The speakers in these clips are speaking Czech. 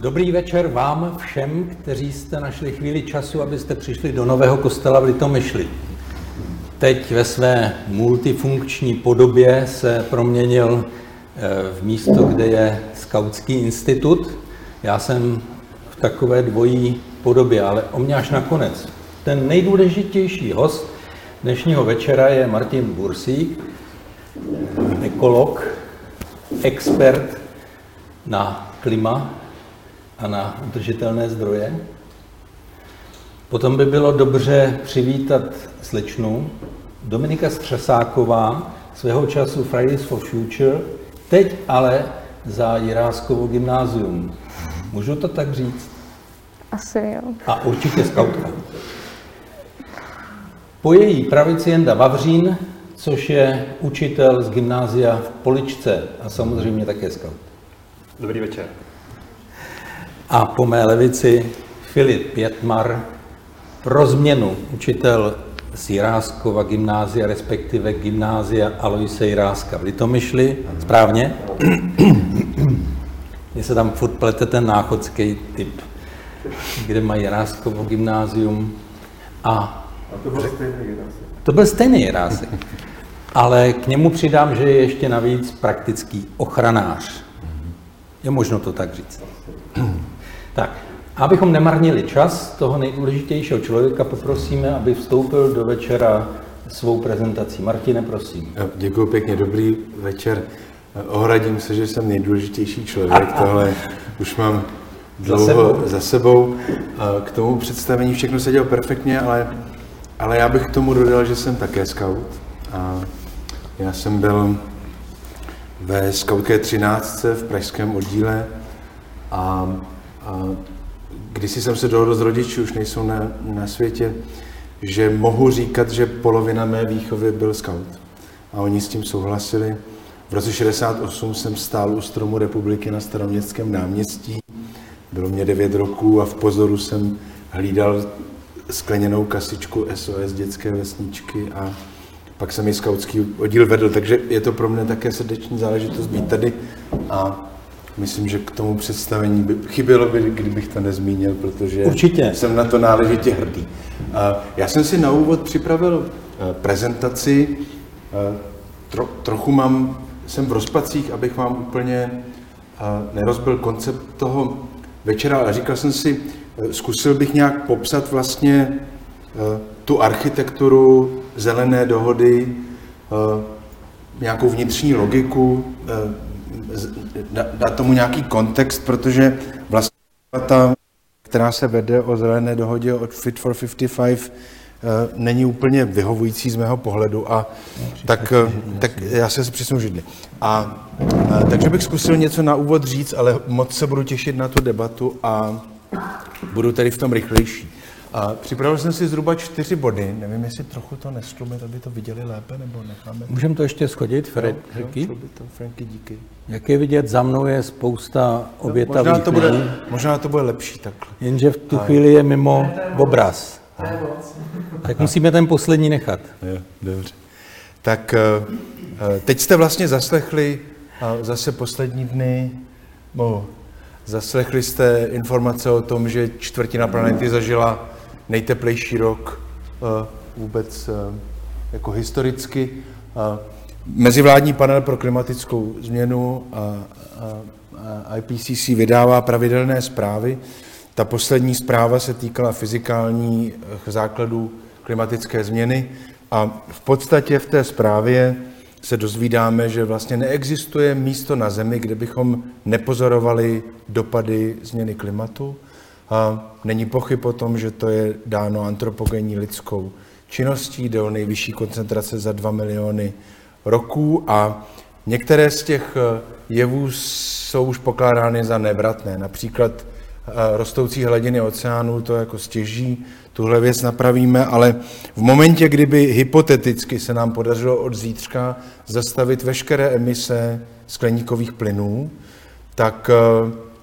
Dobrý večer vám všem, kteří jste našli chvíli času, abyste přišli do nového kostela v Litomyšli. Teď ve své multifunkční podobě se proměnil v místo, kde je skautský institut. Já jsem v takové dvojí podobě, ale o mě až nakonec. Ten nejdůležitější host dnešního večera je Martin Bursík, ekolog, expert na klima a na udržitelné zdroje. Potom by bylo dobře přivítat slečnu Dominika Střesáková, svého času Fridays for Future, teď ale za Jiráskovo gymnázium. Můžu to tak říct? Asi jo. A určitě skautka. Po její pravici Jenda Vavřín, což je učitel z gymnázia v Poličce a samozřejmě také skaut. Dobrý večer. A po mé levici Filip Pětmar, pro změnu učitel z Jiráskova gymnázia, respektive gymnázia Aloise Jiráska v Litomyšli. Správně? Mně se tam furt plete ten náchodský typ, kde mají Jiráskovo gymnázium. A to byl stejný Jirásek. To byl stejný Jirásek, ale k němu přidám, že je ještě navíc praktický ochranář. Je možno to tak říct. Tak, abychom nemarnili čas toho nejdůležitějšího člověka, poprosíme, aby vstoupil do večera svou prezentací. Martine, prosím. Děkuji pěkně, dobrý večer. Ohradím se, že jsem nejdůležitější člověk, tohle už mám dlouho za sebou. K tomu představení všechno se dělo perfektně, ale já bych k tomu dodal, že jsem také skaut. A já jsem byl ve skautské 13. v pražském oddíle a když jsem se dohodl s rodiči, už nejsou na světě, že mohu říkat, že polovina mé výchovy byl skaut. A oni s tím souhlasili. V roce 68 jsem stál u stromu Republiky na Staroměstském náměstí. Bylo mě 9 roků a v pozoru jsem hlídal skleněnou kasičku SOS dětské vesničky a pak jsem i skautský oddíl vedl, takže je to pro mě také srdeční záležitost být tady a myslím, že k tomu představení by chybělo, kdybych to nezmínil, protože určitě jsem na to náležitě hrdý. Já jsem si na úvod připravil prezentaci, trochu jsem v rozpacích, abych vám úplně nerozbil koncept toho večera, ale říkal jsem si, zkusil bych nějak popsat vlastně tu architekturu zelené dohody, nějakou vnitřní logiku, dát tomu nějaký kontext, protože vlastně ta, která se vede o zelené dohodě od Fit for 55, není úplně vyhovující z mého pohledu, a tak já se přesunu židli. Takže bych zkusil něco na úvod říct, ale moc se budu těšit na tu debatu a budu tady v tom rychlejší. Připravil jsem si zhruba 4 body, nevím, jestli trochu to nestlumit, aby to viděli lépe, nebo necháme. Můžeme to ještě schodit, Franky? Franky, díky. Jak je vidět, za mnou je spousta obětavých. No, možná to bude lepší takhle. Jenže v tu chvíli je mimo obraz. Tak musíme ten poslední nechat. Jo, dobře. Tak teď jste vlastně zaslechli zase poslední dny, zaslechli jste informace o tom, že čtvrtina planety zažila nejteplejší rok vůbec jako historicky. Mezivládní panel pro klimatickou změnu a IPCC vydává pravidelné zprávy. Ta poslední zpráva se týkala fyzikálních základů klimatické změny a v podstatě v té zprávě se dozvídáme, že vlastně neexistuje místo na Zemi, kde bychom nepozorovali dopady změny klimatu. A není pochyb o tom, že to je dáno antropogenní lidskou činností, jde o nejvyšší koncentrace za 2 miliony roků a některé z těch jevů jsou už pokládány za nevratné. Například rostoucí hladiny oceánů, to jako stěží, tuhle věc napravíme, ale v momentě, kdyby hypoteticky se nám podařilo od zítřka zastavit veškeré emise skleníkových plynů, tak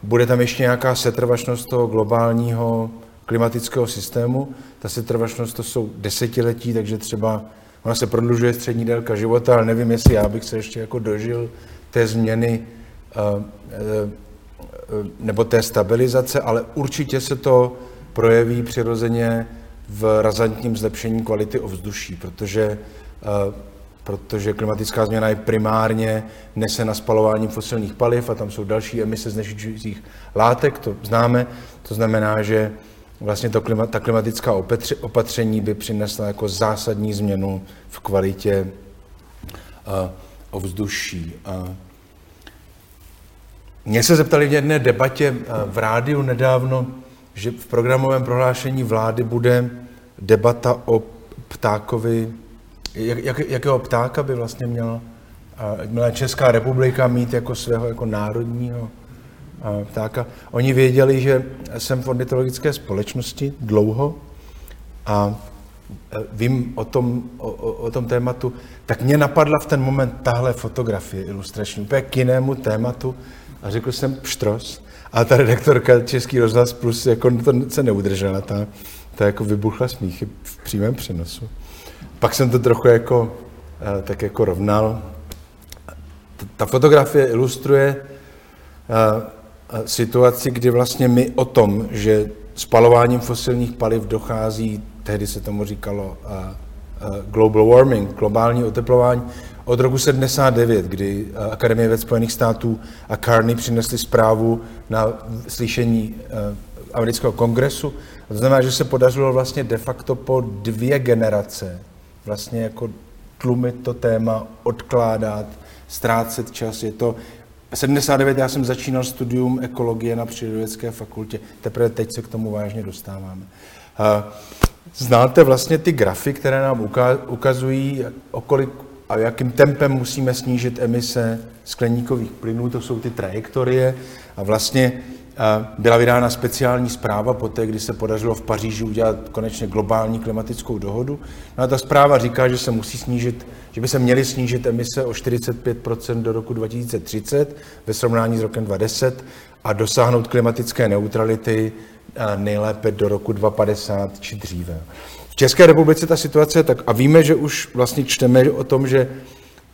bude tam ještě nějaká setrvačnost toho globálního klimatického systému. Ta setrvačnost, to jsou desetiletí, takže třeba ona se prodlužuje střední délka života, ale nevím, jestli já bych se ještě jako dožil té změny nebo té stabilizace, ale určitě se to projeví přirozeně v razantním zlepšení kvality ovzduší, protože klimatická změna je primárně nesena spalováním fosilních paliv a tam jsou další emise znečišťujících látek, to známe, to znamená, že vlastně ta klimatická opatření by přinesla jako zásadní změnu v kvalitě ovzduší. Mě se zeptali v jedné debatě v rádiu nedávno, že v programovém prohlášení vlády bude debata o ptákovi, jakého ptáka by vlastně měla Česká republika mít jako svého jako národního ptáka. Oni věděli, že jsem v ornitologické společnosti dlouho a vím o tom tématu, tak mě napadla v ten moment tahle fotografie ilustrační, úplně k jinému tématu a řekl jsem pštros. A ta redaktorka Český rozhlas Plus jako to se neudržela, ta jako vybuchla smíchy v přímém přenosu. Pak jsem to trochu jako, tak jako rovnal. Ta fotografie ilustruje situaci, kdy vlastně my o tom, že spalováním fosilních paliv dochází, tehdy se tomu říkalo global warming, globální oteplování, od roku 1979, kdy Akademie věd Spojených států a Carney přinesli zprávu na slyšení amerického kongresu. To znamená, že se podařilo vlastně de facto po 2 generace vlastně jako tlumit to téma, odkládat, ztrácet čas. Je to 79, já jsem začínal studium ekologie na Přírodovědecké fakultě. Teprve teď se k tomu vážně dostáváme. Znáte vlastně ty grafy, které nám ukazují, okolik a jakým tempem musíme snížit emise skleníkových plynů, to jsou ty trajektorie. A vlastně byla vydána speciální zpráva poté, kdy se podařilo v Paříži udělat konečně globální klimatickou dohodu. No a ta zpráva říká, že se musí snížit, že by se měly snížit emise o 45% do roku 2030 ve srovnání s rokem 2010 a dosáhnout klimatické neutrality nejlépe do roku 2050 či dříve. V České republice ta situace je tak, a víme, že už vlastně čteme o tom, že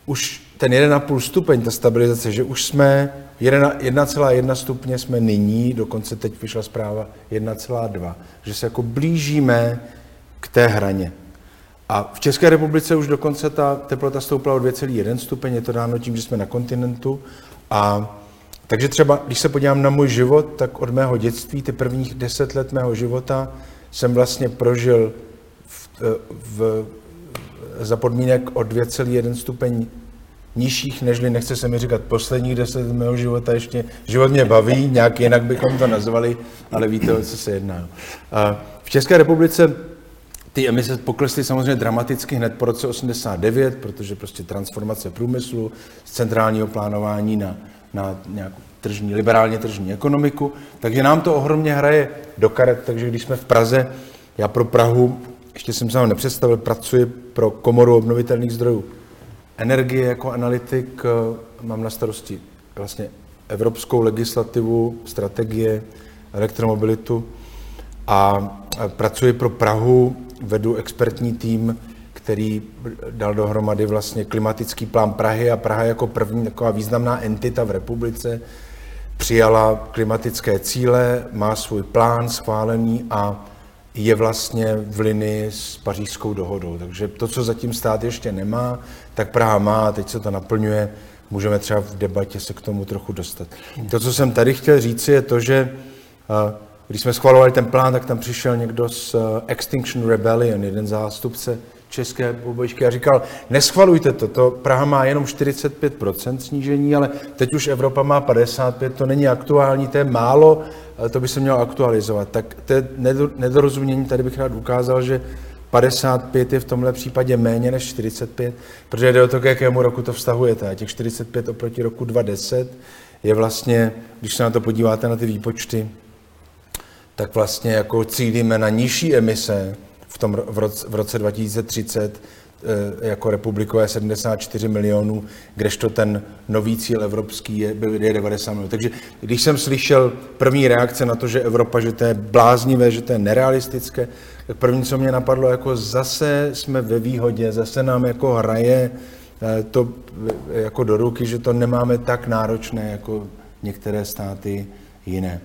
už ten 1,5 stupeň, ta stabilizace, že už jsme 1,1 stupně jsme nyní, dokonce teď vyšla zpráva 1,2, že se jako blížíme k té hraně. A v České republice už dokonce ta teplota stoupla o 2,1 stupeň, je to dáno tím, že jsme na kontinentu. A takže třeba, když se podívám na můj život, tak od mého dětství, ty prvních 10 let mého života, jsem vlastně prožil za podmínek o 2,1 stupeň nižších, nežli, nechce se mi říkat, posledních 10 mého života ještě. Život mě baví, nějak jinak bychom to nazvali, ale víte, o co se jedná. V České republice ty emise poklesly samozřejmě dramaticky hned po roce 1989, protože prostě transformace průmyslu z centrálního plánování na nějakou liberálně tržní ekonomiku. Takže nám to ohromně hraje do karet, takže když jsme v Praze, já pro Prahu, ještě jsem se vám nepředstavil, pracuji pro Komoru obnovitelných zdrojů energie jako analytik, mám na starosti vlastně evropskou legislativu, strategie, elektromobilitu a pracuji pro Prahu, vedu expertní tým, který dal dohromady vlastně klimatický plán Prahy a Praha jako první taková významná entita v republice přijala klimatické cíle, má svůj plán schválený a je vlastně v linii s Pařížskou dohodou. Takže to, co zatím stát ještě nemá, tak Praha má a teď se to naplňuje. Můžeme třeba v debatě se k tomu trochu dostat. To, co jsem tady chtěl říct, je to, že když jsme schvalovali ten plán, tak tam přišel někdo z Extinction Rebellion, jeden zástupce české pobočky a říkal, neschvalujte to, Praha má jenom 45% snížení, ale teď už Evropa má 55, to není aktuální, to je málo, to by se mělo aktualizovat. Tak to je nedorozumění, tady bych rád ukázal, že 55 je v tomhle případě méně než 45, protože jde o to, k jakému roku to vztahujete. A těch 45 oproti roku 2010 je vlastně, když se na to podíváte na ty výpočty, tak vlastně jako cílíme na nižší emise, v roce 2030 jako republikové 74 milionů, kdežto ten nový cíl evropský je 90 milionů. Takže když jsem slyšel první reakce na to, že Evropa, že to je bláznivé, že to je nerealistické, tak první, co mě napadlo, jako zase jsme ve výhodě, zase nám jako hraje to jako do ruky, že to nemáme tak náročné jako některé státy jiné.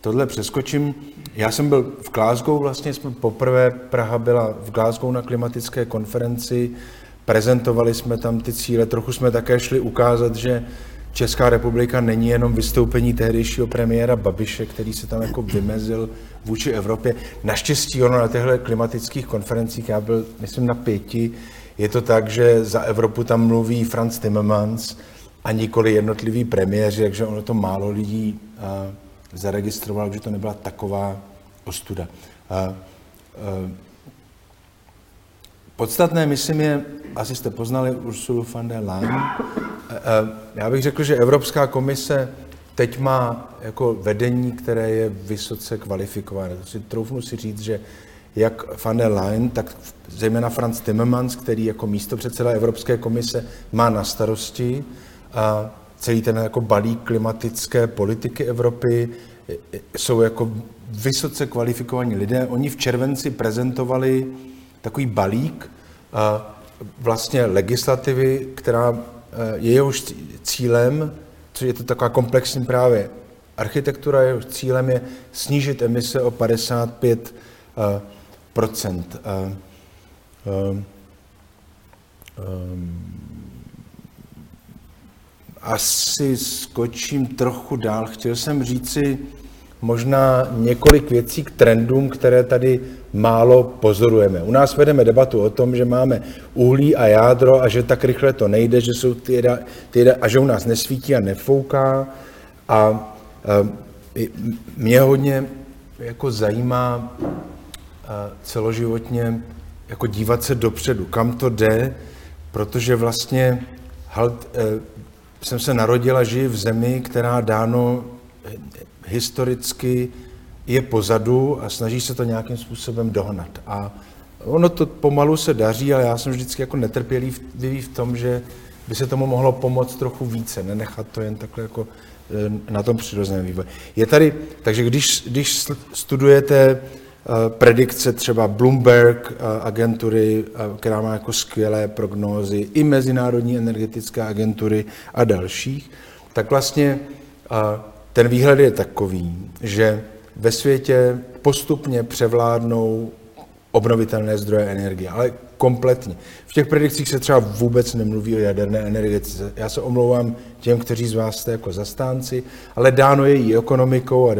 Tohle přeskočím. Já jsem byl v Glasgow, vlastně jsme poprvé, Praha byla v Glasgow na klimatické konferenci, prezentovali jsme tam ty cíle, trochu jsme také šli ukázat, že Česká republika není jenom vystoupení tehdejšího premiéra Babiše, který se tam jako vymezil vůči Evropě. Naštěstí ono na těchto klimatických konferencích, já byl, myslím, na 5, je to tak, že za Evropu tam mluví Franz Timmermans a nikoli jednotliví premiéři, takže ono to málo lidí zaregistroval, že to nebyla taková ostuda. Podstatné, myslím, je, asi jste poznali Ursulu von der Leyen, já bych řekl, že Evropská komise teď má jako vedení, které je vysoce kvalifikované. Troufnu si říct, že jak von der Leyen, tak zejména Franz Timmermans, který jako místopředseda Evropské komise má na starosti celý ten jako balík klimatické politiky Evropy, jsou jako vysoce kvalifikovaní lidé. Oni v červenci prezentovali takový balík vlastně legislativy, která jehož cílem, což je to taková komplexní právě architektura, jehož cílem je snížit emise o 55%. Asi skočím trochu dál. Chtěl jsem říci možná několik věcí k trendům, které tady málo pozorujeme. U nás vedeme debatu o tom, že máme uhlí a jádro a že tak rychle to nejde, že jsou a že u nás nesvítí a nefouká. A mě hodně jako zajímá celoživotně jako dívat se dopředu, kam to jde, protože vlastně jsem se narodila, žiju v zemi, která dáno historicky je pozadu a snaží se to nějakým způsobem dohnat. A ono to pomalu se daří, ale já jsem vždycky jako netrpělivý v tom, že by se tomu mohlo pomoct trochu více, nenechat to jen takhle jako na tom přirozeném vývoji. Je tady, takže když studujete predikce třeba Bloomberg agentury, která má jako skvělé prognózy, i Mezinárodní energetické agentury a dalších, tak vlastně ten výhled je takový, že ve světě postupně převládnou obnovitelné zdroje energie, ale kompletně. V těch predikcích se třeba vůbec nemluví o jaderné energetice. Já se omlouvám těm, kteří z vás jste jako zastánci, ale dáno je i ekonomikou a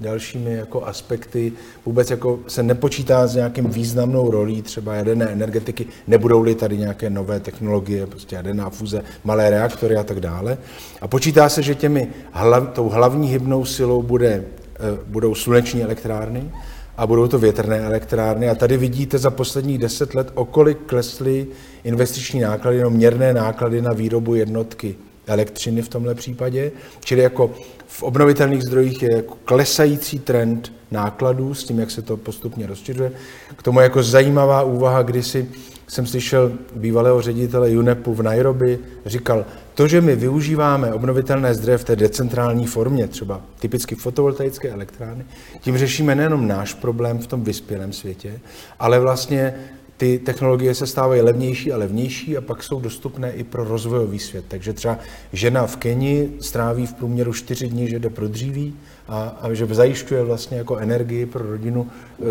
dalšími jako aspekty. Vůbec jako se nepočítá s nějakým významnou rolí třeba jaderné energetiky, nebudou-li tady nějaké nové technologie, prostě jaderná fuze, malé reaktory a tak dále. A počítá se, že tou hlavní hybnou silou budou sluneční elektrárny a budou to větrné elektrárny. A tady vidíte za posledních 10 let, o kolik klesly investiční náklady, no měrné náklady na výrobu jednotky elektřiny v tomhle případě. Čili jako v obnovitelných zdrojích je jako klesající trend nákladů s tím, jak se to postupně rozšiřuje. K tomu jako zajímavá úvaha, kdysi jsem slyšel bývalého ředitele UNEPu v Nairobi, říkal, to, že my využíváme obnovitelné zdroje v té decentrální formě, třeba typicky fotovoltaické elektrárny, tím řešíme nejenom náš problém v tom vyspělém světě, ale vlastně ty technologie se stávají levnější a levnější a pak jsou dostupné i pro rozvojový svět. Takže třeba žena v Keni stráví v průměru 4 dny, že jde pro dříví a že zajišťuje vlastně jako energii pro rodinu.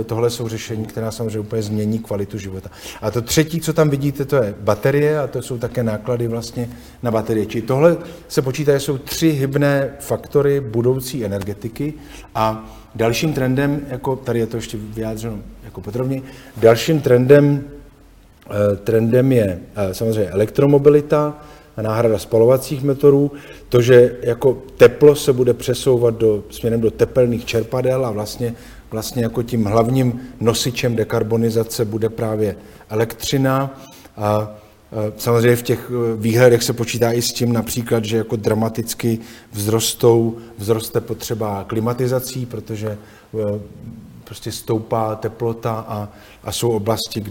Tohle jsou řešení, která samozřejmě úplně změní kvalitu života. A to třetí, co tam vidíte, to je baterie a to jsou také náklady vlastně na baterie. Čili tohle se počítá, jsou 3 hybné faktory budoucí energetiky a dalším trendem, jako tady je to ještě vyjádřeno jako podrobněji, dalším trendem je samozřejmě elektromobilita a náhrada spalovacích motorů, to, že jako teplo se bude přesouvat směrem do tepelných čerpadel a vlastně jako tím hlavním nosičem dekarbonizace bude právě elektřina. A samozřejmě v těch výhledech se počítá i s tím například, že jako dramaticky vzroste potřeba klimatizací, protože prostě stoupá teplota a jsou oblasti,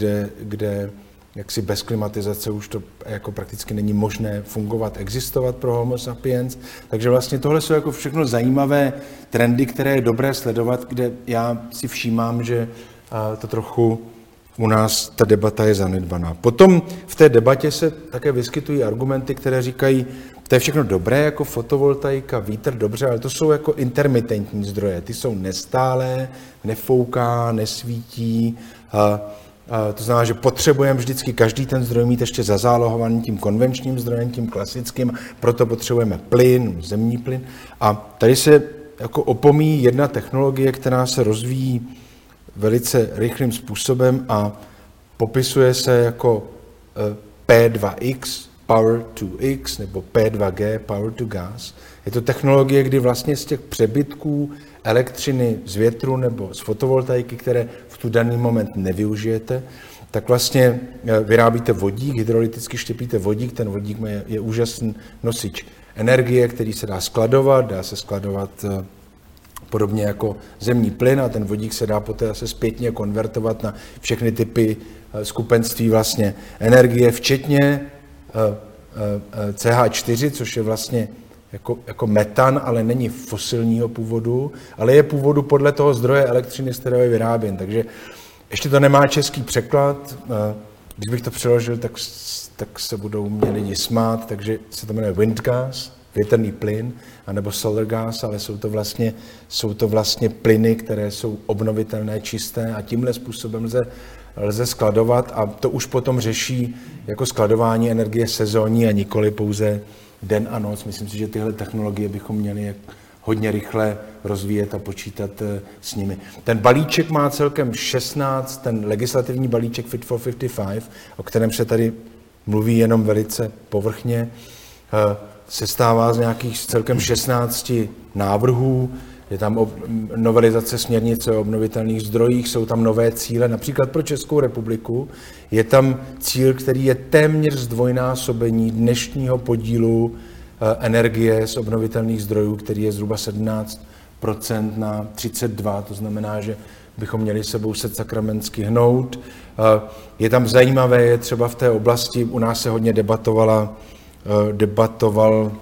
kde jaksi bez klimatizace už to jako prakticky není možné fungovat, existovat pro Homo sapiens. Takže vlastně tohle jsou jako všechno zajímavé trendy, které je dobré sledovat, kde já si všímám, že to trochu u nás ta debata je zanedbaná. Potom v té debatě se také vyskytují argumenty, které říkají, To je všechno dobré, jako fotovoltaika, vítr, dobře, ale to jsou jako intermitentní zdroje. Ty jsou nestálé, nefouká, nesvítí. To znamená, že potřebujeme vždycky každý ten zdroj mít ještě zazálohovaný tím konvenčním zdrojem, tím klasickým, proto potřebujeme plyn, zemní plyn. A tady se jako opomíjí jedna technologie, která se rozvíjí velice rychlým způsobem a popisuje se jako P2X, Power to X, nebo P2G, Power to Gas. Je to technologie, kdy vlastně z těch přebytků elektřiny z větru nebo z fotovoltaiky, které v tu daný moment nevyužijete, tak vlastně vyrábíte vodík, hydrolyticky štěpíte vodík, ten vodík je úžasný nosič energie, který se dá se skladovat podobně jako zemní plyn a ten vodík se dá poté zase zpětně konvertovat na všechny typy skupenství vlastně energie, včetně CH4, což je vlastně jako metan, ale není fosilního původu, ale je původu podle toho zdroje elektřiny, z kterého je vyráběn. Takže ještě to nemá český překlad. Když bych to přeložil, tak se budou mě lidi smát, takže se to jmenuje windgas, větrný plyn, anebo solar gas, ale jsou to vlastně plyny, které jsou obnovitelné, čisté a tímhle způsobem lze skladovat a to už potom řeší jako skladování energie sezónní a nikoli pouze den a noc. Myslím si, že tyhle technologie bychom měli hodně rychle rozvíjet a počítat s nimi. Ten balíček má celkem 16, ten legislativní balíček Fit for 55, o kterém se tady mluví jenom velice povrchně, se stává z nějakých celkem 16 návrhů. Je tam novelizace směrnice o obnovitelných zdrojích, jsou tam nové cíle, například pro Českou republiku. Je tam cíl, který je téměř zdvojnásobení dnešního podílu energie z obnovitelných zdrojů, který je zhruba 17% na 32%, to znamená, že bychom měli sebou se sakramensky hnout. Je tam zajímavé, je třeba v té oblasti, u nás se hodně debatoval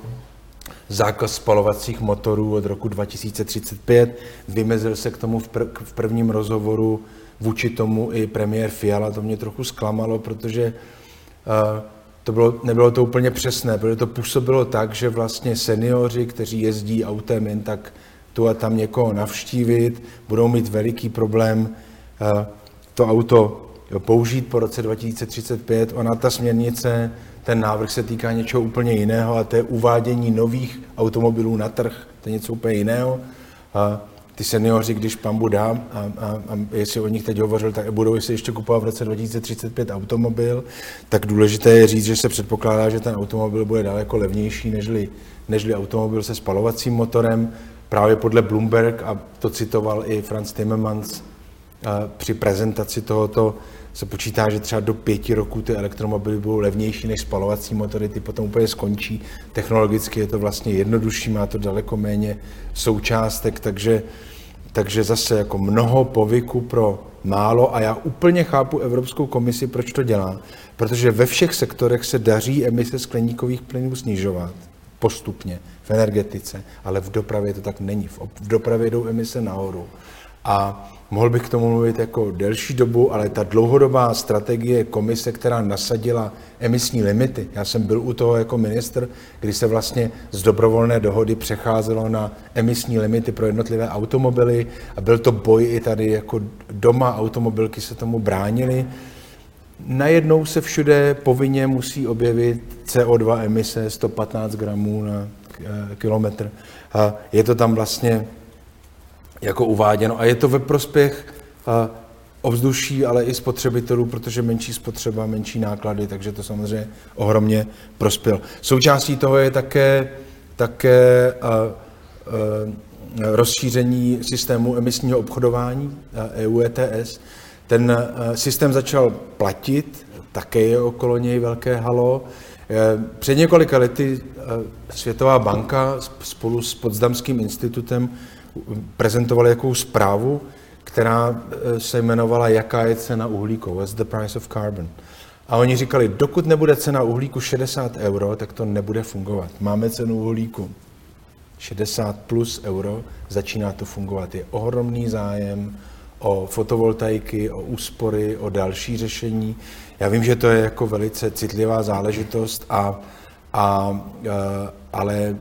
zákaz spalovacích motorů od roku 2035. Vymezil se k tomu v prvním rozhovoru vůči tomu i premiér Fiala. To mě trochu zklamalo, protože nebylo to úplně přesné, protože to působilo tak, že vlastně seniori, kteří jezdí autem jen tak tu a tam někoho navštívit, budou mít veliký problém to auto použít po roce 2035. Ona ta směrnice, ten návrh se týká něčeho úplně jiného a to je uvádění nových automobilů na trh, to je něco úplně jiného. A ty seniori, když pambu dám, a jestli o nich teď hovořil, tak budou si ještě kupovat v roce 2035 automobil, tak důležité je říct, že se předpokládá, že ten automobil bude daleko levnější nežli automobil se spalovacím motorem. Právě podle Bloomberg, a to citoval i Franz Timmermans při prezentaci tohoto, se počítá, že třeba do 5 roků ty elektromobily budou levnější než spalovací motory, ty potom úplně skončí. Technologicky je to vlastně jednodušší, má to daleko méně součástek, takže zase jako mnoho povyku pro málo a já úplně chápu Evropskou komisi, proč to dělá, protože ve všech sektorech se daří emise skleníkových plynů snižovat postupně v energetice, ale v dopravě to tak není, v dopravě jdou emise nahoru. A mohl bych k tomu mluvit jako delší dobu, ale ta dlouhodobá strategie komise, která nasadila emisní limity, já jsem byl u toho jako ministr, kdy se vlastně z dobrovolné dohody přecházelo na emisní limity pro jednotlivé automobily a byl to boj i tady jako doma, automobilky se tomu bránily. Najednou se všude povinně musí objevit CO2 emise 115 gramů na kilometr. A je to tam vlastně jako uváděno. A je to ve prospěch ovzduší, ale i spotřebitelů, protože menší spotřeba, menší náklady, takže to samozřejmě ohromně prospěl. Součástí toho je také rozšíření systému emisního obchodování EU ETS. Ten systém začal platit, také je okolo něj velké halo. Před několika lety Světová banka spolu s Potsdamským institutem prezentovali jakou zprávu, která se jmenovala Jaká je cena uhlíku, What's the price of carbon. A oni říkali, dokud nebude cena uhlíku 60 €, tak to nebude fungovat. Máme cenu uhlíku 60+ €, začíná to fungovat. Je ohromný zájem o fotovoltaiky, o úspory, o další řešení. Já vím, že to je jako velice citlivá záležitost a ale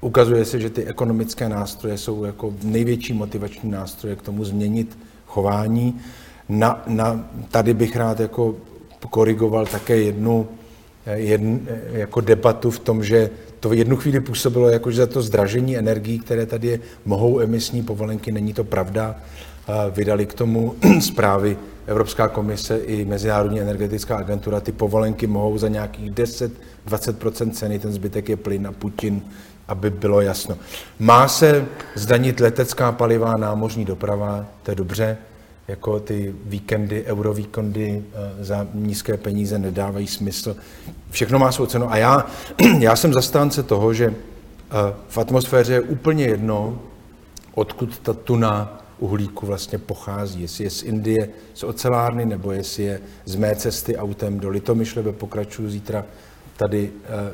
ukazuje se, že ty ekonomické nástroje jsou jako největší motivační nástroje k tomu změnit chování. Tady bych rád jako korigoval také jednu jako debatu v tom, že to jednu chvíli působilo jako, že za to zdražení energií, které tady je, mohou emisní povolenky, není to pravda. Vydali k tomu zprávy Evropská komise i Mezinárodní energetická agentura. Ty povolenky mohou za nějakých 10-20% ceny, ten zbytek je plyn a Putin, aby bylo jasno. Má se zdanit letecká paliva, námořní doprava, to je dobře. Jako ty víkendy, eurovíkendy za nízké peníze nedávají smysl. Všechno má svou cenu. A já jsem zastánce toho, že v atmosféře je úplně jedno, odkud ta tuna uhlíku vlastně pochází. Jestli je z Indie, z ocelárny, nebo jestli je z mé cesty autem do Litomyšlebe, pokračuju zítra tady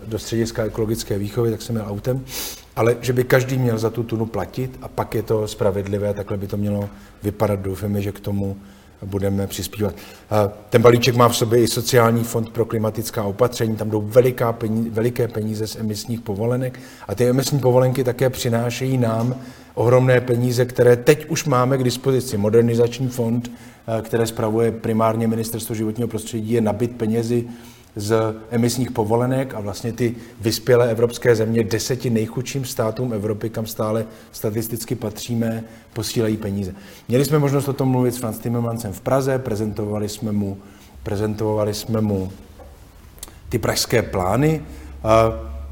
do střediska ekologické výchovy, tak jsem jel autem, ale že by každý měl za tu tunu platit a pak je to spravedlivé a takhle by to mělo vypadat. Doufáme, že k tomu budeme přispívat. Ten balíček má v sobě i sociální fond pro klimatická opatření, tam jdou veliké peníze z emisních povolenek a ty emisní povolenky také přinášejí nám ohromné peníze, které teď už máme k dispozici. Modernizační fond, které spravuje primárně Ministerstvo životního prostředí, je nabit penězi z emisních povolenek a vlastně ty vyspělé evropské země 10 nejchudším státům Evropy, kam stále statisticky patříme, posílají peníze. Měli jsme možnost o tom mluvit s Franz Timmermansem v Praze, prezentovali jsme mu ty pražské plány.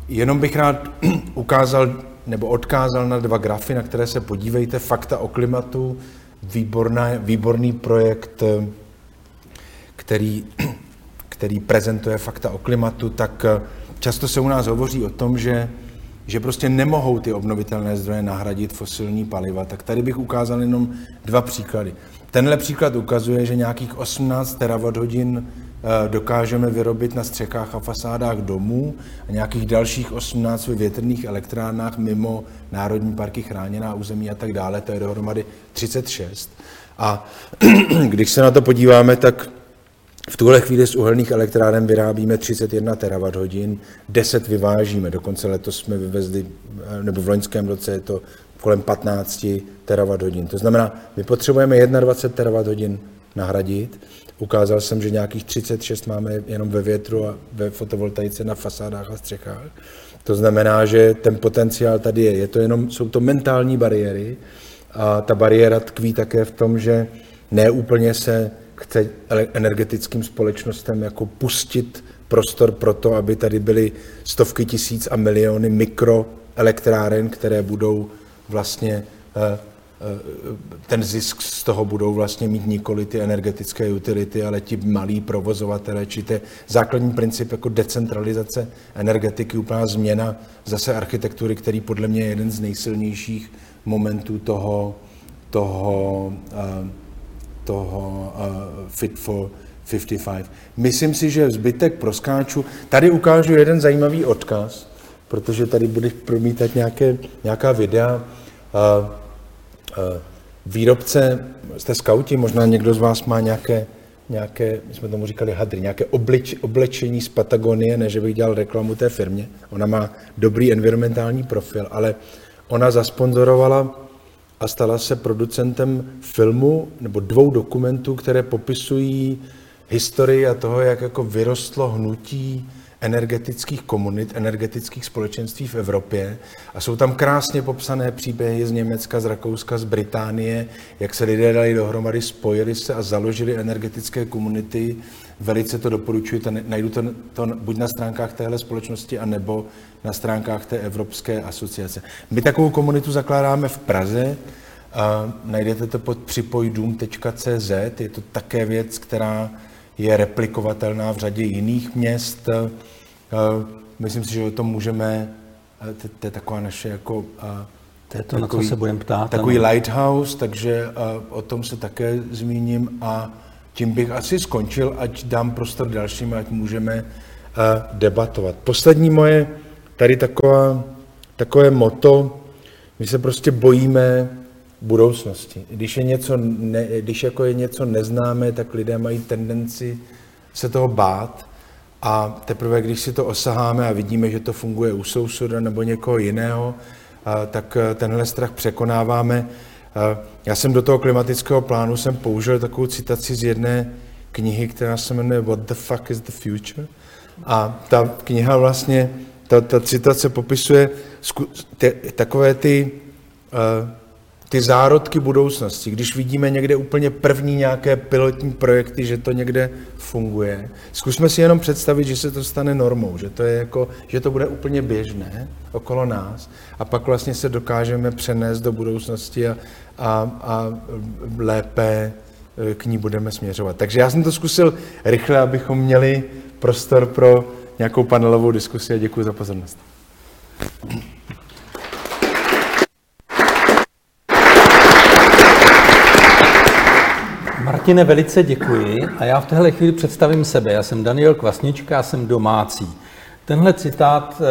Jenom bych rád ukázal nebo odkázal na dva grafy, na které se podívejte. Fakta o klimatu, výborný projekt, který prezentuje fakta o klimatu, tak často se u nás hovoří o tom, že prostě nemohou ty obnovitelné zdroje nahradit fosilní paliva. Tak tady bych ukázal jenom dva příklady. Tenhle příklad ukazuje, že nějakých 18 terawatthodin dokážeme vyrobit na střechách a fasádách domů a nějakých dalších 18 ve větrných elektrárnách mimo národní parky, chráněná území a tak dále. To je dohromady 36. A když se na to podíváme, tak v tuhle chvíli z uhelných elektráren vyrábíme 31 terawatthodin, 10 vyvážíme. Dokonce letos jsme vyvezli, nebo v loňském roce je to kolem 15 terawatthodin. To znamená, my potřebujeme 21 terawatthodin nahradit. Ukázal jsem, že nějakých 36 máme jenom ve větru a ve fotovoltaice na fasádách a střechách. To znamená, že ten potenciál tady je. Jsou to mentální bariéry a ta bariéra tkví také v tom, že neúplně se chce energetickým společnostem jako pustit prostor pro to, aby tady byly stovky tisíc a miliony mikroelektráren, které budou vlastně, ten zisk z toho budou vlastně mít nikoli ty energetické utility, ale ti malí provozovatelé, či to je základní princip jako decentralizace energetiky, úplná změna zase architektury, který podle mě je jeden z nejsilnějších momentů toho Fit for 55. Myslím si, že zbytek proskáču. Tady ukážu jeden zajímavý odkaz, protože tady budeš promítat nějaká videa. Výrobce, jste skauti, možná někdo z vás má nějaké, my jsme tomu říkali hadry, nějaké oblečení z Patagonie, než bych dělal reklamu té firmě. Ona má dobrý environmentální profil, ale ona zasponzorovala a stala se producentem filmu nebo dvou dokumentů, které popisují historii a toho, jak jako vyrostlo hnutí energetických komunit, energetických společenství v Evropě. A jsou tam krásně popsané příběhy z Německa, z Rakouska, z Británie, jak se lidé dali dohromady, spojili se a založili energetické komunity. Velice to doporučuji, najdu to buď na stránkách téhle společnosti, anebo na stránkách té Evropské asociace. My takovou komunitu zakládáme v Praze, najdete to pod připojdům.cz, je to také věc, která je replikovatelná v řadě jiných měst. Myslím si, že o tom můžeme, to je taková naše jako... To je to, na co se budeme ptát. Takový lighthouse, takže o tom se také zmíním a tím bych asi skončil, ať dám prostor dalším, ať můžeme debatovat. Poslední moje tady takové motto, my se prostě bojíme budoucnosti. Když je něco neznámé, tak lidé mají tendenci se toho bát A teprve, když si to osaháme a vidíme, že to funguje u souseda nebo někoho jiného, tak tenhle strach překonáváme. Já jsem do toho klimatického plánu použil takovou citaci z jedné knihy, která se jmenuje What the fuck is the future? A ta kniha vlastně, ta citace popisuje takové ty zárodky budoucnosti. Když vidíme někde úplně první nějaké pilotní projekty, že to někde funguje, zkusme si jenom představit, že se to stane normou, že to bude úplně běžné okolo nás a pak vlastně se dokážeme přenést do budoucnosti a lépe k ní budeme směřovat. Takže já jsem to zkusil rychle, abychom měli prostor pro nějakou panelovou diskusi a děkuji za pozornost. Martine, velice děkuji a já v téhle chvíli představím sebe. Já jsem Daniel Kvasnička a jsem domácí. Tenhle citát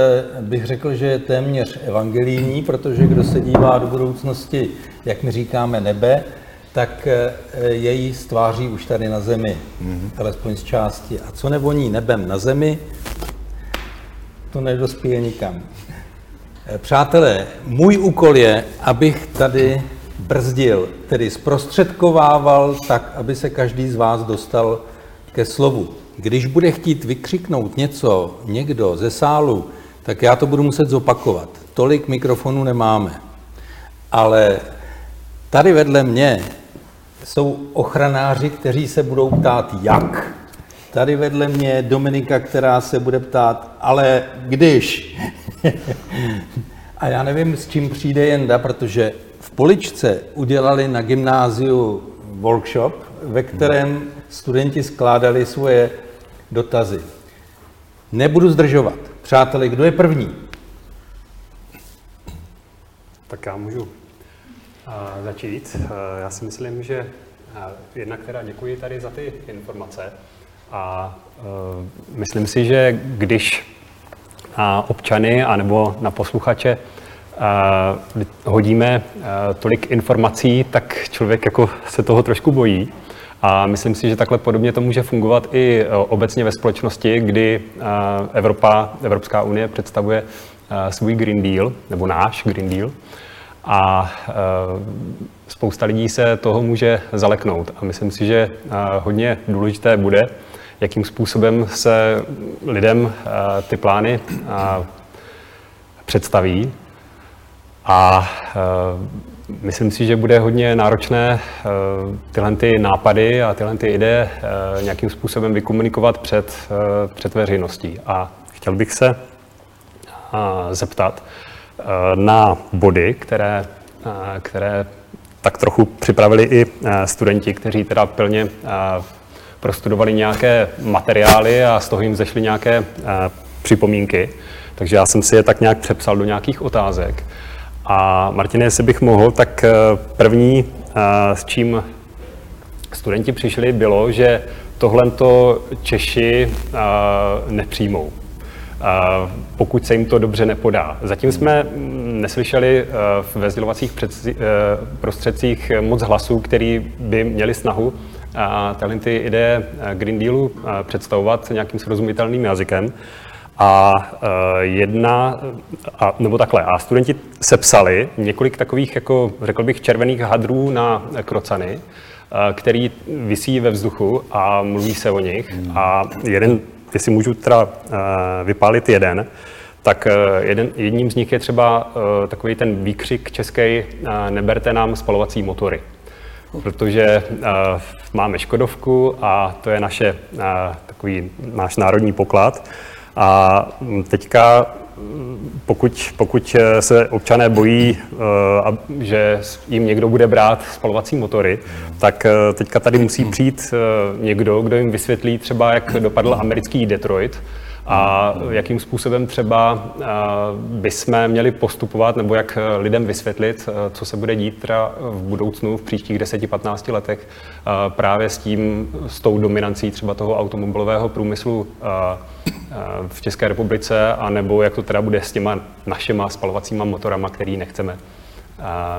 bych řekl, že je téměř evangelijní, protože kdo se dívá do budoucnosti, jak my říkáme nebe, tak její stváří už tady na zemi, alespoň z části. A co nevoní nebem na zemi, to nedospěje nikam. Přátelé, můj úkol je, abych tady brzdil, tedy zprostředkovával tak, aby se každý z vás dostal ke slovu. Když bude chtít vykřiknout něco někdo ze sálu, tak já to budu muset zopakovat. Tolik mikrofonů nemáme. Ale tady vedle mě jsou ochranáři, kteří se budou ptát jak. Tady vedle mě je Dominika, která se bude ptát, ale když. A já nevím, s čím přijde Jenda, protože v Poličce udělali na gymnáziu workshop, ve kterém studenti skládali svoje dotazy. Nebudu zdržovat. Přáteli, kdo je první? Tak já můžu začít. Já si myslím, že jednak teda děkuji tady za ty informace a myslím si, že když občany anebo na posluchače hodíme tolik informací, tak člověk jako se toho trošku bojí. A myslím si, že takhle podobně to může fungovat i obecně ve společnosti, kdy Evropská unie představuje svůj Green Deal, nebo náš Green Deal. A spousta lidí se toho může zaleknout. A myslím si, že hodně důležité bude, jakým způsobem se lidem ty plány představí. A myslím si, že bude hodně náročné tyhle ty nápady a tyhle ty ideje nějakým způsobem vykomunikovat před veřejností. A chtěl bych se zeptat na body, které tak trochu připravili i studenti, kteří teda pilně prostudovali nějaké materiály a z toho jim zešly nějaké připomínky. Takže já jsem si je tak nějak přepsal do nějakých otázek. A Martine, jestli bych mohl, tak první, s čím studenti přišli, bylo, že tohleto Češi nepřijmou, pokud se jim to dobře nepodá. Zatím jsme neslyšeli ve sdělovacích prostředcích moc hlasů, který by měli snahu ty ideje Green Dealu představovat nějakým srozumitelným jazykem. A studenti sepsali několik takových, jako řekl bych, červených hadrů na krocany, který visí ve vzduchu a mluví se o nich. A jeden, jestli můžu teda vypálit jeden, tak jedním z nich je třeba takový ten výkřik český neberte nám spalovací motory. Protože máme Škodovku a to je takový náš národní poklad. A teďka, pokud se občané bojí, že jim někdo bude brát spalovací motory, tak teďka tady musí přijít někdo, kdo jim vysvětlí třeba, jak dopadl americký Detroit a jakým způsobem třeba bychom měli postupovat nebo jak lidem vysvětlit, co se bude dít teda v budoucnu, v příštích 10-15 letech právě s tou dominancí třeba toho automobilového průmyslu v České republice, anebo jak to teda bude s těma našima spalovacíma motorama, který nechceme.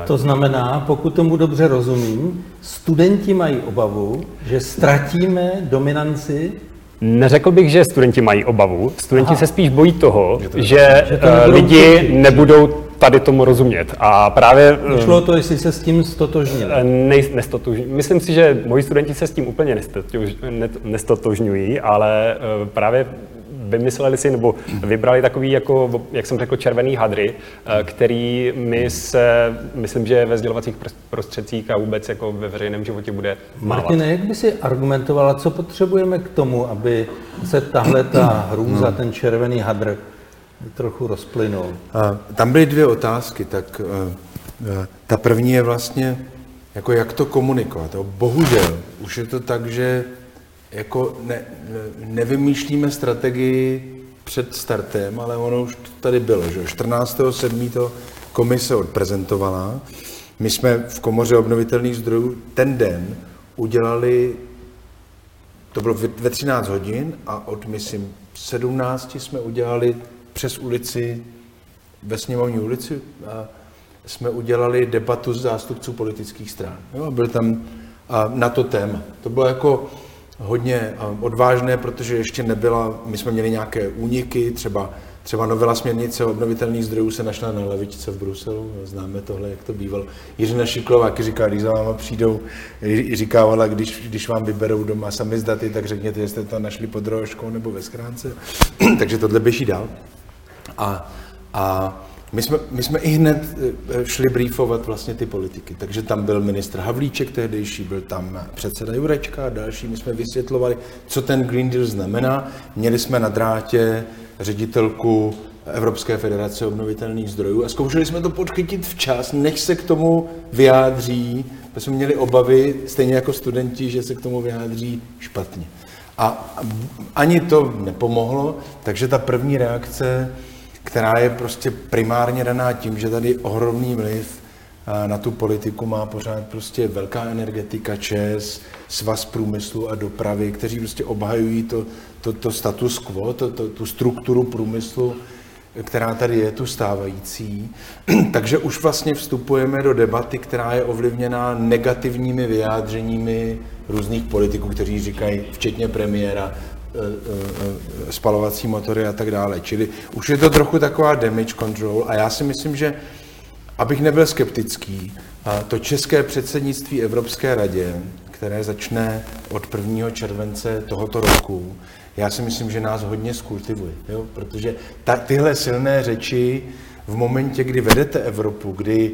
To znamená, pokud tomu dobře rozumím, studenti mají obavu, že ztratíme dominanci Neřekl bych, že studenti mají obavu. Studenti se spíš bojí toho, že lidi nebudou tady tomu rozumět. A právě... Šlo to, jestli se s tím ztotožnili. Myslím si, že moji studenti se s tím úplně nestotožňují, ale právě vymysleli si nebo vybrali takový, jako, jak jsem řekl, červený hadry, který my se, myslím, že ve sdělovacích prostředcích a vůbec jako ve veřejném životě bude mávat. Martine, jak by si argumentovala, co potřebujeme k tomu, aby se tahle ta hrůza, ten červený hadr, trochu rozplynul? Tam byly dvě otázky, tak ta první je vlastně, jako jak to komunikovat. Bohužel, už je to tak, že jako nevymýšlíme strategii před startem, ale ono už tady bylo, že 14.7. to komise odprezentovala. My jsme v Komoře obnovitelných zdrojů ten den udělali, to bylo ve 13 hodin a od, myslím, 17 jsme udělali přes ulici, ve Sněmovní ulici, a jsme udělali debatu s zástupců politických stran. Jo, byl tam na to téma. To bylo jako hodně odvážné, protože ještě nebyla, my jsme měli nějaké úniky, třeba novela směrnice o obnovitelných zdrojů se našla na lavičce v Bruselu, známe tohle, jak to bývalo. Jiřina Šiklová, který říká, když za váma přijdou, říkávala, když vám vyberou doma samizdaty, tak řekněte, jestli to našli pod rohoškou nebo ve schránce. Takže tohle běží dál. A my jsme i hned šli briefovat vlastně ty politiky, takže tam byl ministr Havlíček tehdejší, byl tam předseda Jurečka a další, my jsme vysvětlovali, co ten Green Deal znamená. Měli jsme na drátě ředitelku Evropské federace obnovitelných zdrojů a zkoušeli jsme to podchytit včas, než se k tomu vyjádří, protože jsme měli obavy, stejně jako studenti, že se k tomu vyjádří špatně. A ani to nepomohlo, takže ta první reakce, která je prostě primárně daná tím, že tady ohromný vliv na tu politiku má pořád prostě velká energetika, ČES, Svaz průmyslu a dopravy, kteří prostě obhajují to status quo, tu strukturu průmyslu, která tady je, tu stávající. Takže už vlastně vstupujeme do debaty, která je ovlivněná negativními vyjádřeními různých politiků, kteří říkají, včetně premiéra, spalovací motory a tak dále. Čili už je to trochu taková damage control a já si myslím, že abych nebyl skeptický, to české předsednictví Evropské radě, které začne od 1. července tohoto roku, já si myslím, že nás hodně skultivuje, jo? Protože tyhle silné řeči v momentě, kdy vedete Evropu, kdy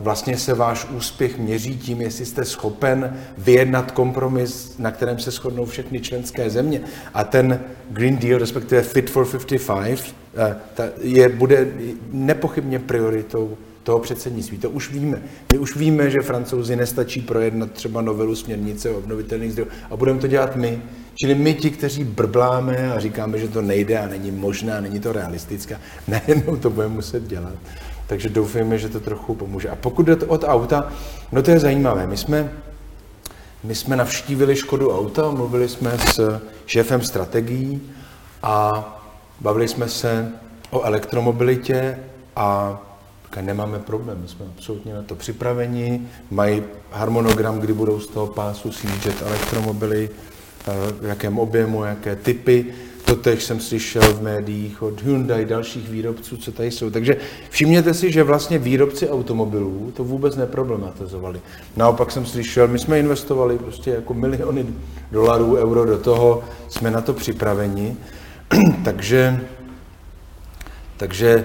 vlastně se váš úspěch měří tím, jestli jste schopen vyjednat kompromis, na kterém se shodnou všechny členské země. A ten Green Deal, respektive Fit for 55, bude nepochybně prioritou toho předsednictví. To už víme. My už víme, že Francouzi nestačí projednat třeba novelu směrnice o obnovitelných zdrojů a budeme to dělat my. Čili my ti, kteří brbláme a říkáme, že to nejde a není možné a není to realistické, najednou to budeme muset dělat. Takže doufujeme, že to trochu pomůže. A pokud jde od auta, no to je zajímavé. My jsme navštívili Škodu Auta, mluvili jsme s šéfem strategií a bavili jsme se o elektromobilitě a nemáme problém, jsme absolutně na to připraveni, mají harmonogram, kdy budou z toho pásu sjíždět elektromobily, v jakém objemu, jaké typy. Totež jsem slyšel v médiích od Hyundai, dalších výrobců, co tady jsou. Takže všimněte si, že vlastně výrobci automobilů to vůbec neproblematizovali. Naopak jsem slyšel, my jsme investovali prostě jako miliony dolarů, euro do toho, jsme na to připraveni. takže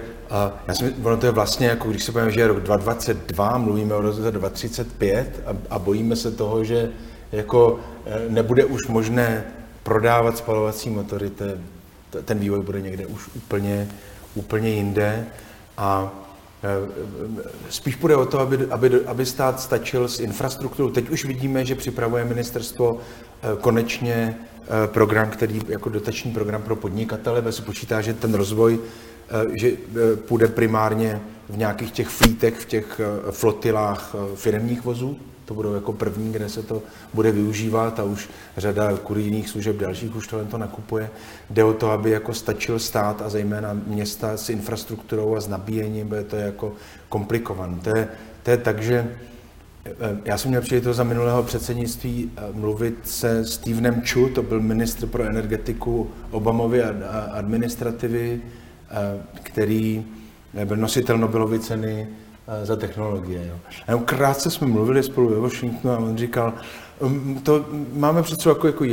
já si myslím, ono to je vlastně, jako když se povíme, že je rok 2022, mluvíme o roce 2035 a bojíme se toho, že jako nebude už možné prodávat spalovací motory, ten vývoj bude někde už úplně jinde a spíš půjde o to, aby stát stačil s infrastrukturou. Teď už vidíme, že připravuje ministerstvo konečně program, který jako dotační program pro podnikatele, kde se počítá, že ten rozvoj že půjde primárně v nějakých těch flítech, v těch flotilách firemních vozů. To budou jako první, kde se to bude využívat a už řada kurýrních služeb dalších už to nakupuje. Jde o to, aby jako stačil stát a zejména města s infrastrukturou a s nabíjením, bude to jako komplikované. To je tak, že Já jsem měl příležitost za minulého předsednictví mluvit se Stevenem Chu, to byl ministr pro energetiku Obamovy administrativy, který byl nositel Nobelovy ceny za technologie. Jo. Krátce jsme mluvili spolu ve Washingtonu a on říkal, to máme přece jako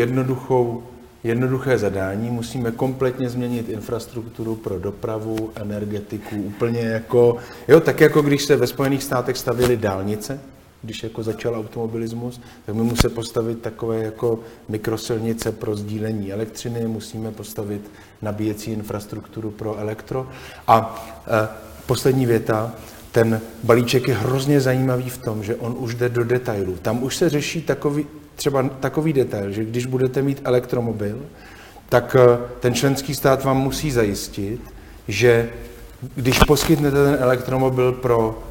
jednoduché zadání, musíme kompletně změnit infrastrukturu pro dopravu, energetiku, úplně jako, jo, tak jako když se ve Spojených státech stavěly dálnice, když jako začal automobilismus, tak my musíme postavit takové jako mikrosilnice pro sdílení elektřiny, musíme postavit nabíjecí infrastrukturu pro elektro. A poslední věta, ten balíček je hrozně zajímavý v tom, že on už jde do detailů. Tam už se řeší takový detail, že když budete mít elektromobil, tak ten členský stát vám musí zajistit, že když poskytnete ten elektromobil pro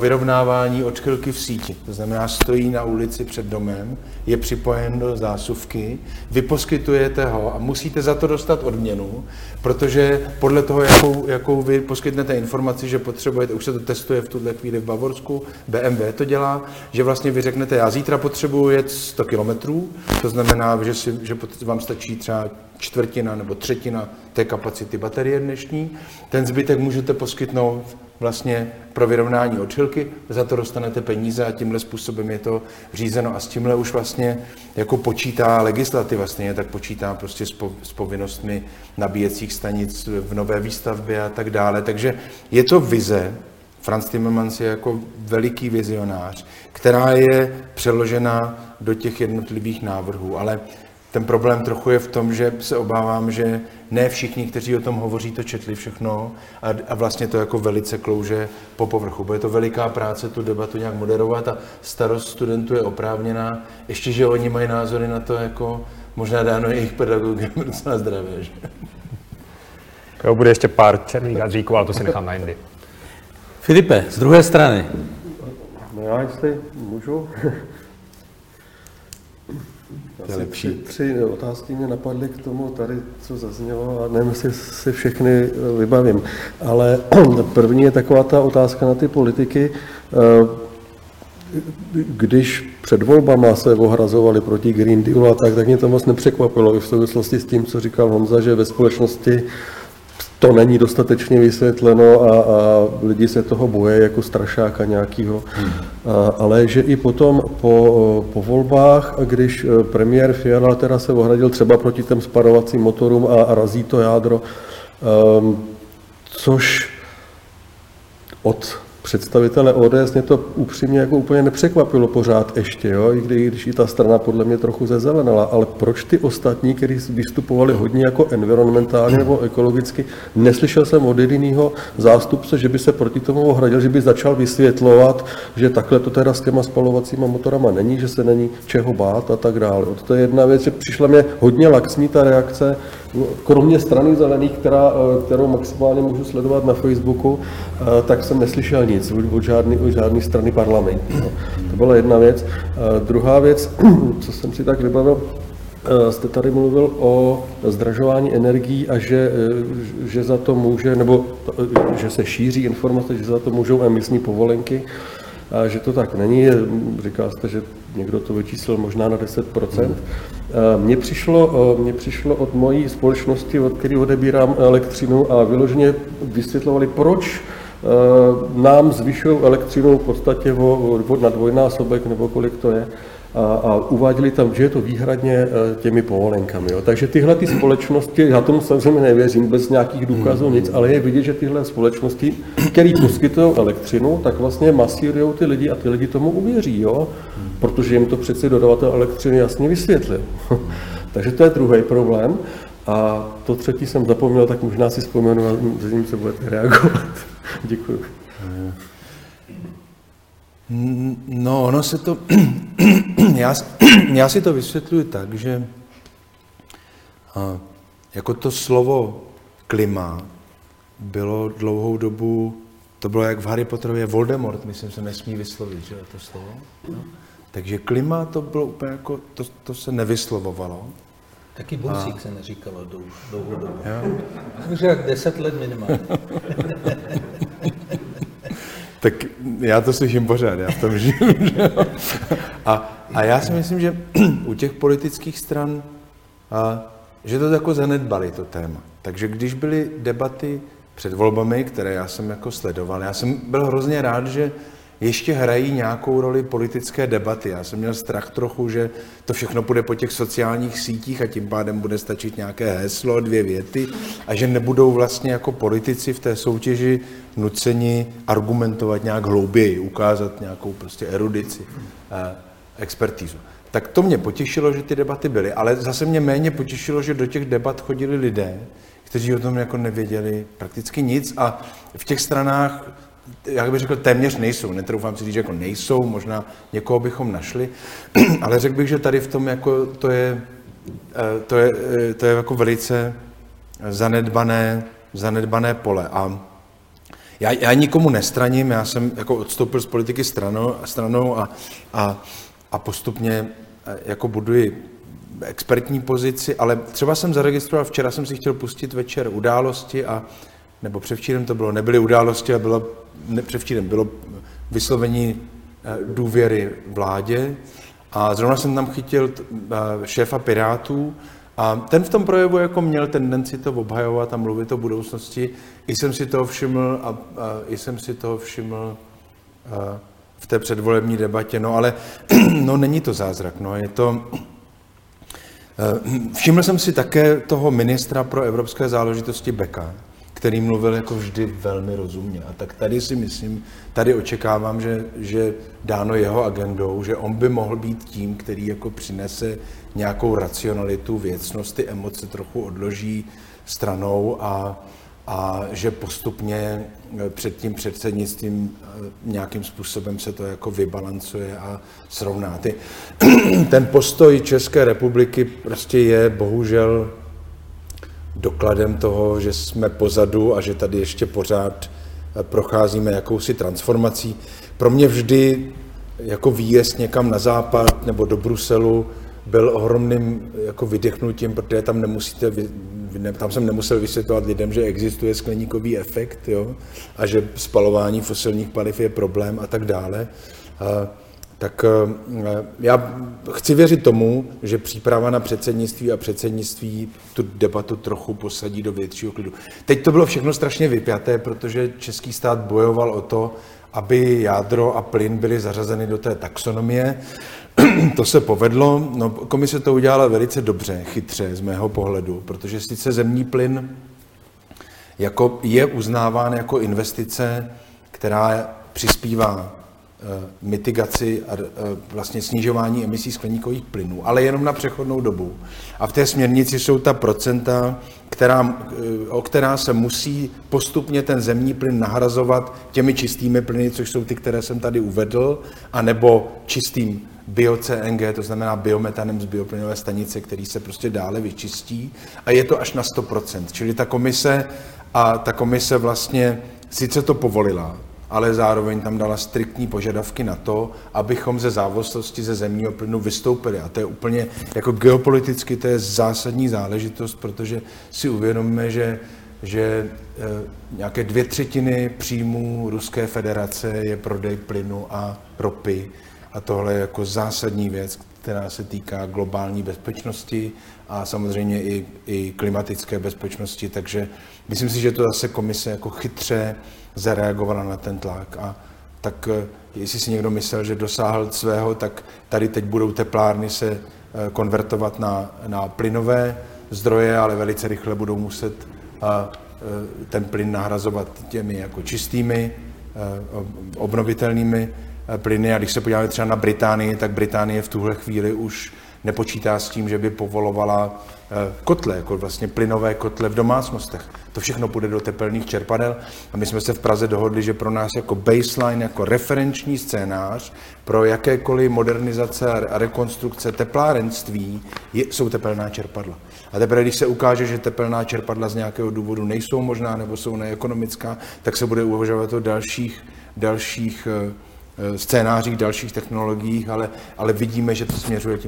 vyrovnávání odchylky v síti, to znamená stojí na ulici před domem, je připojen do zásuvky, vy poskytujete ho a musíte za to dostat odměnu, protože podle toho, jakou vy poskytnete informaci, že potřebujete, už se to testuje v tuhle chvíli v Bavorsku, BMW to dělá, že vlastně vy řeknete, já zítra potřebuji jet 100 kilometrů, to znamená, že vám stačí třeba čtvrtina nebo třetina té kapacity baterie dnešní, ten zbytek můžete poskytnout vlastně pro vyrovnání odchylky, za to dostanete peníze a tímhle způsobem je to řízeno a s tímhle už vlastně jako počítá legislativa, stejně tak počítá prostě s povinnostmi nabíjecích stanic v nové výstavbě a tak dále, takže je to vize, Franz Timmermans je jako veliký vizionář, která je přeložena do těch jednotlivých návrhů, ale ten problém trochu je v tom, že se obávám, že ne všichni, kteří o tom hovoří, to četli všechno a vlastně to jako velice klouže po povrchu. Bude to veliká práce tu debatu nějak moderovat a starost studentů je oprávněná. Ještě, že oni mají názory na to, jako možná dáno jejich pedagogem docela zdravé, že? Jo, bude ještě pár černých gadříků, ale to si nechám na jindy. Filipe, z druhé strany. No já, jestli můžu. Tři otázky mě napadly k tomu tady, co zaznělo, a nevím, jestli si všechny vybavím. Ale první je taková ta otázka na ty politiky. Když před volbama se ohrazovali proti Green Dealu a tak mě to moc nepřekvapilo i v souvislosti s tím, co říkal Honza, že ve společnosti to není dostatečně vysvětleno a lidi se toho boje jako strašáka nějakého. Ale že i potom po volbách, když premiér Fiala teda se ohradil třeba proti těm sparovacím motorům a razí to jádro, což od představitele ODS mě to upřímně jako úplně nepřekvapilo pořád ještě, jo? I když i ta strana podle mě trochu zezelenala, ale proč ty ostatní, kteří vystupovali hodně jako environmentálně nebo ekologicky, neslyšel jsem od jedinýho zástupce, že by se proti tomu ohradil, že by začal vysvětlovat, že takhle to teda s těma spalovacíma motorama není, že se není čeho bát a tak dále. To je jedna věc, že přišla mě hodně laxní ta reakce, kromě strany zelených, kterou maximálně můžu sledovat na Facebooku, tak jsem neslyšel nic od žádné strany parlamentu. No. To byla jedna věc. Druhá věc, co jsem si tak vybavil, jste tady mluvil o zdražování energií a že za to může, nebo že se šíří informace, že za to můžou emisní povolenky, a že to tak není. Říkal jste, že někdo to vyčíslil možná na 10%. Mně přišlo od mojí společnosti, od které odebírám elektřinu, a vyloženě vysvětlovali, proč nám zvyšují elektřinu v podstatě na dvojnásobek, nebo kolik to je, a uváděli tam, že je to výhradně těmi povolenkami. Jo. Takže tyhle ty společnosti, já tomu samozřejmě nevěřím bez nějakých důkazů nic, ale je vidět, že tyhle společnosti, které poskytují elektřinu, tak vlastně masírujou ty lidi a ty lidi tomu uvěří, jo? Protože jim to přeci dodavatel elektřiny jasně vysvětlil. Takže to je druhý problém. A to třetí jsem zapomněl, tak možná si vzpomenu a s ním se budete reagovat. Děkuju. No, ono se to... já si to vysvětluji tak, že jako to slovo klima bylo dlouhou dobu, to bylo jak v Harry Potterově Voldemort, myslím, se nesmí vyslovit, že to slovo. No. Takže klima to bylo úplně jako, to se nevyslovovalo. Taky bousík se neříkalo dlouhou dobu. Takže jak 10 let minimálně. Tak Já to slyším pořád, já v tom žiju. Že? A já si myslím, že u těch politických stran, že to jako zanedbali to téma. Takže když byly debaty před volbami, které já jsem jako sledoval, já jsem byl hrozně rád, že ještě hrají nějakou roli politické debaty. Já jsem měl strach trochu, že to všechno půjde po těch sociálních sítích a tím pádem bude stačit nějaké heslo, dvě věty a že nebudou vlastně jako politici v té soutěži nuceni argumentovat nějak hlouběji, ukázat nějakou prostě erudici, expertízu. Tak to mě potěšilo, že ty debaty byly, ale zase mě méně potěšilo, že do těch debat chodili lidé, kteří o tom jako nevěděli prakticky nic a v těch stranách, jak bych řekl, téměř nejsou, netroufám si říct, jako nejsou, možná někoho bychom našli, ale řekl bych, že tady v tom jako to je jako velice zanedbané pole. A já nikomu nestraním, já jsem jako odstoupil z politiky stranou a postupně jako buduji expertní pozici, ale třeba jsem zaregistroval, včera jsem si chtěl pustit večer Události a nebo převčírem to bylo, nebyly Události a bylo, převčírem bylo vyslovení důvěry vládě a zrovna jsem tam chytil šéfa Pirátů a ten v tom projevu jako měl tendenci to obhajovat a mluvit o budoucnosti. I jsem si toho všiml v té předvolební debatě, no ale no není to zázrak, no je to... Všiml jsem si také toho ministra pro evropské záležitosti Beka, který mluvil jako vždy velmi rozumně. A tak tady si myslím, tady očekávám, že dáno jeho agendou, že on by mohl být tím, který jako přinese nějakou racionalitu, věcnost, ty emoce trochu odloží stranou a že postupně před tím předsednictvím nějakým způsobem se to jako vybalancuje a srovná. Ten postoj České republiky prostě je bohužel dokladem toho, že jsme pozadu a že tady ještě pořád procházíme jakousi transformací. Pro mě vždy jako výjezd někam na západ nebo do Bruselu byl ohromným jako vydechnutím, protože tam jsem nemusel vysvětlovat lidem, že existuje skleníkový efekt, jo, a že spalování fosilních paliv je problém a tak dále. Tak já chci věřit tomu, že příprava na předsednictví a předsednictví tu debatu trochu posadí do většího klidu. Teď to bylo všechno strašně vypjaté, protože český stát bojoval o to, aby jádro a plyn byly zařazeny do té taxonomie. To se povedlo. No, komise to udělala velice dobře, chytře z mého pohledu, protože sice zemní plyn jako je uznáván jako investice, která přispívá mitigaci a vlastně snižování emisí skleníkových plynů, ale jenom na přechodnou dobu. A v té směrnici jsou ta procenta, o která se musí postupně ten zemní plyn nahrazovat těmi čistými plyny, což jsou ty, které jsem tady uvedl, anebo čistým bio-CNG, to znamená biometanem z bioplynové stanice, který se prostě dále vyčistí a je to až na 100%. Čili ta komise vlastně sice to povolila, ale zároveň tam dala striktní požadavky na to, abychom ze závaznosti ze zemního plynu vystoupili. A to je úplně, jako geopoliticky, to je zásadní záležitost, protože si uvědomíme, že nějaké 2/3 příjmů Ruské federace je prodej plynu a ropy. A tohle je jako zásadní věc, která se týká globální bezpečnosti a samozřejmě i klimatické bezpečnosti. Takže myslím si, že to zase komise jako chytře zareagovala na ten tlak. A tak jestli si někdo myslel, že dosáhl svého, tak tady teď budou teplárny se konvertovat na plynové zdroje, ale velice rychle budou muset ten plyn nahrazovat těmi jako čistými, obnovitelnými plyny. A když se podíváme třeba na Británii, tak Británie v tuhle chvíli už nepočítá s tím, že by povolovala kotle, jako vlastně plynové kotle v domácnostech. To všechno půjde do tepelných čerpadel a my jsme se v Praze dohodli, že pro nás jako baseline, jako referenční scénář pro jakékoliv modernizace a rekonstrukce teplárenství jsou tepelná čerpadla. A teprve, když se ukáže, že tepelná čerpadla z nějakého důvodu nejsou možná nebo jsou neekonomická, tak se bude uvažovat o dalších scénářích, dalších technologiích, ale vidíme, že to směřuje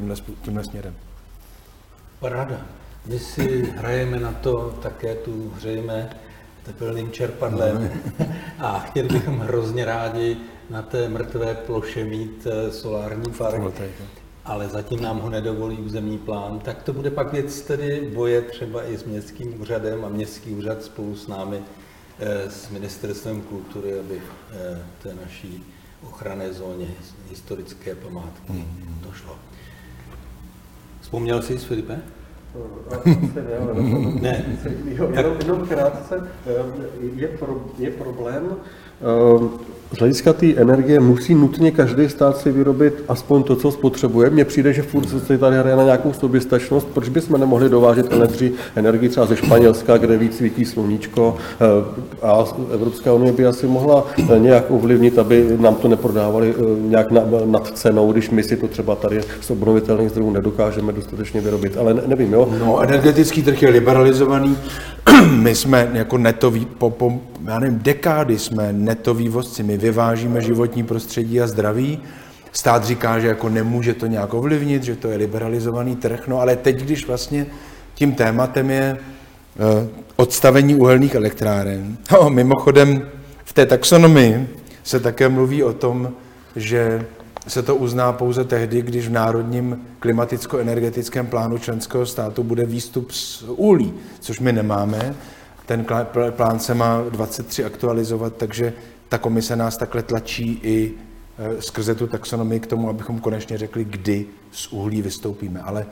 tímhle směrem. Paráda. My si hrajeme na to, také tu hřejme tepelným čerpadlem a chtěli bychom hrozně rádi na té mrtvé ploše mít solární park, ale zatím nám ho nedovolí územní plán, tak to bude pak věc tedy boje třeba i s městským úřadem a městský úřad spolu s námi, s Ministerstvem kultury, aby té naší ochranné zóně historické památky došlo. Vzpomněl jsi, Filipe? Ne. Jenom krátce, je problém, z hlediska té energie musí nutně každý stát si vyrobit aspoň to, co spotřebuje. Mně přijde, že furt se tady hraje na nějakou soběstačnost, proč bychom nemohli dovážet energii třeba ze Španělska, kde víc svítí sluníčko, a Evropská unie by asi mohla nějak ovlivnit, aby nám to neprodávali nějak nad cenou, když my si to třeba tady z obnovitelných zdrojů nedokážeme dostatečně vyrobit, ale nevím, jo? No, energetický trh je liberalizovaný, my jsme jako netoví, já nevím, dekády jsme netovývozci, my vyvážíme životní prostředí a zdraví. Stát říká, že jako nemůže to nějak ovlivnit, že to je liberalizovaný trh, no ale teď, když vlastně tím tématem je odstavení uhelných elektráren. No, mimochodem v té taxonomii se také mluví o tom, že se to uzná pouze tehdy, když v národním klimaticko-energetickém plánu členského státu bude výstup z uhlí, což my nemáme. Ten plán se má 23 aktualizovat, takže ta komise nás takhle tlačí i skrze tu taxonomii k tomu, abychom konečně řekli, kdy z uhlí vystoupíme. Ale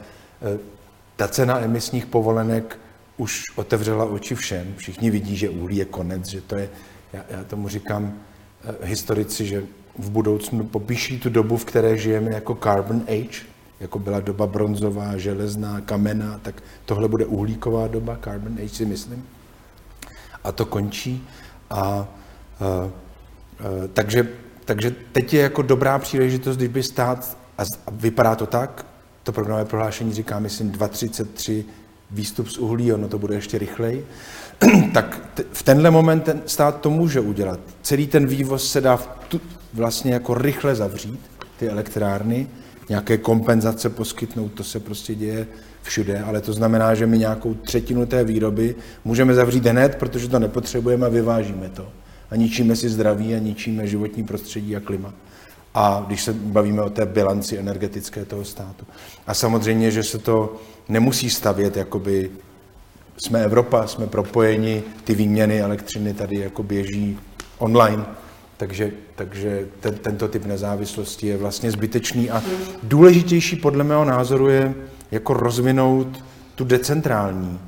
ta cena emisních povolenek už otevřela oči všem. Všichni vidí, že uhlí je konec, že to je, já tomu říkám historici, že v budoucnu popíší tu dobu, v které žijeme jako Carbon Age, jako byla doba bronzová, železná, kamenná, tak tohle bude uhlíková doba, Carbon Age si myslím. A to končí. Takže teď je jako dobrá příležitost, když by stát, a vypadá to tak, to programové prohlášení říká, myslím, 2033 výstup z uhlí, ono to bude ještě rychleji, tak v tenhle moment ten stát to může udělat. Celý ten vývoz se dá vlastně jako rychle zavřít, ty elektrárny, nějaké kompenzace poskytnout, to se prostě děje všude, ale to znamená, že my nějakou třetinu té výroby můžeme zavřít hned, protože to nepotřebujeme a vyvážíme to. A ničíme si zdraví a ničíme životní prostředí a klima. A když se bavíme o té bilanci energetické toho státu. A samozřejmě, že se to nemusí stavět, jakoby jsme Evropa, jsme propojeni, ty výměny elektřiny tady jako běží online. Takže tento typ nezávislosti je vlastně zbytečný a důležitější podle mého názoru je jako rozvinout tu decentrální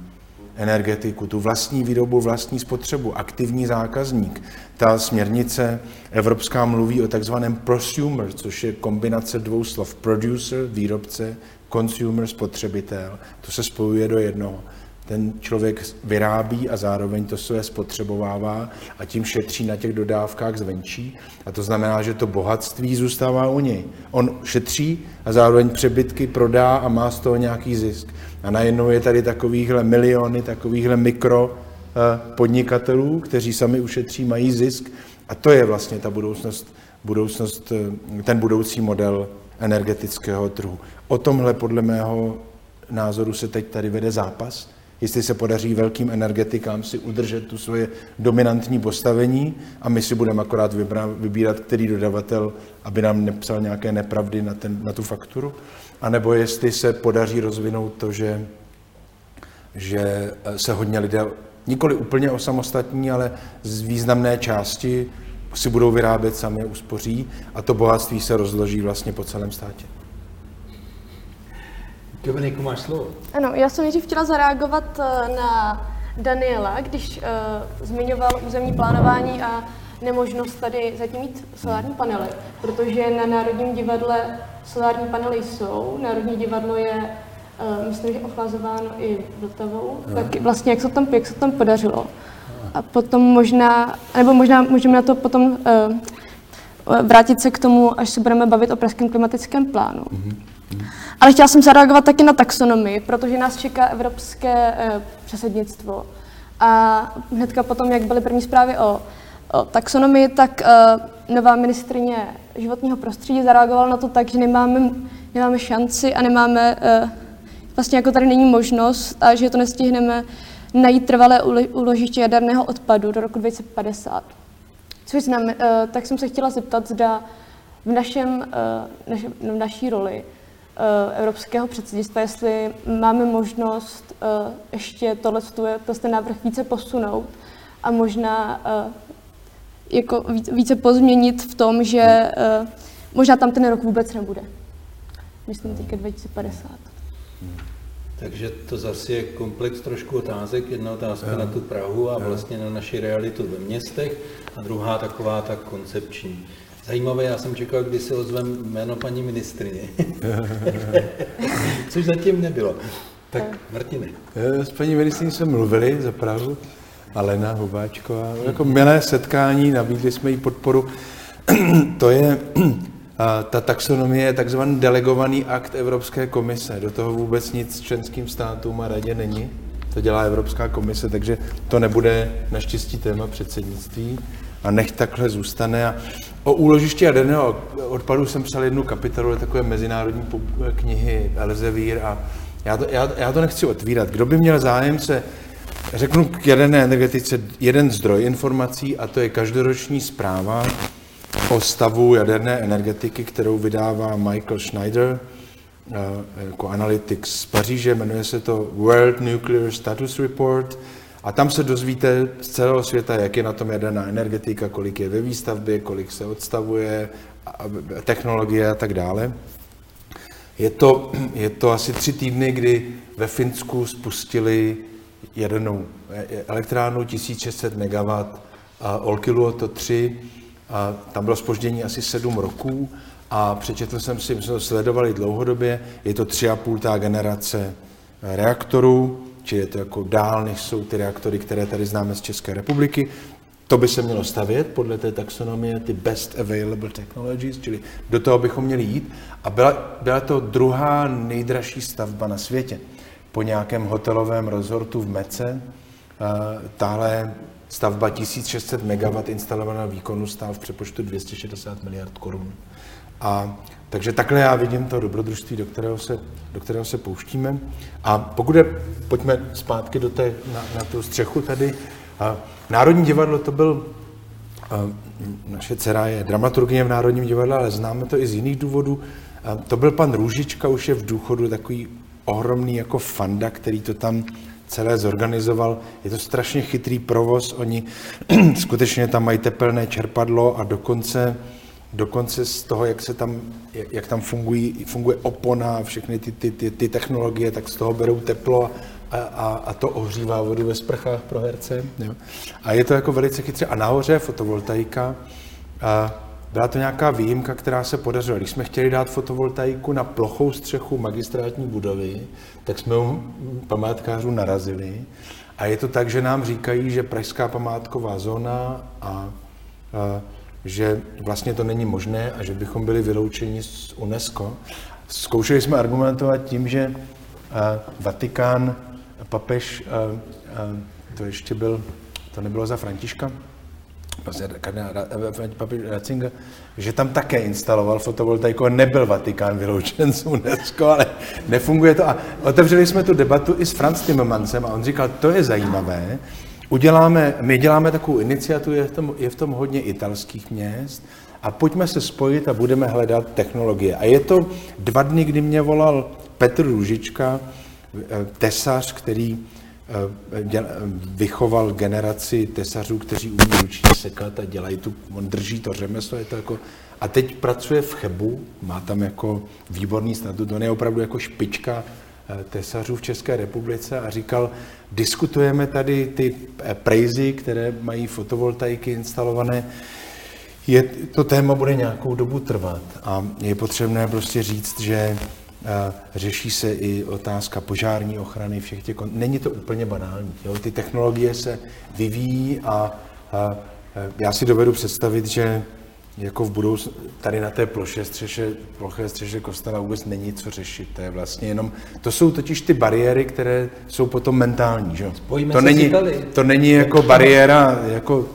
energetiku, tu vlastní výrobu, vlastní spotřebu, aktivní zákazník. Ta směrnice evropská mluví o takzvaném prosumer, což je kombinace dvou slov producer, výrobce, consumer, spotřebitel. To se spojuje do jednoho. Ten člověk vyrábí a zároveň to své spotřebovává a tím šetří na těch dodávkách zvenčí. A to znamená, že to bohatství zůstává u něj. On šetří a zároveň přebytky prodá a má z toho nějaký zisk. A najednou je tady takovýchhle miliony, takovýchhle mikropodnikatelů, kteří sami ušetří, mají zisk. A to je vlastně ta budoucnost, ten budoucí model energetického trhu. O tomhle podle mého názoru se teď tady vede zápas, jestli se podaří velkým energetikám si udržet tu svoje dominantní postavení a my si budeme akorát vybírat, který dodavatel, aby nám nepsal nějaké nepravdy na tu fakturu, anebo jestli se podaří rozvinout to, že se hodně lidé, nikoli úplně osamostatní, ale z významné části si budou vyrábět sami, uspoří a to bohatství se rozloží vlastně po celém státě. Dominiku, máš slovo. Ano, já jsem nejdřív chtěla zareagovat na Daniela, když zmiňoval územní plánování a nemožnost tady zatím mít solární panely, protože na Národním divadle solární panely jsou, Národní divadlo je, myslím, že ochlazováno i Vltavou, tak vlastně jak se tam podařilo. A potom možná můžeme na to potom vrátit se k tomu, až se budeme bavit o pražském klimatickém plánu. Ale chtěla jsem zareagovat taky na taxonomii, protože nás čeká evropské předsednictvo. A hnedka potom, jak byly první zprávy o taxonomii, tak nová ministryně životního prostředí zareagovala na to tak, že nemáme šanci a nemáme, vlastně jako tady není možnost a že to nestihneme najít trvalé úložiště jaderného odpadu do roku 2050. Což znamená, tak jsem se chtěla zeptat, zda v naší roli evropského předsednictva, jestli máme možnost ještě tohle návrh více posunout a možná jako více pozměnit v tom, že možná tam ten rok vůbec nebude. Myslím teďka 2050. Takže to zase je komplex trošku otázek. Jedna otázka na tu Prahu a vlastně na naši realitu ve městech a druhá taková tak koncepční. Zajímavé, já jsem čekal, kdy se ozvem jméno paní ministryně, což zatím nebylo. Tak Martine. S paní ministryní jsme mluvili za Prahu a Lena Hubáčková. Jako milé setkání, nabídli jsme jí podporu. To je, ta taxonomie je takzvaný delegovaný akt Evropské komise. Do toho vůbec nic členským státům a radě není. To dělá Evropská komise, takže to nebude naštěstí téma předsednictví. A nech takhle zůstane. A o úložišti jaderného odpadu jsem psal jednu kapitolu takové mezinárodní knihy Elsevier a já to nechci otvírat. Kdo by měl zájem se, řeknu k jaderné energetice jeden zdroj informací a to je každoroční zpráva o stavu jaderné energetiky, kterou vydává Michael Schneider jako analytik z Paříže, jmenuje se to World Nuclear Status Report. A tam se dozvíte z celého světa, jak je na tom jaderná energetika, kolik je ve výstavbě, kolik se odstavuje, technologie a tak dále. Je to asi 3 týdny, kdy ve Finsku spustili jadernou elektrárnu 1600 MW Olkiluoto 3. A tam bylo zpoždění asi 7 roků a přečetl jsem si, my jsme to sledovali dlouhodobě, je to 3,5. generace reaktorů. Čili je to jako dál, než jsou ty reaktory, které tady známe z České republiky. To by se mělo stavět podle té taxonomie, ty best available technologies, čili do toho bychom měli jít. A byla to druhá nejdražší stavba na světě. Po nějakém hotelovém rezortu v Mece, tahle stavba 1600 MW instalovaná výkonu stála v přepočtu 260 miliard korun. A takže takhle já vidím to dobrodružství, do kterého se pouštíme. A pokud pojďme zpátky na tu střechu tady. Národní divadlo to byl, naše dcera je dramaturgyně v Národním divadle, ale známe to i z jiných důvodů. To byl pan Růžička, už je v důchodu, takový ohromný jako fanda, který to tam celé zorganizoval. Je to strašně chytrý provoz, oni skutečně tam mají tepelné čerpadlo a dokonce z toho, jak se tam, jak tam funguje opona a všechny ty technologie, tak z toho berou teplo a to ohřívá vodu ve sprchách pro herce. Jo. A je to jako velice chytře. A nahoře fotovoltaika. Byla to nějaká výjimka, která se podařila. Když jsme chtěli dát fotovoltaiku na plochou střechu magistrátní budovy, tak jsme ho památkářů narazili. A je to tak, že nám říkají, že pražská památková zóna a že vlastně to není možné a že bychom byli vyloučeni z UNESCO. Zkoušeli jsme argumentovat tím, že Vatikán, papež, to ještě byl, to nebylo za Františka, papež Ratzinger, že tam také instaloval fotovoltaiku a nebyl Vatikán vyloučen z UNESCO, ale nefunguje to. A otevřeli jsme tu debatu i s Franz Timmermansem a on říkal, to je zajímavé, my děláme takovou iniciativu, je v tom hodně italských měst a pojďme se spojit a budeme hledat technologie. A je to 2 dny, kdy mě volal Petr Růžička, tesař, který vychoval generaci tesařů, kteří umí ručně sekat a dělají on drží to řemeslo, je to jako, a teď pracuje v Chebu, má tam jako výborný statut, on je opravdu jako špička tesařů v České republice a říkal, diskutujeme tady ty prejzy, které mají fotovoltaiky instalované, to téma bude nějakou dobu trvat a je potřebné prostě říct, že řeší se i otázka požární ochrany, všech těch, není to úplně banální, jo? Ty technologie se vyvíjí a já si dovedu představit, že jako v budoucnu, tady na té ploché střeše kostela vůbec není co řešit, to je vlastně jenom, to jsou totiž ty bariéry, které jsou potom mentální, že? To není jako bariéra jako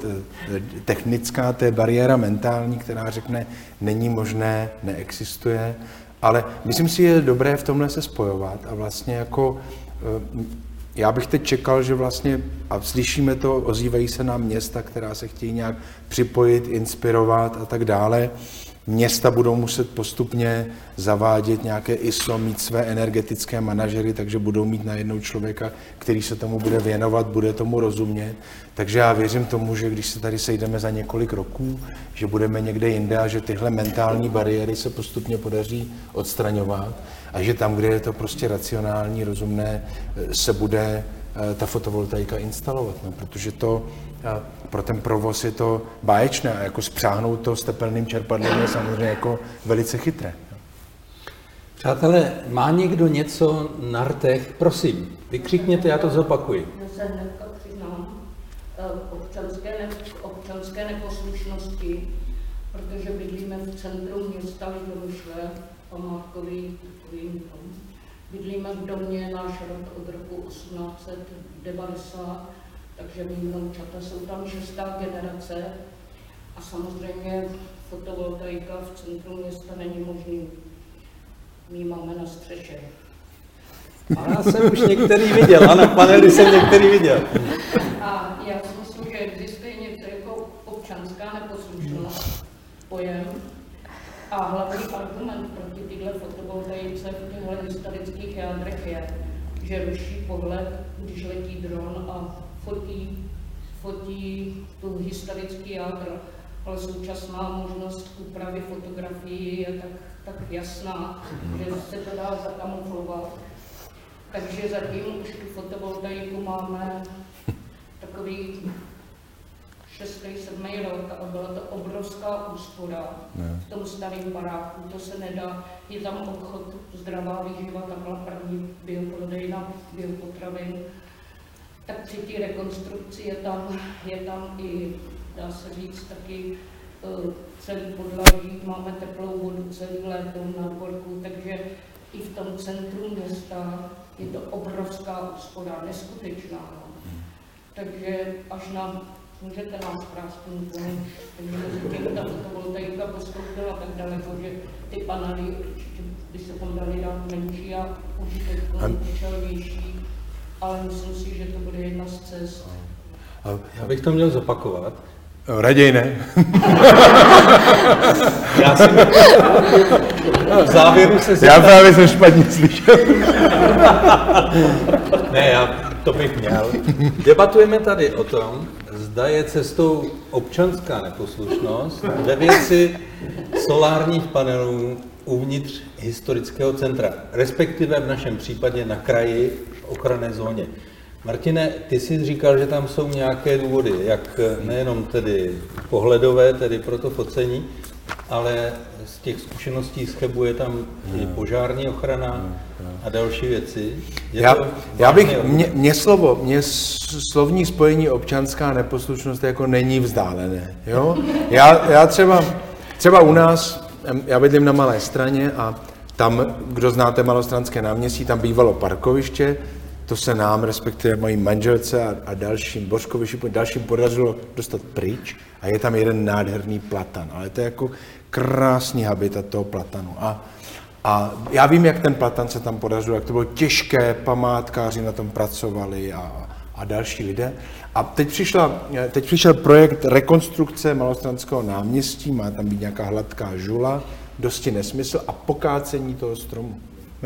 technická, to je bariéra mentální, která řekne, není možné, neexistuje, ale myslím si, je dobré v tomhle se spojovat a vlastně jako Já bych teď čekal, že vlastně, a slyšíme to, ozývají se nám města, která se chtějí nějak připojit, inspirovat a tak dále. Města budou muset postupně zavádět nějaké ISO, mít své energetické manažery, takže budou mít najednou člověka, který se tomu bude věnovat, bude tomu rozumět. Takže já věřím tomu, že když se tady sejdeme za několik roků, že budeme někde jinde a že tyhle mentální bariéry se postupně podaří odstraňovat a že tam, kde je to prostě racionální, rozumné, se bude ta fotovoltaika instalovat, no, protože to pro ten provoz je to báječné a jako spřáhnout to s tepelným čerpadlem je samozřejmě jako velice chytré. No. Přátelé, má někdo něco na rtech? Prosím, vykřikněte, já to zopakuji. Já se hnedka přiznám občanské neposlušnosti, protože bydlíme v centru města Lidovišle, památkový dům. Bydlíme v domě, náš rod od roku 1890, takže mý vnoučata jsou tam šestá generace a samozřejmě fotovoltaika v centru města není možný. My máme na střeše. A já jsem už některý viděl, ano, panely jsem některý viděl. A já si myslím, že existuje některé jako občanská neposlušnost, pojem. A hlavní argument proti tyhle fotovoltaice v těchto historických jádrech je, že ruší pohled, když letí dron a fotí tu historický jádro. Ale současná možnost úpravy fotografií je tak jasná, že se to dá zakamuflovat. Takže zatím už tu fotovoltaiku máme takový 6. 7. rok a byla to obrovská úspora v tom starém baráku, to se nedá, je tam obchod, zdravá výživa, tam byla první bioprodejna, biopotravin. Tak při té rekonstrukci je tam i, dá se říct, taky celý podlaží, máme teplou vodu celý léto na dvorku, takže i v tom centru města je to obrovská úspora, neskutečná. No. Takže až na můžete nás prásknout, takže ta fotovoltaika postoupila tak daleko, že ty panely určitě by se tam daly dát menší a užitečnější, ale myslím si, že to bude jedna z cest. Já bych to měl zopakovat. No, raději ne. Já právě jsem špatně slyšel. Ne, já to bych měl. Debatujeme tady o tom, zda je cestou občanská neposlušnost ve věci solárních panelů uvnitř historického centra, respektive v našem případě na kraji v ochranné zóně. Martine, ty jsi říkal, že tam jsou nějaké důvody, jak nejenom tedy pohledové, tedy pro to focení, ale z těch zkušeností z Chebu je tam i požární ochrana a další věci. Mně slovní spojení občanská neposlušnost jako není vzdálené. Jo? Já třeba u nás, já bydlím na Malé Straně a tam, kdo znáte Malostranské náměstí, tam bývalo parkoviště, to se nám, respektive mojí manželce a dalším Božkoviši, dalším podařilo dostat pryč a je tam jeden nádherný platan, ale to je jako krásný habitat toho platanu. A já vím, jak ten platan se tam podařil, jak to bylo těžké, památkáři na tom pracovali a další lidé. A teď přišel projekt rekonstrukce Malostranského náměstí, má tam být nějaká hladká žula, dosti nesmysl a pokácení toho stromu.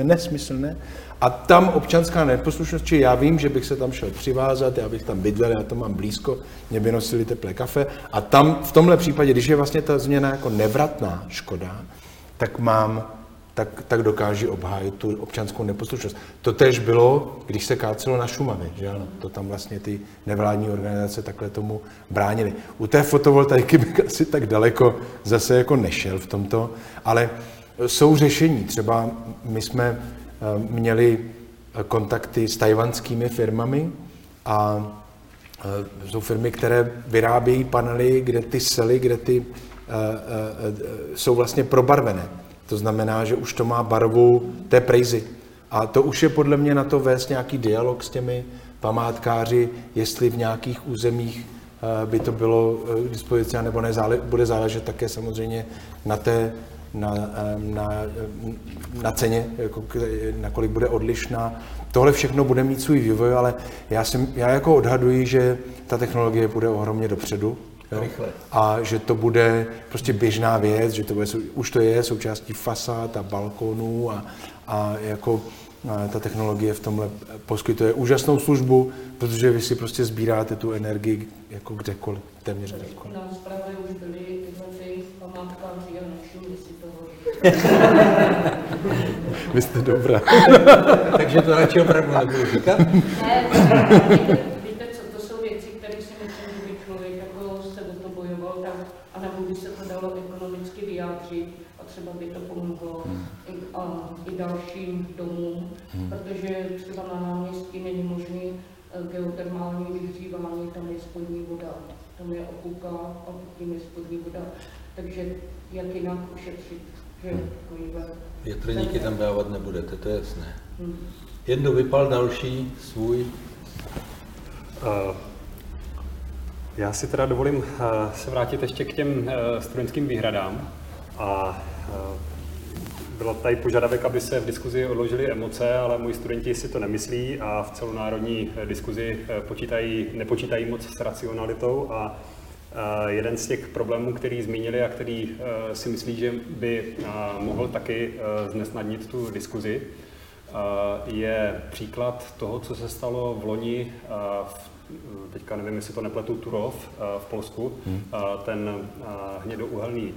Nesmyslné. A tam občanská neposlušnost, či já vím, že bych se tam šel přivázat, já bych tam bydlel, já to mám blízko, mě by nosili teplé kafe. A tam v tomhle případě, když je vlastně ta změna jako nevratná škoda, tak dokáží obhájit tu občanskou neposlušnost. To též bylo, když se kácelo na Šumavě, že ano? To tam vlastně ty nevládní organizace takhle tomu bránily. U té fotovoltaiky bych asi tak daleko zase jako nešel v tomto, ale jsou řešení. Třeba my jsme měli kontakty s tajvanskými firmami a jsou firmy, které vyrábějí panely, kde ty sely, kde ty jsou vlastně probarvené. To znamená, že už to má barvu té prejzy. A to už je podle mě na to vést nějaký dialog s těmi památkáři, jestli v nějakých územích by to bylo k dispozici, nebo ne, bude záležet také samozřejmě na té na ceně, nakolik bude odlišná. Tohle všechno bude mít svůj vývoj, ale já jako odhaduji, že ta technologie půjde ohromně dopředu. Jo? A že to bude prostě běžná věc, že to bude, už to je součástí fasád a balkonů a jako ta technologie v tomhle poskytuje úžasnou službu, protože vy si prostě sbíráte tu energii jako kdekoliv, téměř kdekoliv. Na zprávě už byly jednotlivých památkách Janošů, jestli to hodí. Vy jste dobrá. Takže to radši opravdu nebudu říkat? Ne, víte co, to jsou věci, které si myslím, že by člověk jako se do toho bojoval tak, anebo by se to dalo ekonomicky vyjádřit a třeba by to pomohlo i dalším domům, protože třeba na náměstí není možné geotermální vyhřívání, tam je spodní voda, tam je okuka a potom je spodní voda, takže jak jinak ušetřit, že větrníky tam dávat nebudete, to je jasné. Jednou vypal další svůj. Já si teda dovolím se vrátit ještě k těm studentským výhradám. A byl tady požadavek, aby se v diskuzi odložily emoce, ale moji studenti si to nemyslí a v celonárodní diskuzi nepočítají moc s racionalitou. A jeden z těch problémů, který zmínili a který si myslí, že by mohl taky znesnadnit tu diskuzi, je příklad toho, co se stalo v loni, teďka nevím, jestli to nepletu, Turów v Polsku, ten hnědouhelný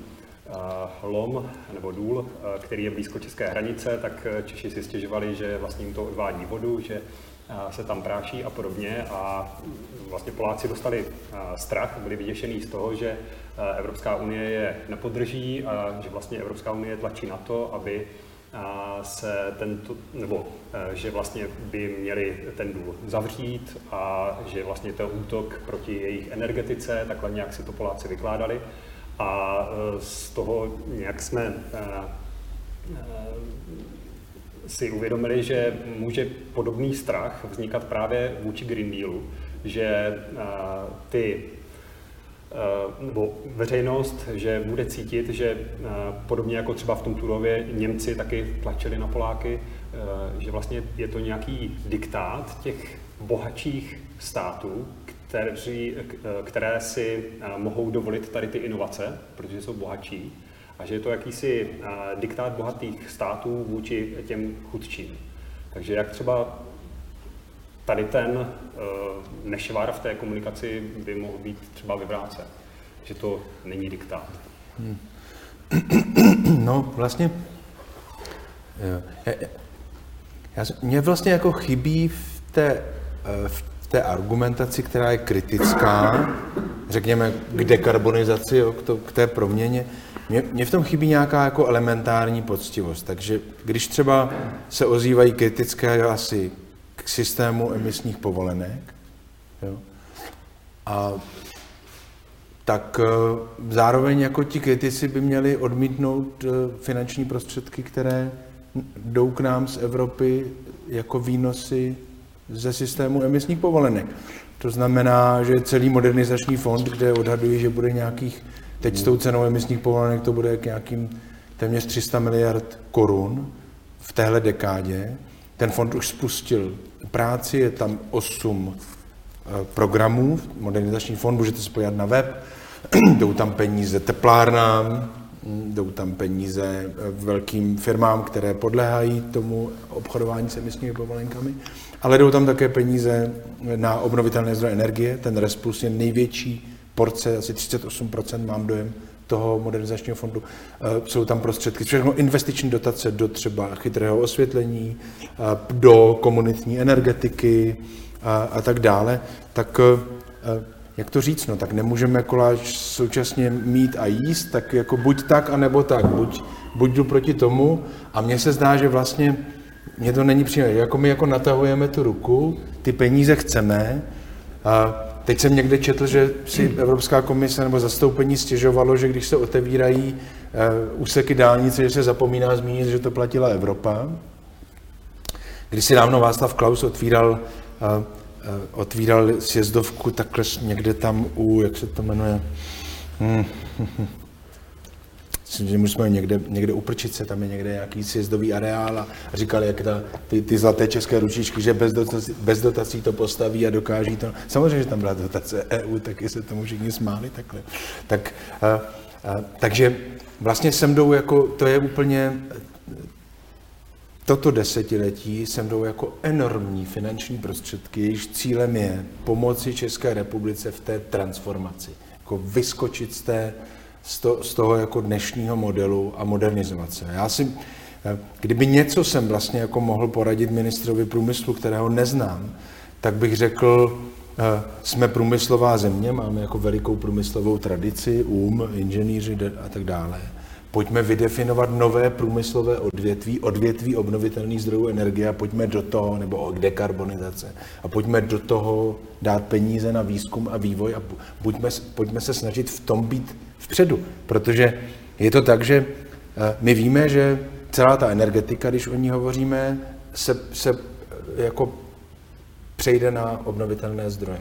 lom nebo důl, který je blízko české hranice, tak Češi si stěžovali, že vlastně jim to odvádí vodu, že se tam práší a podobně a vlastně Poláci dostali strach, byli vyděšení z toho, že Evropská unie je nepodrží a že vlastně Evropská unie tlačí na to, aby se tento, nebo že vlastně by měli ten důl zavřít a že vlastně to je útok proti jejich energetice, takhle nějak si to Poláci vykládali a z toho nějak jsme si uvědomili, že může podobný strach vznikat právě vůči Green Dealu, že nebo veřejnost, že bude cítit, že podobně jako třeba v tom Turově Němci taky tlačili na Poláky, že vlastně je to nějaký diktát těch bohatších států, které si mohou dovolit tady ty inovace, protože jsou bohatší. A že je to jakýsi diktát bohatých států vůči těm chudším. Takže jak třeba tady ten nešvar v té komunikaci by mohl být třeba vyvrácen, že to není diktát. No vlastně, mě vlastně jako chybí v té argumentaci, která je kritická, řekněme k dekarbonizaci, jo, k té proměně, mně v tom chybí nějaká jako elementární poctivost, takže když třeba se ozývají kritické hlasy k systému emisních povolenek, jo, a tak zároveň jako ti kritici by měli odmítnout finanční prostředky, které jdou k nám z Evropy jako výnosy ze systému emisních povolenek. To znamená, že celý modernizační fond, kde odhadují, že bude nějakých, teď s tou cenou emisních povolenek to bude k nějakým téměř 300 miliard korun v téhle dekádě. Ten fond už spustil práci, je tam 8 programů, modernizační fond, můžete se podívat na web, jdou tam peníze teplárnám, jdou tam peníze velkým firmám, které podléhají tomu obchodování s emisními povolenkami, ale jdou tam také peníze na obnovitelné zdroje energie, ten RESPLUS je největší porce, asi 38% mám dojem toho modernizačního fondu, jsou tam prostředky, všechno investiční dotace do třeba chytrého osvětlení, do komunitní energetiky a tak dále, tak jak to říct, no tak nemůžeme koláč současně mít a jíst, tak jako buď tak, anebo tak, buď jdu proti tomu a mně se zdá, že vlastně mně to není příjemné, jako my jako natahujeme tu ruku, ty peníze chceme, teď jsem někde četl, že si Evropská komise nebo zastoupení stěžovalo, že když se otevírají úseky dálnice, že se zapomíná zmínit, že to platila Evropa. Když si dávno Václav Klaus otvíral sjezdovku takhle někde tam jak se to jmenuje, Myslím, že jsme někde uprčit se, tam je někde nějaký sjezdový areál a říkali, jak ty zlaté české ručičky, že bez dotací to postaví a dokáží to. Samozřejmě, že tam byla dotace EU, taky se tomu všichni smáli takhle. Takže vlastně sem jdou jako, to je úplně, toto desetiletí sem jdou jako enormní finanční prostředky, jejichž cílem je pomoci České republice v té transformaci. Jako vyskočit z toho jako dnešního modelu a modernizovat se. Kdyby něco jsem vlastně jako mohl poradit ministrovi průmyslu, kterého neznám, tak bych řekl, jsme průmyslová země, máme jako velikou průmyslovou tradici, inženýři a tak dále. Pojďme vydefinovat nové průmyslové odvětví obnovitelných zdrojů energie a pojďme do toho, nebo dekarbonizace, a pojďme do toho dát peníze na výzkum a vývoj a pojďme se snažit v tom být vpředu, protože je to tak, že my víme, že celá ta energetika, když o ní hovoříme, se jako přejde na obnovitelné zdroje.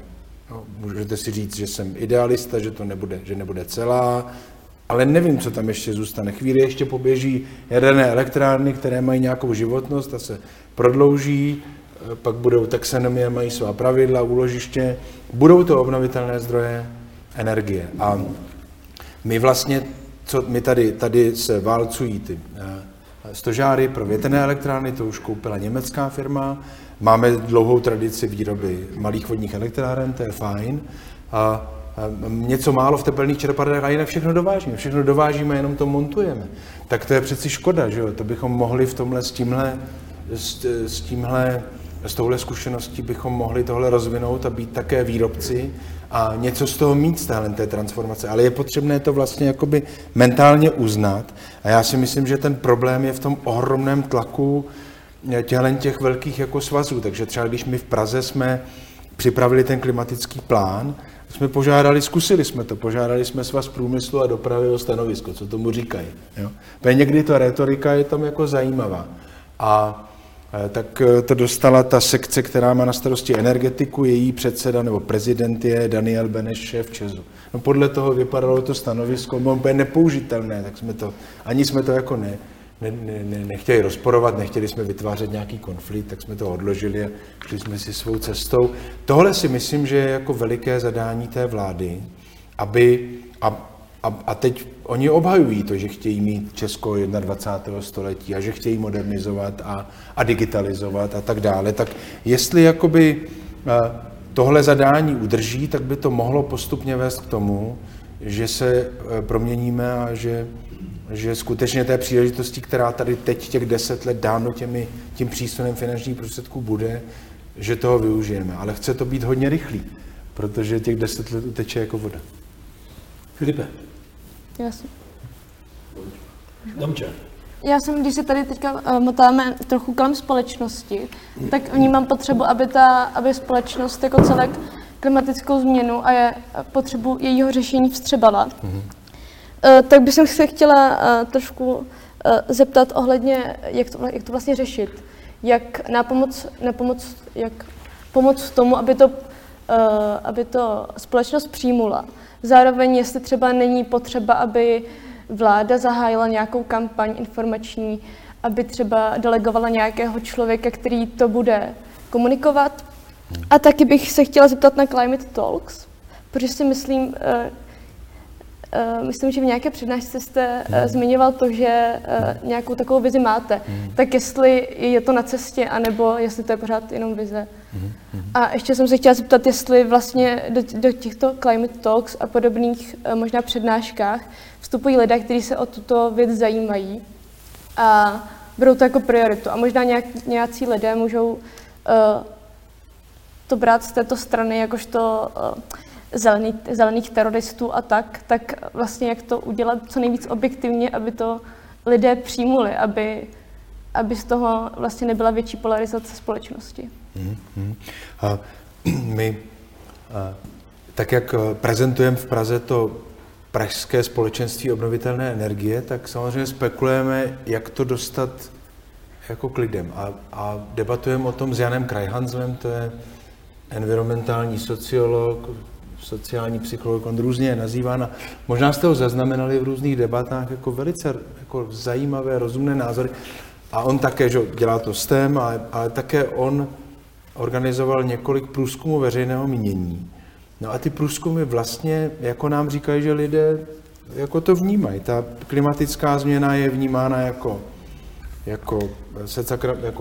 No, můžete si říct, že jsem idealista, že nebude celá, ale nevím, co tam ještě zůstane. Chvíli ještě poběží jaderné elektrárny, které mají nějakou životnost a se prodlouží, pak budou taxonomie, mají svá pravidla, úložiště, budou to obnovitelné zdroje energie. A my vlastně, tady se válcují ty stožáry pro větrné elektrárny, to už koupila německá firma, máme dlouhou tradici výroby malých vodních elektráren, to je fajn. A něco málo v tepelných čerpadlech a jinak všechno dovážíme, jenom to montujeme. Tak to je přeci škoda, že jo? To bychom mohli v tomhle s touhle zkušeností bychom mohli tohle rozvinout a být také výrobci a něco z toho mít z té transformace, ale je potřebné to vlastně jakoby mentálně uznat a já si myslím, že ten problém je v tom ohromném tlaku těch velkých jako svazů, takže třeba když my v Praze jsme připravili ten klimatický plán, Požádali jsme Svaz průmyslu a dopravy o stanovisko, co tomu říkají. Jo? Někdy ta retorika je tam jako zajímavá. A tak to dostala ta sekce, která má na starosti energetiku, její předseda nebo prezident je Daniel Beneš, šéf ČEZu. No, podle toho vypadalo to stanovisko, bylo úplně nepoužitelné, tak jsme to nechtěli rozporovat, nechtěli jsme vytvářet nějaký konflikt, tak jsme to odložili a šli jsme si svou cestou. Tohle si myslím, že je jako veliké zadání té vlády, aby teď oni obhajují to, že chtějí mít Česko 21. století a že chtějí modernizovat a digitalizovat a tak dále. Tak jestli jakoby tohle zadání udrží, tak by to mohlo postupně vést k tomu, že se proměníme a že skutečně té příležitosti, která tady teď těch 10 let dáno tím přísunem finančních prostředků bude, že toho využijeme. Ale chce to být hodně rychlý, protože těch 10 let uteče jako voda. Filipe. Já jsem, když se tady teďka motáme trochu kolem společnosti, tak vnímám potřebu, aby společnost jako celek klimatickou změnu a potřebu jejího řešení vstřebala. Tak bych se chtěla trošku zeptat ohledně, jak to vlastně řešit. Jak pomoct tomu, aby to společnost přijmula. Zároveň, jestli třeba není potřeba, aby vláda zahájila nějakou kampaň informační, aby třeba delegovala nějakého člověka, který to bude komunikovat. A taky bych se chtěla zeptat na Climate Talks, protože si myslím, že v nějaké přednášce jste zmiňoval to, že nějakou takovou vizi máte. Tak jestli je to na cestě, anebo jestli to je pořád jenom vize. A ještě jsem se chtěla zeptat, jestli vlastně do těchto Climate Talks a podobných možná přednáškách vstupují lidé, kteří se o tuto věc zajímají a berou to jako prioritu. A možná nějací lidé můžou to brát z této strany jakožto zelených teroristů a tak vlastně jak to udělat co nejvíc objektivně, aby to lidé přijmuli, aby z toho vlastně nebyla větší polarizace společnosti. My tak jak prezentujeme v Praze to pražské společenství obnovitelné energie, tak samozřejmě spekulujeme, jak to dostat jako k lidem a debatujeme o tom s Janem Krajhanzlem, to je environmentální sociolog, sociální psycholog, on různě je nazýván. A možná jste ho zaznamenali v různých debatách jako velice jako zajímavé, rozumné názory. A on také, že dělá to STEM, ale také on organizoval několik průzkumů veřejného mínění. No a ty průzkumy vlastně jako nám říkají, že lidé jako to vnímají. Ta klimatická změna je vnímána jako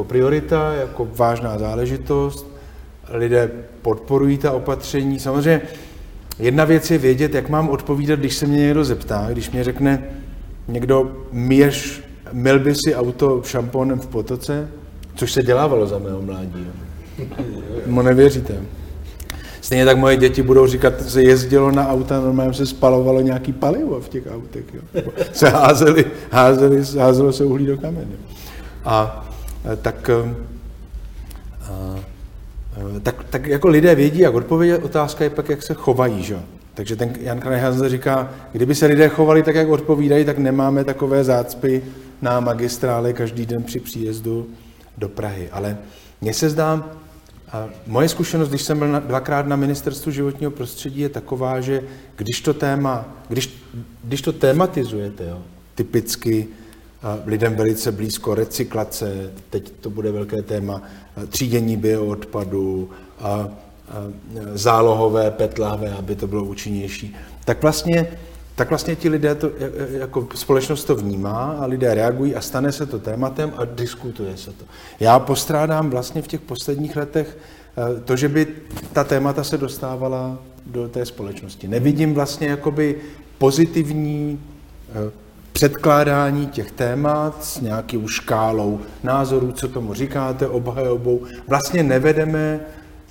priorita, jako vážná záležitost. Lidé podporují ta opatření. Samozřejmě jedna věc je vědět, jak mám odpovídat, když se mě někdo zeptá, když mě řekne někdo, myl by si auto šampónem v potoce, což se dělávalo za mého mládí. No nevěříte. Stejně tak moje děti budou říkat, že se jezdilo na auta, normálně se spalovalo nějaký palivo v těch autech. Jo. Se házelo se uhlí do kamene. Tak jako lidé vědí, jak odpovědět, otázka je pak, jak se chovají, že? Takže ten Jan Krajhans říká, kdyby se lidé chovali tak, jak odpovídají, tak nemáme takové zácpy na magistrále každý den při příjezdu do Prahy. Ale mně se zdá, a moje zkušenost, když jsem byl dvakrát na Ministerstvu životního prostředí, je taková, že když to tematizujete, jo, typicky lidem velice blízko recyklace, teď to bude velké téma, třídění bioodpadu, a zálohové PET láhve, aby to bylo účinnější, tak vlastně ti lidé to, jako společnost to vnímá a lidé reagují a stane se to tématem a diskutuje se to. Já postrádám vlastně v těch posledních letech to, že by ta témata se dostávala do té společnosti. Nevidím vlastně jakoby pozitivní předkládání těch témat s nějakou škálou názorů, co tomu říkáte, obhajobou. Vlastně nevedeme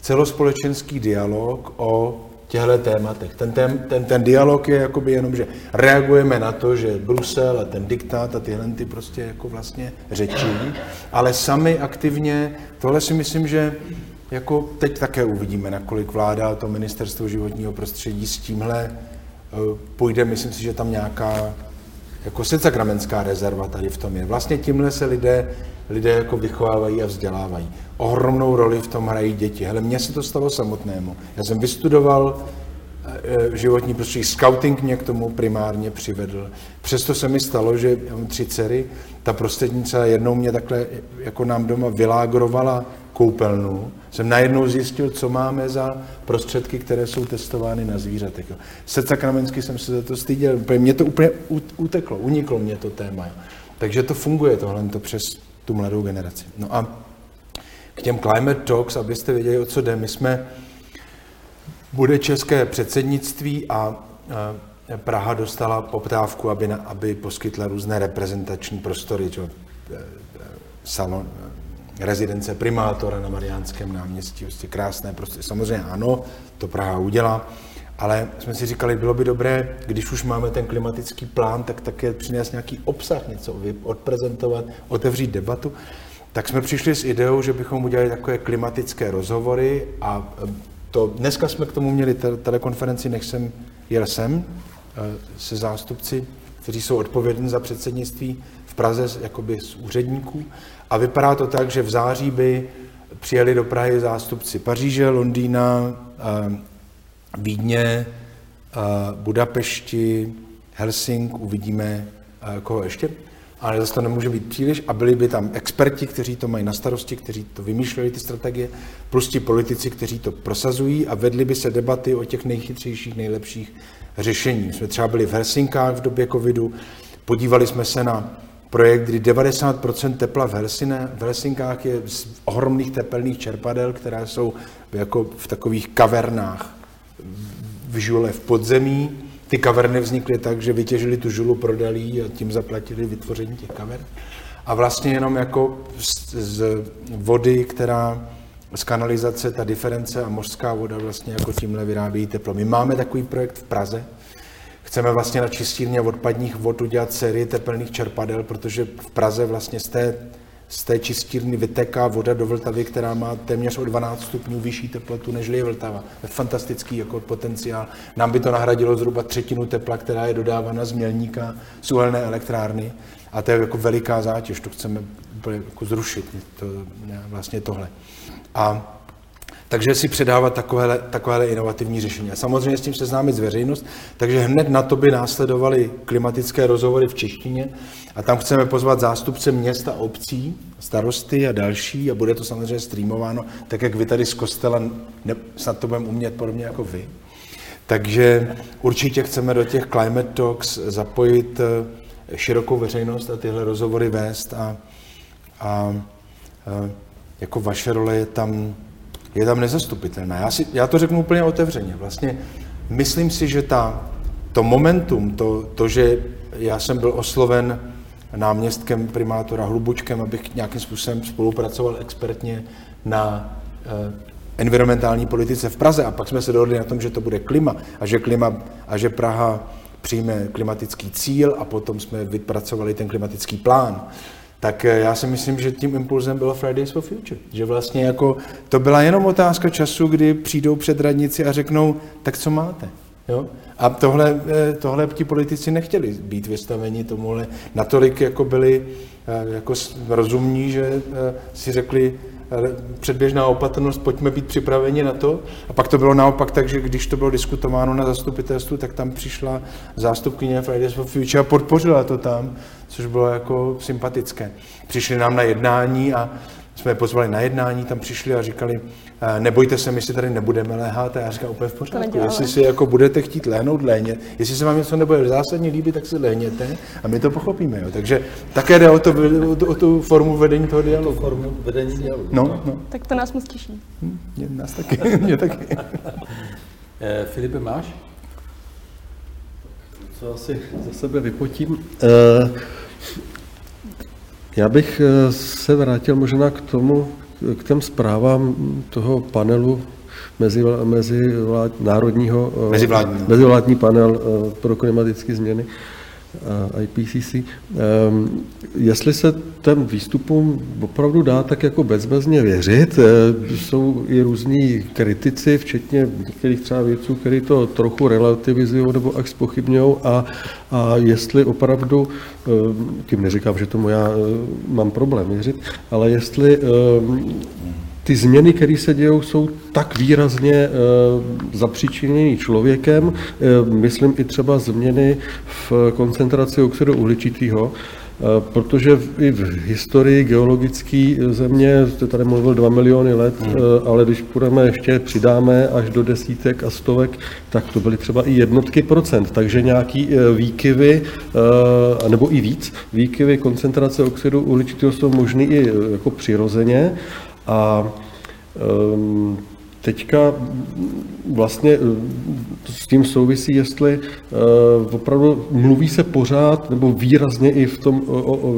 celospolečenský dialog o těchto tématech. Ten dialog je jakoby jenom, že reagujeme na to, že Brusel a ten diktát a tyhle ty prostě jako vlastně řečí, ale sami aktivně, tohle si myslím, že jako teď také uvidíme, nakolik vláda to Ministerstvo životního prostředí s tímhle půjde, myslím si, že tam nějaká jako secakramenská rezerva tady v tom je. Vlastně tímhle se lidé jako vychovávají a vzdělávají. Ohromnou roli v tom hrají děti. Hele, mně se to stalo samotnému. Já jsem vystudoval životní prostředí, skauting mě k tomu primárně přivedl. Přesto se mi stalo, že mám 3 dcery, ta prostřednice jednou mě takhle jako nám doma vylágrovala koupelnu. Jsem najednou zjistil, co máme za prostředky, které jsou testovány na zvířatech. Secakramensky jsem se za to styděl, mě to úplně uteklo, uniklo mě to téma. Takže to funguje tohle přes tu mladou generaci. No a k těm Climate Talks, abyste věděli, o co jde, bude české předsednictví a Praha dostala poptávku, aby poskytla různé reprezentační prostory, salon, rezidence primátora na Mariánském náměstí, prostě krásné prostory. Samozřejmě ano, to Praha udělá, ale jsme si říkali, bylo by dobré, když už máme ten klimatický plán, tak také přinést nějaký obsah, něco odprezentovat, otevřít debatu. Tak jsme přišli s ideou, že bychom udělali takové klimatické rozhovory a to dneska jsme k tomu měli telekonferenci, než jsem jel sem se zástupci, kteří jsou odpovědní za předsednictví v Praze jakoby z úředníků a vypadá to tak, že v září by přijeli do Prahy zástupci Paříže, Londýna, Vídně, Budapešti, Helsink, uvidíme koho ještě, ale zase to nemůže být příliš a byli by tam experti, kteří to mají na starosti, kteří to vymýšleli, ty strategie, plus ti politici, kteří to prosazují a vedli by se debaty o těch nejchytřejších, nejlepších řešení. Jsme třeba byli v Helsinkách v době covidu, podívali jsme se na projekt, kdy 90% tepla v Helsinkách je z ohromných tepelných čerpadel, které jsou jako v takových kavernách v žule v podzemí. Ty kaverny vznikly tak, že vytěžili tu žulu, prodali a tím zaplatili vytvoření těch kavern. A vlastně jenom jako z vody, která z kanalizace, ta diference a mořská voda vlastně jako tímhle vyrábějí teplo. My máme takový projekt v Praze. Chceme vlastně na čistírně odpadních vod udělat sérii tepelných čerpadel, protože v Praze vlastně z té čistírny vyteká voda do Vltavy, která má téměř o 12 stupňů vyšší teplotu, než je Vltava. Fantastický jako potenciál. Nám by to nahradilo zhruba 1/3 tepla, která je dodávána z Mělníka, z uhelné elektrárny. A to je jako veliká zátěž, to chceme jako zrušit, vlastně tohle. A Takže si předávat takovéhle inovativní řešení. A samozřejmě s tím seznámit z veřejnost, takže hned na to by následovaly klimatické rozhovory v češtině a tam chceme pozvat zástupce měst a obcí, starosty a další a bude to samozřejmě streamováno, tak jak vy tady z kostela, snad to budeme umět podobně jako vy. Takže určitě chceme do těch Climate Talks zapojit širokou veřejnost a tyhle rozhovory vést a jako vaše role je tam nezastupitelná. Já to řeknu úplně otevřeně. Vlastně myslím si, že to momentum, to, že já jsem byl osloven náměstkem primátora Hlubučkem, abych nějakým způsobem spolupracoval expertně na environmentální politice v Praze a pak jsme se dohodli na tom, že to bude klima a že Praha přijme klimatický cíl a potom jsme vypracovali ten klimatický plán. Tak já si myslím, že tím impulzem bylo Fridays for Future. Že vlastně jako to byla jenom otázka času, kdy přijdou předradnici a řeknou, tak co máte? Jo? A tohle ti politici nechtěli být vystaveni tomuhle. Natolik jako byli jako rozumní, že si řekli předběžná opatrnost, pojďme být připraveni na to. A pak to bylo naopak tak, že když to bylo diskutováno na zastupitelstvu, tak tam přišla zástupkyně Fridays for Future a podpořila to tam, což bylo jako sympatické. Přišli nám na jednání a jsme je pozvali na jednání, tam přišli a říkali, nebojte se, my si tady nebudeme léhat. A já říkám, úplně v pořádku, jestli si jako budete chtít léhnět, jestli se vám něco nebude zásadně líbit, tak si léhněte a my to pochopíme. Jo. Takže také jde o tu formu vedení toho dialogu. Formu vedení dialogu. No. Tak to nás moc těší. Nás taky, mě taky. Filipe, máš? Co asi za sebe vypotím? Já bych se vrátil možná k těm zprávám toho panelu mezivládní panel pro klimatické změny IPCC. Jestli se těm výstupům opravdu dá tak jako bezmezně věřit, jsou i různí kritici, včetně některých třeba vědců, kteří to trochu relativizují nebo až zpochybňují a jestli opravdu, tím neříkám, že tomu já mám problém věřit, ale jestli ty změny, které se dějou, jsou tak výrazně zapříčiněny člověkem, myslím i třeba změny v koncentraci oxidu uhličitého, protože i v historii geologické země, jste tady mluvil 2 miliony let, ale když půjdeme ještě přidáme až do desítek a stovek, tak to byly třeba i jednotky procent, takže nějaký výkyvy, nebo i víc, výkyvy koncentrace oxidu uhličitého jsou možný i jako přirozeně. A teďka vlastně s tím souvisí, jestli opravdu mluví se pořád, nebo výrazně i v tom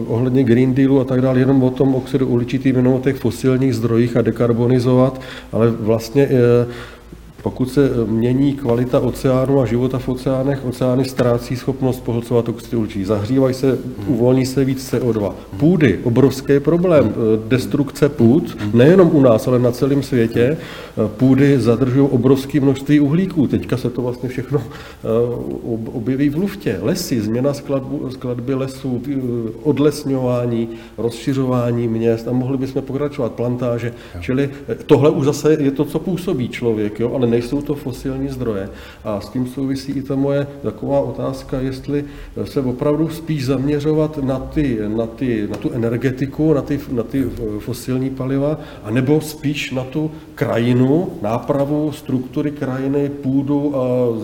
ohledně Green Dealu a tak dále, jenom o tom oxidu uhličitým, jenom o těch fosilních zdrojích a dekarbonizovat, ale vlastně pokud se mění kvalita oceánu a života v oceánech, oceány ztrácí schopnost pohlcovat oxid uhličitý. Zahřívají se, uvolní se víc CO2. Půdy, obrovský problém. Destrukce půd, nejenom u nás, ale na celém světě. Půdy zadržují obrovské množství uhlíků. Teďka se to vlastně všechno objeví v luftě. Lesy, změna skladby lesů, odlesňování, rozšiřování měst a mohli bychom pokračovat, plantáže. Čili tohle už zase je to, co působí člověk, jo? Ale nejsou to fosilní zdroje. A s tím souvisí i ta moje taková otázka, jestli se opravdu spíš zaměřovat na tu energetiku, na ty fosilní paliva, anebo spíš na tu krajinu, nápravu, struktury krajiny, půdu,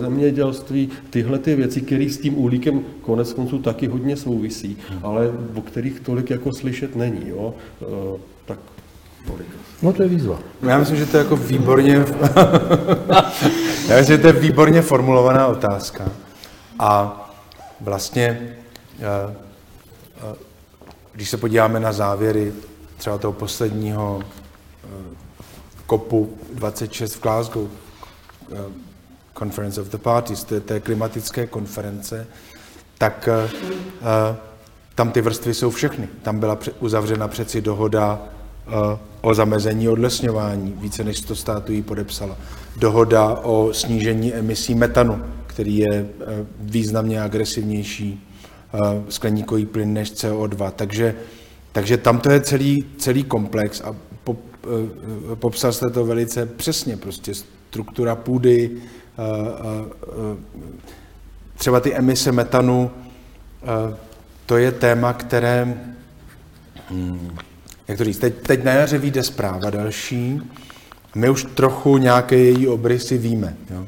zemědělství, tyhle ty věci, které s tím uhlíkem koneckonců taky hodně souvisí, ale o kterých tolik jako slyšet není. Jo? Tak tolik. No to je výzva. Já myslím, že to je jako výborně já myslím, že to je výborně formulovaná otázka. A vlastně, když se podíváme na závěry třeba toho posledního COPu 26 v Glasgow, Conference of the Parties, té klimatické konference, tak tam ty vrstvy jsou všechny. Tam byla uzavřena přeci dohoda o zamezení odlesňování, více než 100 států ji podepsala. Dohoda o snížení emisí metanu, který je významně agresivnější skleníkový plyn než CO2. Takže tam to je celý komplex a popsal jste to velice přesně, prostě struktura půdy, třeba ty emise metanu, to je téma, které, jak to říct, teď na jaře vyjde zpráva další, my už trochu nějaké její obrysy víme. Jo.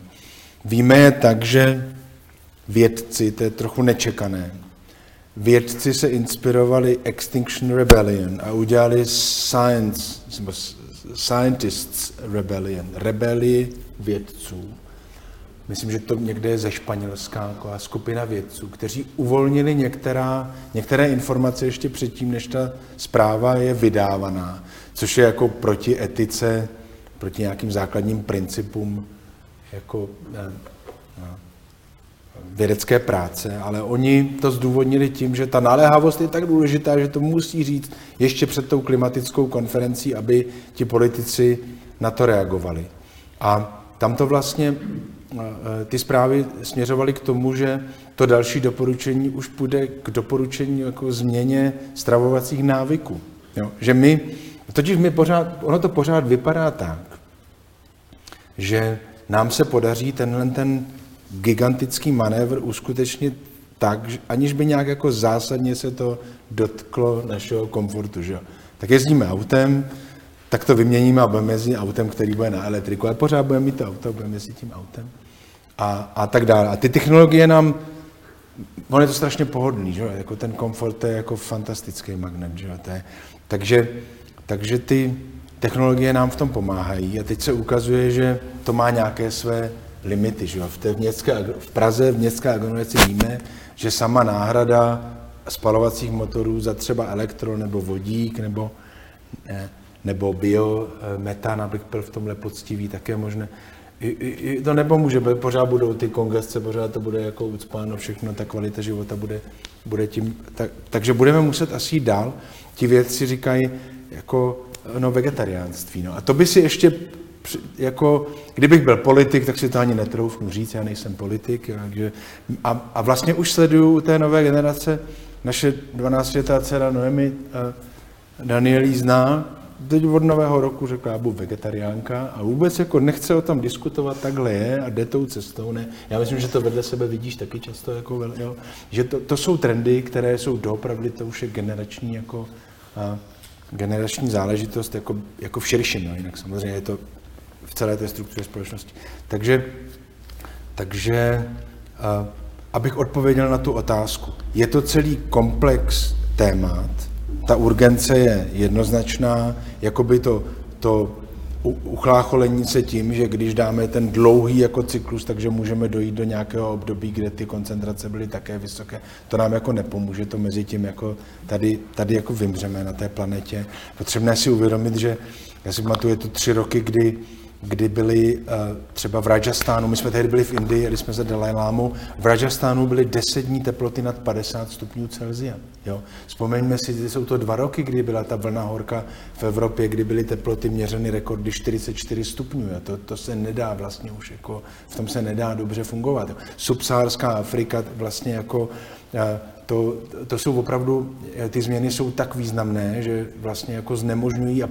Víme je tak, že vědci, to je trochu nečekané, vědci se inspirovali Extinction Rebellion a udělali Scientists Rebellion, rebelii vědců. Myslím, že to někde je ze Španělska, taková skupina vědců, kteří uvolnili některé informace ještě předtím, než ta zpráva je vydávaná, což je jako proti etice, proti nějakým základním principům jako vědecké práce, ale oni to zdůvodnili tím, že ta naléhavost je tak důležitá, že to musí říct ještě před tou klimatickou konferencí, aby ti politici na to reagovali. A tam to vlastně, ty zprávy směřovaly k tomu, že to další doporučení už půjde k doporučení jako změně stravovacích návyků. Jo? Že ono to pořád vypadá tak, že nám se podaří tenhle ten gigantický manévr uskutečnit tak, aniž by nějak jako zásadně se to dotklo našeho komfortu. Že? Tak jezdíme autem, tak to vyměníme a budeme jezdit autem, který bude na elektriku, ale pořád budeme mít to auto, budeme jezdit tím autem a tak dále. A ty technologie nám, ono je to strašně pohodlný, že? Jako ten komfort, to je jako fantastický magnet. Že? To je, takže ty technologie nám v tom pomáhají a teď se ukazuje, že to má nějaké své limity. Že? V Praze v městské aglomeraci víme, že sama náhrada spalovacích motorů za třeba elektro nebo vodík nebo biometan, abych byl v tomhle poctivý, také možné. To nepomůže, pořád budou ty kongresce, pořád to bude jako ucpáno všechno, ta kvalita života bude tím. Takže budeme muset asi jít dál. Ti vědci říkají jako vegetariánství. No. A to by si ještě, jako, kdybych byl politik, tak si to ani netroufnu říct, já nejsem politik. Takže, a vlastně už sleduju té nové generace, naše 12letá dcera Noemi, Daniel ji zná, teď od nového roku řekla, já budu vegetariánka a vůbec jako nechce o tom diskutovat, takhle je a jde tou cestou, ne. Já myslím, že to vedle sebe vidíš taky často, jako, jo, že to jsou trendy, které jsou doopravdy, to už je generační, generační záležitost, jako v širším, no, jinak samozřejmě je to v celé té struktuře společnosti. Takže abych odpověděl na tu otázku, je to celý komplex témat. Ta urgence je jednoznačná, jakoby to uchlácholení se tím, že když dáme ten dlouhý jako cyklus, takže můžeme dojít do nějakého období, kde ty koncentrace byly také vysoké, to nám jako nepomůže, to mezi tím jako tady jako vymřeme na té planetě. Potřebné si uvědomit, že já si pamatuju, je to 3 roky, kdy byly třeba v Rajastánu, my jsme tehdy byli v Indii, jeli jsme za Dalajlámou, v Rajastánu byly 10 dní teploty nad 50 stupňů Celsia. Jo? Vzpomeňme si, že jsou to 2 roky, kdy byla ta vlna horka v Evropě, kdy byly teploty měřeny rekordy 44 stupňů. Jo? To se nedá vlastně už, jako, v tom se nedá dobře fungovat. Jo? Subsaharská Afrika vlastně jako, to jsou opravdu, ty změny jsou tak významné, že vlastně jako znemožňují a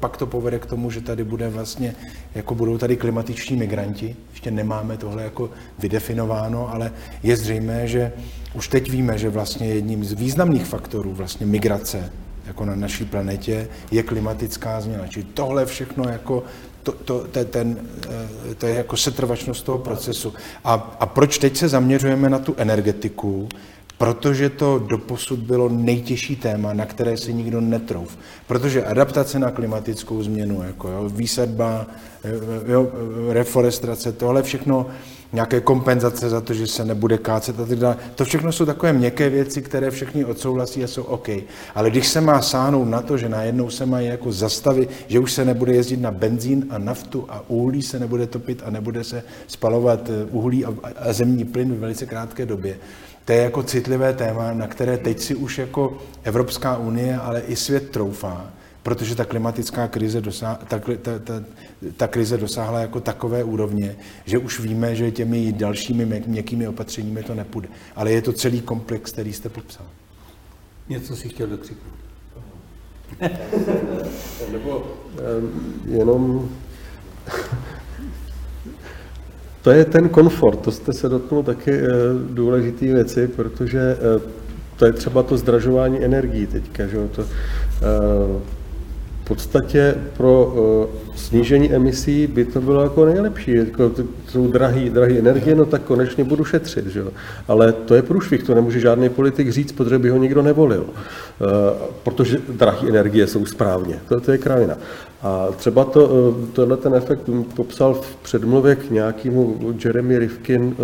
pak to povede k tomu, že tady bude vlastně, jako budou tady klimatiční migranti. Ještě nemáme tohle jako vydefinováno, ale je zřejmé, že už teď víme, že vlastně jedním z významných faktorů vlastně migrace jako na naší planetě je klimatická změna. Čili tohle všechno jako to je jako setrvačnost toho procesu. A proč teď se zaměřujeme na tu energetiku? Protože to doposud bylo nejtěžší téma, na které si nikdo netrouf. Protože adaptace na klimatickou změnu, jako jo, výsadba, jo, reforestace, tohle všechno, nějaké kompenzace za to, že se nebude kácet a tak dále, to všechno jsou takové měkké věci, které všichni odsouhlasí a jsou OK. Ale když se má sáhnout na to, že najednou se mají jako zastavit, že už se nebude jezdit na benzín a naftu a uhlí se nebude topit a nebude se spalovat uhlí a zemní plyn v velice krátké době, to je jako citlivé téma, na které teď si už jako Evropská unie, ale i svět troufá, protože ta klimatická krize dosáhla jako takové úrovně, že už víme, že těmi dalšími měkkými opatřeními to nepůjde. Ale je to celý komplex, který jste popsal. Něco si chtěl dokřiknout. Nebo jenom... To je ten komfort, to jste se dotknul taky důležité věci, protože to je třeba to zdražování energií teďka, že to v podstatě pro snížení emisí by to bylo jako nejlepší, jako jsou drahé energie, no tak konečně budu šetřit, že? Ale to je průšvih, to nemůže žádný politik říct, protože by ho nikdo nevolil, protože drahé energie jsou správně, to je krávina. A třeba tohle ten efekt popsal v předmluvě k nějakému Jeremy Rifkin,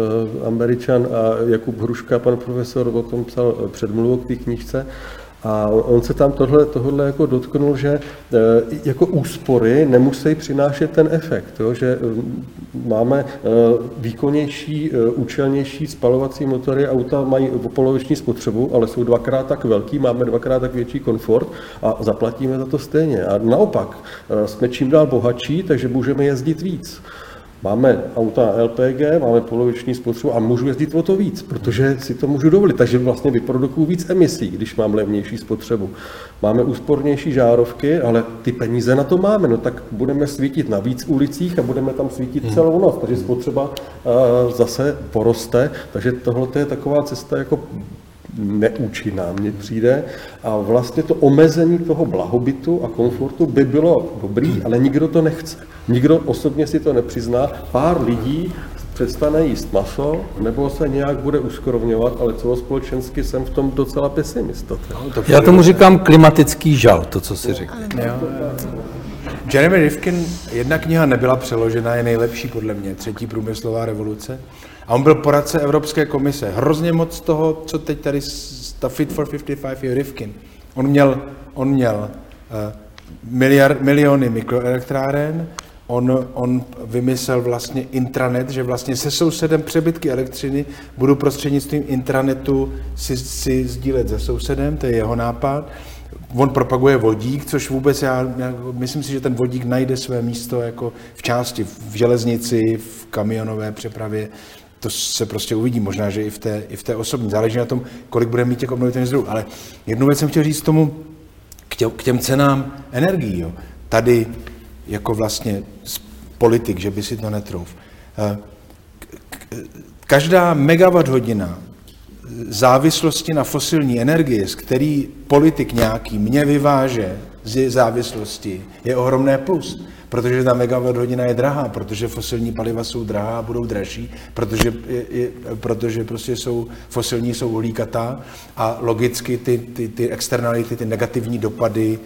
Američan, a Jakub Hruška, pan profesor, o tom psal předmluvu k té knížce. A on se tam tohle jako dotknul, že jako úspory nemusí přinášet ten efekt, jo? Že máme výkonnější, účelnější spalovací motory, auta mají poloviční spotřebu, ale jsou dvakrát tak velký, máme dvakrát tak větší komfort a zaplatíme za to stejně. A naopak, jsme čím dál bohatší, takže můžeme jezdit víc. Máme auta LPG, máme poloviční spotřebu a můžu jezdit o to víc, protože si to můžu dovolit, takže vlastně vyprodukuju víc emisí, když mám levnější spotřebu. Máme úspornější žárovky, ale ty peníze na to máme, no tak budeme svítit na víc ulicích a budeme tam svítit celou noc, takže spotřeba zase poroste, takže tohle je taková cesta jako neúčinná, mně přijde. A vlastně to omezení toho blahobytu a komfortu by bylo dobrý, ale nikdo to nechce. Nikdo osobně si to nepřizná. Pár lidí přestane jíst maso, nebo se nějak bude uskrovňovat, ale celospolečensky jsem v tom docela pesimista. Já tomu říkám klimatický žal, to, co si řekl. Jeremy Rifkin, jedna kniha nebyla přeložena, je nejlepší podle mě, Třetí průmyslová revoluce. A on byl poradce Evropské komise. Hrozně moc toho, co teď tady, ta Fit for 55 je Rifkin. On měl miliony mikroelektráren, on vymyslel vlastně intranet, že vlastně se sousedem přebytky elektřiny budu prostřednictvím intranetu si sdílet se sousedem, to je jeho nápad. On propaguje vodík, což vůbec já myslím si, že ten vodík najde své místo jako v části, v železnici, v kamionové přepravě. To se prostě uvidí, možná, že i v té osobní. Záleží na tom, kolik bude mít těch obnovitelných zdrojů. Ale jednu věc jsem chtěl říct k těm cenám energií. Jo. Tady jako vlastně politik, že by si to netrouf. Každá megawatt hodina závislosti na fosilní energie, z který politik nějaký mě vyváže z závislosti, je ohromné plus. Protože ta megawatt hodina je drahá, protože fosilní paliva jsou drahá a budou dražší, protože prostě jsou fosilní, jsou uhlíkatá a logicky ty externality, ty negativní dopady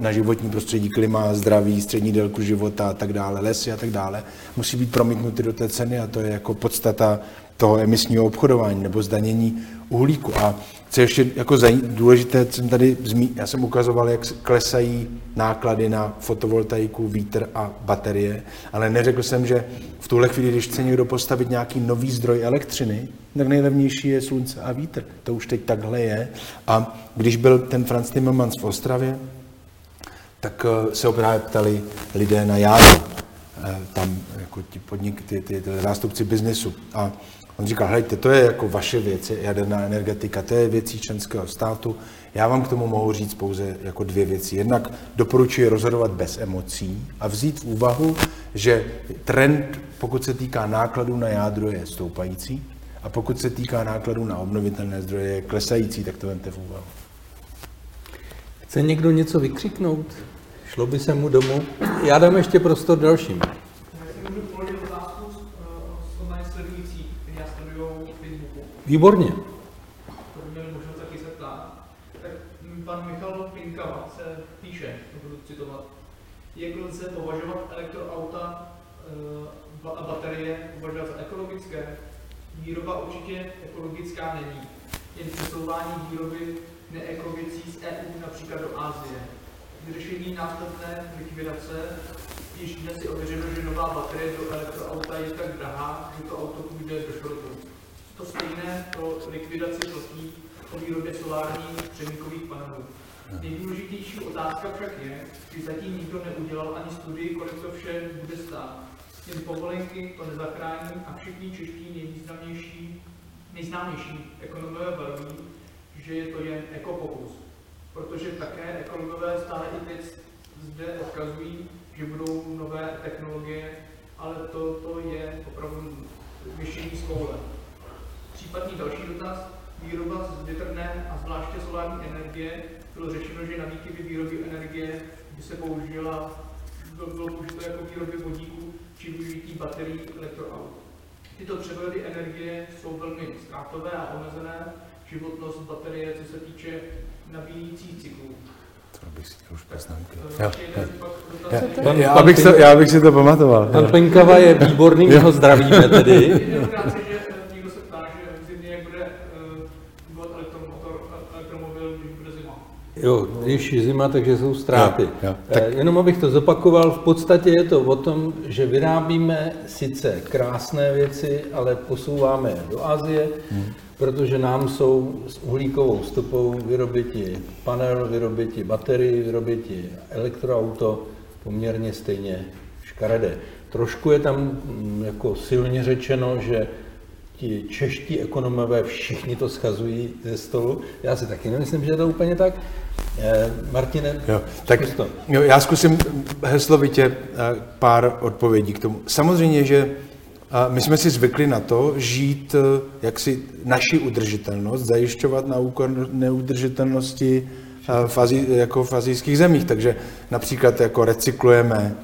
na životní prostředí, klima, zdraví, střední délku života a tak dále, lesy a tak dále, musí být promítnuty do té ceny a to je jako podstata toho emisního obchodování nebo zdanění uhlíku. A co je ještě jako důležité, já jsem ukazoval, jak klesají náklady na fotovoltaiku, vítr a baterie, ale neřekl jsem, že v tuhle chvíli, když chce někdo postavit nějaký nový zdroj elektřiny, tak nejlevnější je slunce a vítr. To už teď takhle je. A když byl ten Franz Timmermans v Ostravě, tak se opravdu ptali lidé na jádro, tam jako ti podniky, ty zástupci biznesu. A on říkal, hejte, to je jako vaše věc, jaderná energetika, to je věcí členského státu. Já vám k tomu mohu říct pouze jako dvě věci. Jednak doporučuji rozhodovat bez emocí a vzít v úvahu, že trend, pokud se týká nákladů na jádro, je stoupající a pokud se týká nákladů na obnovitelné zdroje, je klesající, tak to vemte v úvahu. Chce někdo něco vykřiknout? Šlo by se mu domů? Já dám ještě prostor dalším. Výborně. Možná taky se ptát. Tak pan Michal Pinkava se píše, to budu citovat, jak lze považovat elektroauta a baterie považovat za ekologické? Výroba určitě ekologická není, jen přesouvání výroby neekologicí z EU například do Asie. Vyřešení následné likvidace, již dnes je ověřeno, že nová baterie do elektroauta je tak drahá, že to auto půjde do šrotu. To stejné pro likvidaci plotí o výrobě solárních přemíkových panelů. Nejdůležitější otázka však je, že zatím nikdo neudělal ani studii, kolik to vše bude stát. Jen povolenky to nezachrání a všichni čeští nejznámější ekonomové varují, že je to jen ekopokus. protože také ekologové stále i teď zde odkazují, že budou nové technologie, ale to je opravdu vyšší z koule. Případný další dotaz, výroba z větrné a zvláště solární energie, bylo řešeno, že na výkyvy výroby energie by se použila, bylo použito jako výroby vodíku či využití baterií elektroaut. Tyto převody energie jsou velmi ztrátové a omezené, životnost baterie, co se týče nabíjících cyklů. Já bych si to pamatoval. Pan Penkava je výborný, my ho zdravíme tedy. Někdo se ptá, že zimně bude důvod elektromobil, když bude zima. Jo, když je zima, takže jsou ztráty. Jenom abych to zopakoval, v podstatě je to o tom, že vyrábíme sice krásné věci, ale posouváme je do Asie, protože nám jsou s uhlíkovou stopou vyrobiti panel, vyrobiti baterii, vyrobiti elektroauto poměrně stejně škaredé. Trošku je tam jako silně řečeno, že ti čeští ekonomové všichni to schazují ze stolu. Já si taky nemyslím, že je to úplně tak. Martine, zkus to. Jo, já zkusím heslovitě pár odpovědí k tomu. Samozřejmě, že my jsme si zvykli na to žít, jak si naši udržitelnost, zajišťovat na úkor neudržitelnosti v asijských zemích. Takže například jako recyklujeme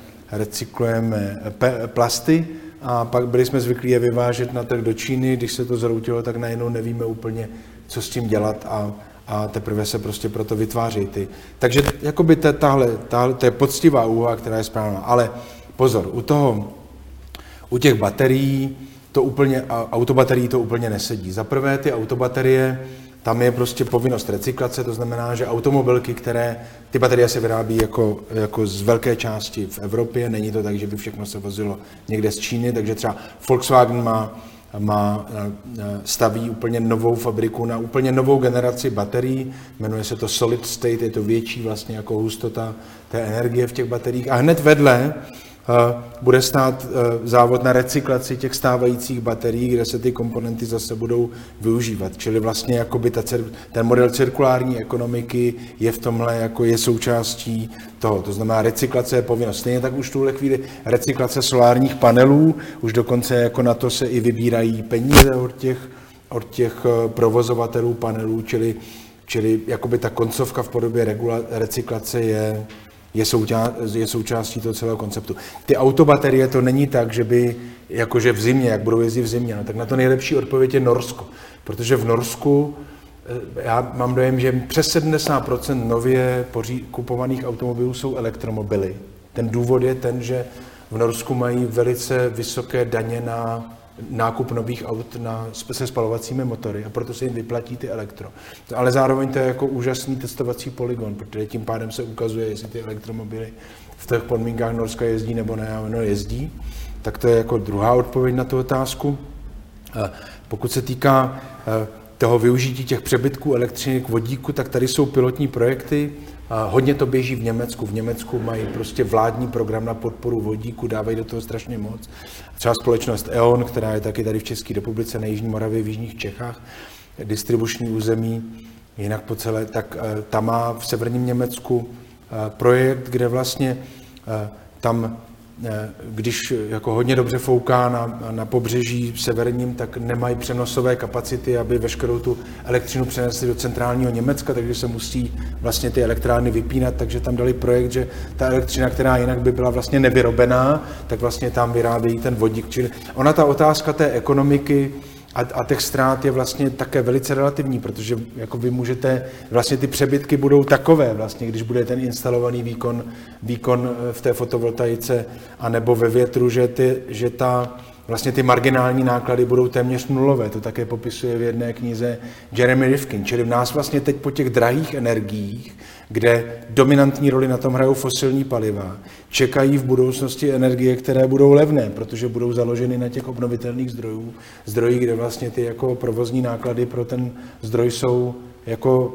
plasty a pak byli jsme zvyklí je vyvážet na trh do Číny, když se to zhroutilo, tak najednou nevíme úplně, co s tím dělat a teprve se prostě proto vytváří ty. Takže jakoby tahle, to je poctivá úvaha, která je správná. Ale pozor, u těch baterií, autobaterií to úplně nesedí. Za prvé ty autobaterie, tam je prostě povinnost recyklace, to znamená, že automobilky, ty baterie se vyrábí jako z velké části v Evropě, není to tak, že by všechno se vozilo někde z Číny, takže třeba Volkswagen staví úplně novou fabriku na úplně novou generaci baterií, jmenuje se to Solid State, je to větší vlastně jako hustota té energie v těch bateriích a hned vedle bude stát závod na recyklaci těch stávajících baterií, kde se ty komponenty zase budou využívat. Čili vlastně jakoby ten model cirkulární ekonomiky je v tomhle jako je součástí toho. To znamená, recyklace je povinnost. Stejně tak už v tuhle chvíli recyklace solárních panelů, už dokonce jako na to se i vybírají peníze od těch provozovatelů panelů, čili jakoby ta koncovka v podobě recyklace je součástí toho celého konceptu. Ty autobaterie to není tak, že by, jakože v zimě, jak budou jezdit v zimě, no tak na to nejlepší odpověď je Norsko. Protože v Norsku, já mám dojem, že přes 70% nově kupovaných automobilů jsou elektromobily. Ten důvod je ten, že v Norsku mají velice vysoké daně na nákup nových aut se spalovacími motory a proto se jim vyplatí ty elektro. Ale zároveň to je jako úžasný testovací polygon, protože tím pádem se ukazuje, jestli ty elektromobily v těch podmínkách Norska jezdí nebo ne, a ono jezdí. Tak to je jako druhá odpověď na tu otázku. Pokud se týká toho využití těch přebytků elektřiny k vodíku, tak tady jsou pilotní projekty. Hodně to běží v Německu. V Německu mají prostě vládní program na podporu vodíku, dávají do toho strašně moc. Třeba společnost E.ON, která je taky tady v České republice, na Jižní Moravě, v Jižních Čechách, distribuční území, jinak po celé, tak tam má v severním Německu projekt, kde vlastně tam, když jako hodně dobře fouká na pobřeží severním, tak nemají přenosové kapacity, aby veškerou tu elektřinu přenesli do centrálního Německa, takže se musí vlastně ty elektrárny vypínat, takže tam dali projekt, že ta elektřina, která jinak by byla vlastně nevyrobená, tak vlastně tam vyrábějí ten vodík. Čili ona ta otázka té ekonomiky a těch ztrát je vlastně také velice relativní, protože jako vy můžete, vlastně ty přebytky budou takové, vlastně, když bude ten instalovaný výkon v té fotovoltaice anebo ve větru, že ty marginální náklady budou téměř nulové. To také popisuje v jedné knize Jeremy Rifkin. Čili v nás vlastně teď po těch drahých energiích, kde dominantní roli na tom hrajou fosilní paliva, čekají v budoucnosti energie, které budou levné, protože budou založeny na těch obnovitelných zdrojích, kde vlastně ty jako provozní náklady pro ten zdroj jsou jako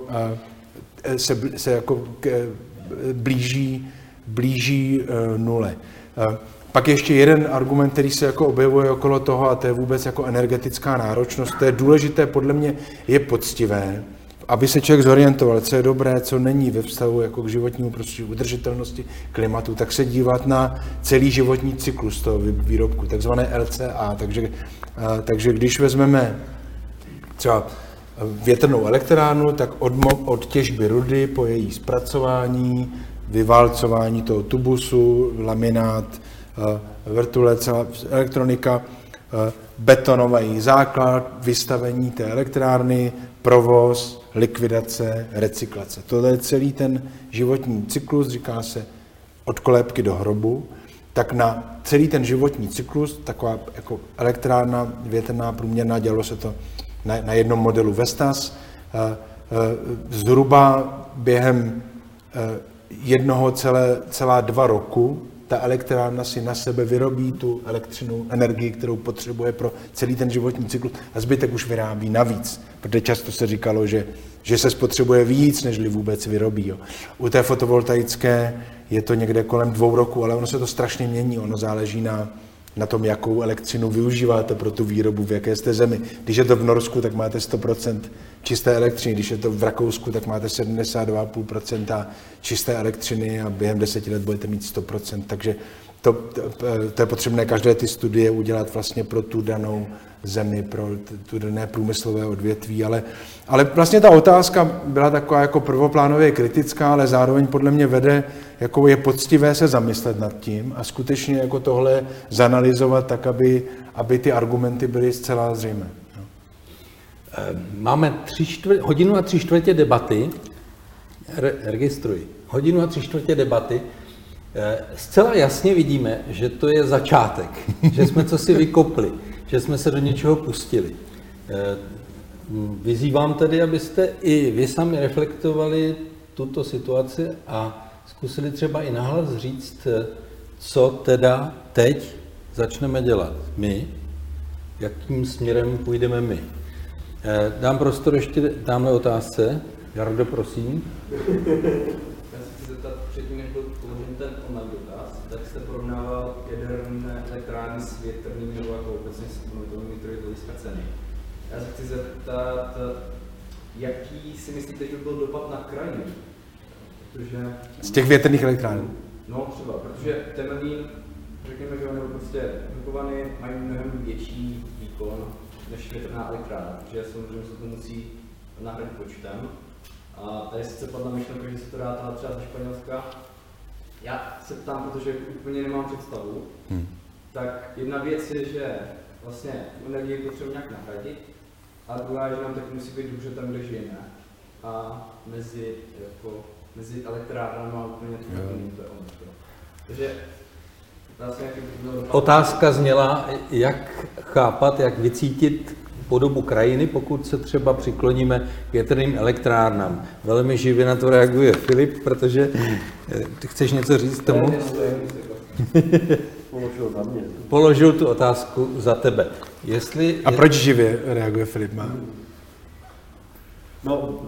blíží nule. Pak ještě jeden argument, který se jako objevuje okolo toho, a to je vůbec jako energetická náročnost. To je důležité, podle mě je poctivé, aby se člověk zorientoval, co je dobré, co není ve vztahu jako k životnímu prostředí, udržitelnosti klimatu, tak se dívat na celý životní cyklus toho výrobku, takzvané LCA. Takže když vezmeme třeba větrnou elektrárnu, tak od těžby rudy po její zpracování, vyválcování toho tubusu, laminát, vrtule, celá elektronika, betonový základ, vystavení té elektrárny, provoz, likvidace, recyklace. To je celý ten životní cyklus, říká se od kolébky do hrobu, tak na celý ten životní cyklus, taková jako elektrárna větrná průměrná, dělalo se to na jednom modelu Vestas, zhruba během 1,2 roku ta elektrárna si na sebe vyrobí tu elektřinu, energii, kterou potřebuje pro celý ten životní cyklus a zbytek už vyrábí navíc, protože často se říkalo, že se spotřebuje víc, nežli vůbec vyrobí. Jo. U té fotovoltaické je to někde kolem 2 roku, ale ono se to strašně mění, ono záleží na tom, jakou elektřinu využíváte pro tu výrobu, v jaké jste zemi. Když je to v Norsku, tak máte 100% čisté elektřiny, když je to v Rakousku, tak máte 72,5% čisté elektřiny a během 10 let budete mít 100%. Takže to je potřebné každé ty studie udělat vlastně pro tu danou zemi, pro tu dané průmyslové odvětví. Ale vlastně ta otázka byla taková jako prvoplánově kritická, ale zároveň podle mě vede, jako je poctivé se zamyslet nad tím a skutečně jako tohle zanalyzovat tak, aby ty argumenty byly zcela zřejmé. Máme hodinu a 3/4 debaty, registruji, hodinu a 3/4 debaty. Zcela jasně vidíme, že to je začátek, že jsme cosi vykopli, že jsme se do něčeho pustili. Vyzývám tedy, abyste i vy sami reflektovali tuto situaci a zkusili třeba i nahlas říct, co teda teď začneme dělat my, jakým směrem půjdeme my. Dám prostor ještě tamhle otázce. Jardo, prosím. Já se chci zeptat, předtím, než položím ten online dotaz, tak jste porovnával jaderné elektrárny s větrnými nebo jako obecně s obnovitelnými zdroji z hlediska ceny. Já se chci zeptat, jaký si myslíte, že byl dopad na krajinu? Protože... Z těch větrných elektrárnů? No třeba, protože Temelín, řekněme, že nebo prostě Dukovany mají mnohem větší výkon než větrná elektrárna, protože samozřejmě se to musí nahradit počtem. A tady sice padla myšlenka, že se to dá třeba ze Španělska. Já se ptám, protože úplně nemám představu. Tak jedna věc je, že vlastně energii potřeba nějak nahradit, a druhá je, že nám tak musí být dobře tam, kde žijeme. A mezi elektrárnama úplně to je ono. Takže vlastně otázka zněla, jak chápat, jak vycítit podobu krajiny, pokud se třeba přikloníme k větrným elektrárnám. Velmi živě na to reaguje Filip, protože ty chceš něco říct tomu? Položil tu otázku za tebe. A proč živě reaguje Filip? No,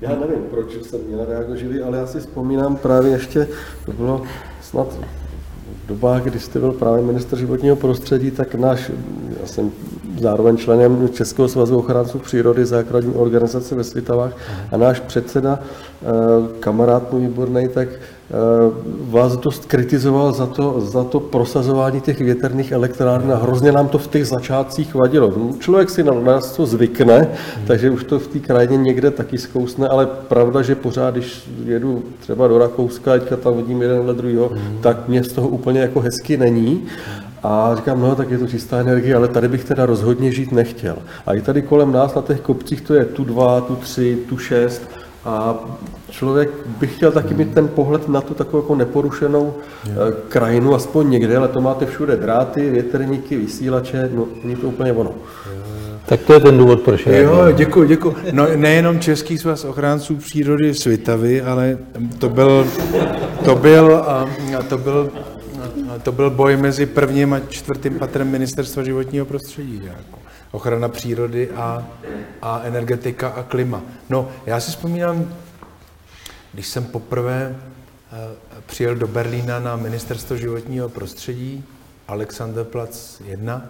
já nevím, proč jsem měl reagovat živě, ale já si vzpomínám právě ještě, to bylo snad v dobách, kdy jste byl právě ministr životního prostředí, tak já jsem zároveň členem Českého svazu ochránců přírody, základní organizace ve Svitavách, a náš předseda, kamarád můj výborný, tak vás dost kritizoval za to prosazování těch větrných elektrárn a hrozně nám to v těch začátcích vadilo. Člověk si na nás to zvykne, takže už to v té krajině někde taky zkousne, ale pravda, že pořád, když jedu třeba do Rakouska, teďka tam vidím jeden vedle druhého, tak mě z toho úplně jako hezky není. A říkám, no tak je to čistá energie, ale tady bych teda rozhodně žít nechtěl. A i tady kolem nás na těch kopcích to je tu 2, tu 3, tu 6. A člověk by chtěl taky mít ten pohled na tu takovou jako neporušenou krajinu, aspoň někde, ale to máte všude dráty, větrníky, vysílače, no není to úplně ono. Tak to je ten důvod, proč je. Jo, děkuji. No nejenom Český svaz ochránců přírody Svitavy, ale to byl boj mezi prvním a čtvrtým patrem Ministerstva životního prostředí. Jako ochrana přírody a energetika a klima. No, já si vzpomínám, když jsem poprvé přijel do Berlína na Ministerstvo životního prostředí, Alexanderplatz 1,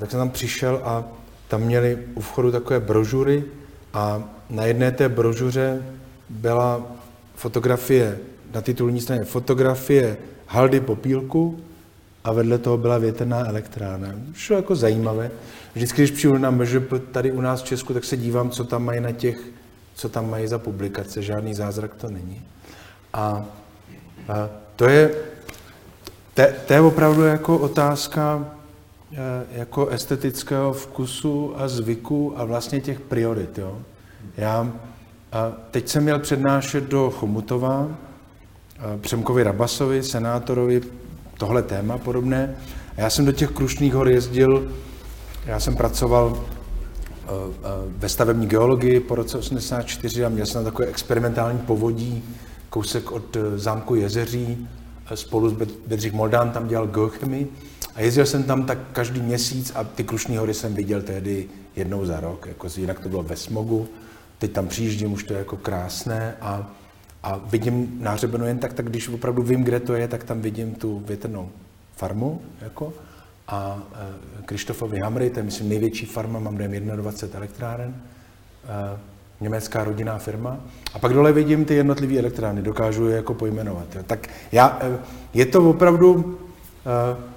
tak jsem tam přišel a tam měli u vchodu takové brožury A na jedné té brožuře byla fotografie, na titulní straně fotografie haldy Popílku a vedle toho byla větrná elektrárna. Šlo jako zajímavé. Vždycky, když přijdu na MŽP tady u nás v Česku, tak se dívám, co tam mají na těch, co tam mají za publikace. Žádný zázrak to není. A to je, to je opravdu jako otázka jako estetického vkusu a zvyku a vlastně těch priorit. Jo? A teď jsem měl přednášet do Chomutova, Přemkovi Rabasovi, senátorovi, tohle téma podobné. A já jsem do těch Krušných hor jezdil, já jsem pracoval ve stavební geologii po roce 1984 a měl jsem takové experimentální povodí, kousek od zámku Jezeří, spolu s Bedřich Moldán tam dělal geochemii. A jezdil jsem tam tak každý měsíc a ty Krušní hory jsem viděl tehdy jednou za rok, jako jinak to bylo ve smogu. Teď tam přijíždím, už to je jako krásné a vidím nářebenu jen tak, když opravdu vím, kde to je, tak tam vidím tu větrnou farmu jako a Krištofovy Hamry, to je myslím největší farma, mám dojem 21 elektráren, německá rodinná firma a pak dole vidím ty jednotlivé elektrárny, dokážu je jako pojmenovat. Jo. Tak je to opravdu,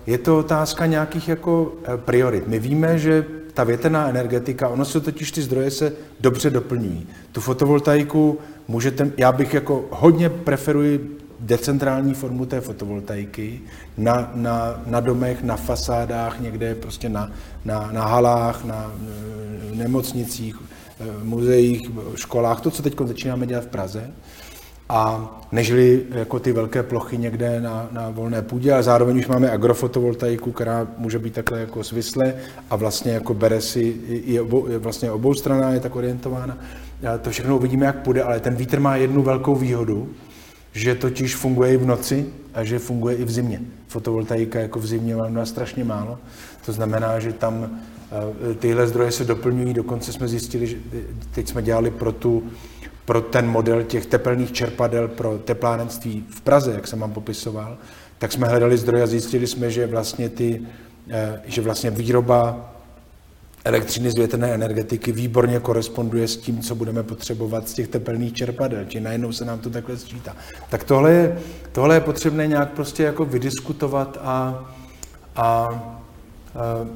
je to otázka nějakých jako priorit. My víme, že ta větrná energetika, ono se totiž ty zdroje se dobře doplňují. Tu fotovoltaiku můžete, já bych jako hodně preferuji decentrální formu té fotovoltaiky na domech, na fasádách, někde prostě na halách, na nemocnicích, muzeích, školách, to, co teď začínáme dělat v Praze. A nežili jako ty velké plochy někde na volné půdě, ale zároveň už máme agrofotovoltaiku, která může být takhle jako svisle a vlastně jako bere si, je vlastně oboustranná, je tak orientována. A to všechno uvidíme, jak půjde, ale ten vítr má jednu velkou výhodu, že totiž funguje i v noci a že funguje i v zimě. Fotovoltaika jako v zimě má strašně málo, to znamená, že tam tyhle zdroje se doplňují, dokonce jsme zjistili, že teď jsme dělali pro ten model těch tepelných čerpadel pro teplárenství v Praze, jak jsem vám popisoval, tak jsme hledali zdroje a zjistili jsme, že vlastně výroba elektřiny z větrné energetiky výborně koresponduje s tím, co budeme potřebovat z těch tepelných čerpadel, či najednou se nám to takhle sčítá. Tak tohle je potřebné nějak prostě jako vydiskutovat a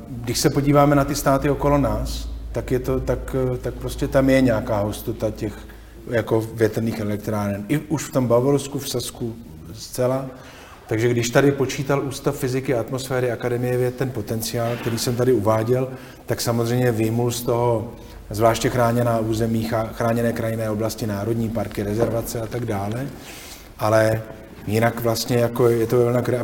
když se podíváme na ty státy okolo nás, tak je to, tak prostě tam je nějaká hustota těch jako větrných elektráren. I už v tom Bavorsku, v Sasku zcela. Takže když tady počítal Ústav fyziky a atmosféry Akademie věd ten potenciál, který jsem tady uváděl, tak samozřejmě vyjmul z toho zvláště chráněná území, chráněné krajinné oblasti, národní parky, rezervace a tak dále. Ale jinak vlastně jako je to velmi... A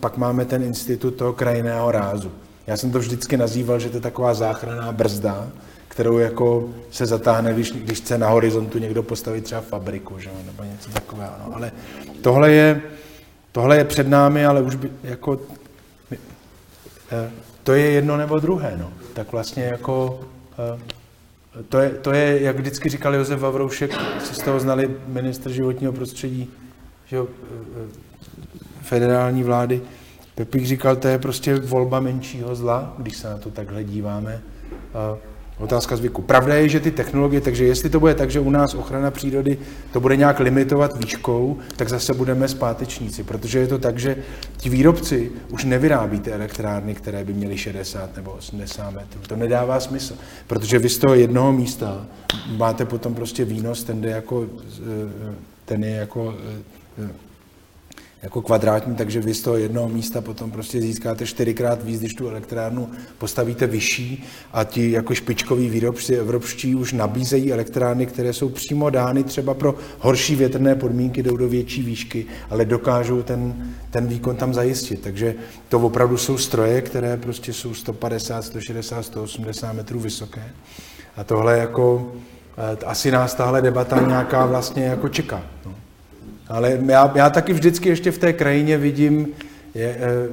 pak máme ten institut toho krajinného rázu. Já jsem to vždycky nazýval, že to je taková záchranná brzda, kterou jako se zatáhne, když chce na horizontu někdo postavit třeba fabriku, že? Nebo něco takového. No. Ale tohle je před námi, ale už by, jako to je jedno nebo druhé. No. Tak vlastně jako to je, jak vždycky říkal Josef Vavroušek, si z toho znali ministr životního prostředí, že federální vlády, Pepík říkal, to je prostě volba menšího zla, když se na to takhle díváme. Otázka zvyku. Pravda je, že ty technologie, takže jestli to bude tak, že u nás ochrana přírody to bude nějak limitovat výškou, tak zase budeme zpátečníci, protože je to tak, že ti výrobci už nevyrábí ty elektrárny, které by měly 60 nebo 80 metrů. To nedává smysl, protože vy z toho jednoho místa máte potom prostě výnos, ten je jako kvadrátní, takže vy z toho jednoho místa potom prostě získáte 4x víc, když tu elektrárnu postavíte vyšší a ti jako špičkoví výrobci evropští už nabízejí elektrárny, které jsou přímo dány třeba pro horší větrné podmínky, jdou do větší výšky, ale dokážou ten výkon tam zajistit. Takže to opravdu jsou stroje, které prostě jsou 150, 160, 180 metrů vysoké. A tohle jako, asi nás tahle debata nějaká vlastně jako čeká. No. Ale já taky vždycky ještě v té krajině vidím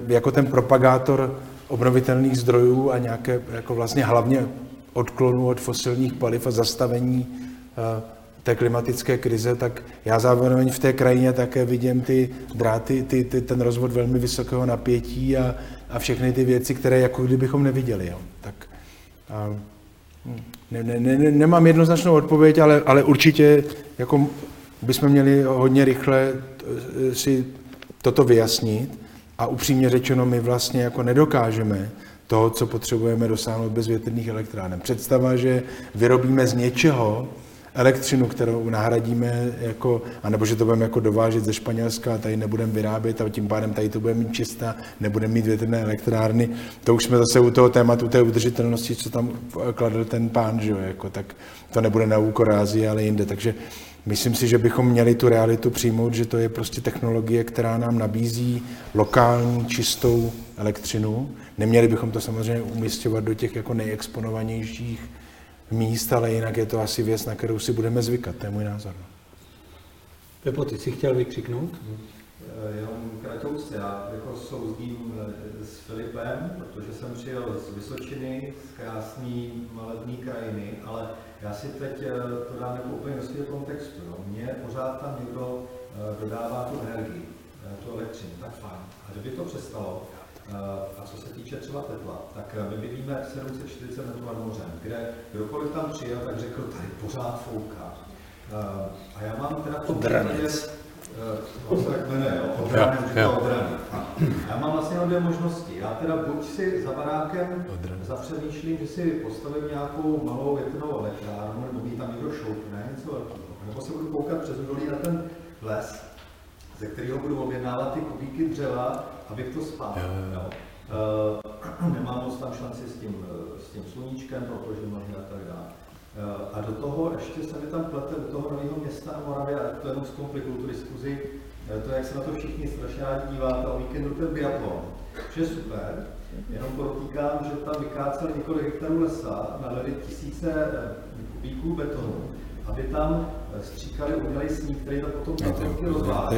jako ten propagátor obnovitelných zdrojů a nějaké jako vlastně hlavně odklonu od fosilních paliv a zastavení té klimatické krize, tak já zároveň v té krajině také vidím ty dráty, ten rozvod velmi vysokého napětí a všechny ty věci, které jako kdybychom neviděli. Jo. Tak, Nemám jednoznačnou odpověď, ale určitě jako bychom měli hodně rychle si toto vyjasnit a upřímně řečeno, my vlastně jako nedokážeme toho, co potřebujeme dosáhnout bez větrných elektráren. Představa, že vyrobíme z něčeho elektřinu, kterou nahradíme, jako, anebo že to budeme jako dovážet ze Španělska a tady nebudeme vyrábět a tím pádem tady to budeme mít čistá, nebudeme mít větrné elektrárny. To už jsme zase u toho tématu, té udržitelnosti, co tam kladl ten pán, že jo, jako, tak to nebude na úkor Asie, ale jinde. Takže myslím si, že bychom měli tu realitu přijmout, že to je prostě technologie, která nám nabízí lokální čistou elektřinu. Neměli bychom to samozřejmě umisťovat do těch jako nejexponovanějších míst, ale jinak je to asi věc, na kterou si budeme zvykat, to je můj názor. Pepo, ty jsi chtěl vykřiknout? Jenom kratouce, já jako souzdím s Filipem, protože jsem přijel z Vysočiny, z krásné malební krajiny, ale já si teď to dám jako úplně do kontextu. No. Mně pořád tam někdo dodává tu energii, tu elektřinu, tak fajn. A kdyby to přestalo, a co se týče třeba tepla, tak my vidíme 740 metrů nad mořem, kde kdokoliv tam přijel, tak řekl, tady pořád fouká. A já mám teda to Odranec. Já mám vlastně dvě možnosti. Já teda buď si za barákem zapřemýšlím, že si postavím nějakou malou větrnou elektrárnu, nebo mi tam někdo šoupne, něco velkého. Nebo se budu koukat přes údolí na ten les, ze kterého budu objednávat ty kubíky dřeva, abych to spal. No. Nemám moc tam šanci s tím sluníčkem, protože mlhy a tak dále. A do toho ještě se mi tam plete do toho Nového Města na Moravě, a to jenom zkomplikuju tu diskuzi, to jak se na to všichni strašně rádi díváte o víkendu ten biatlon, což je super, jenom podotýkám, že tam vykáceli několik hektarů lesa, nalili tisíce kubíků betonu, aby tam stříkali umělý sníh, který to potom taky rozvádí.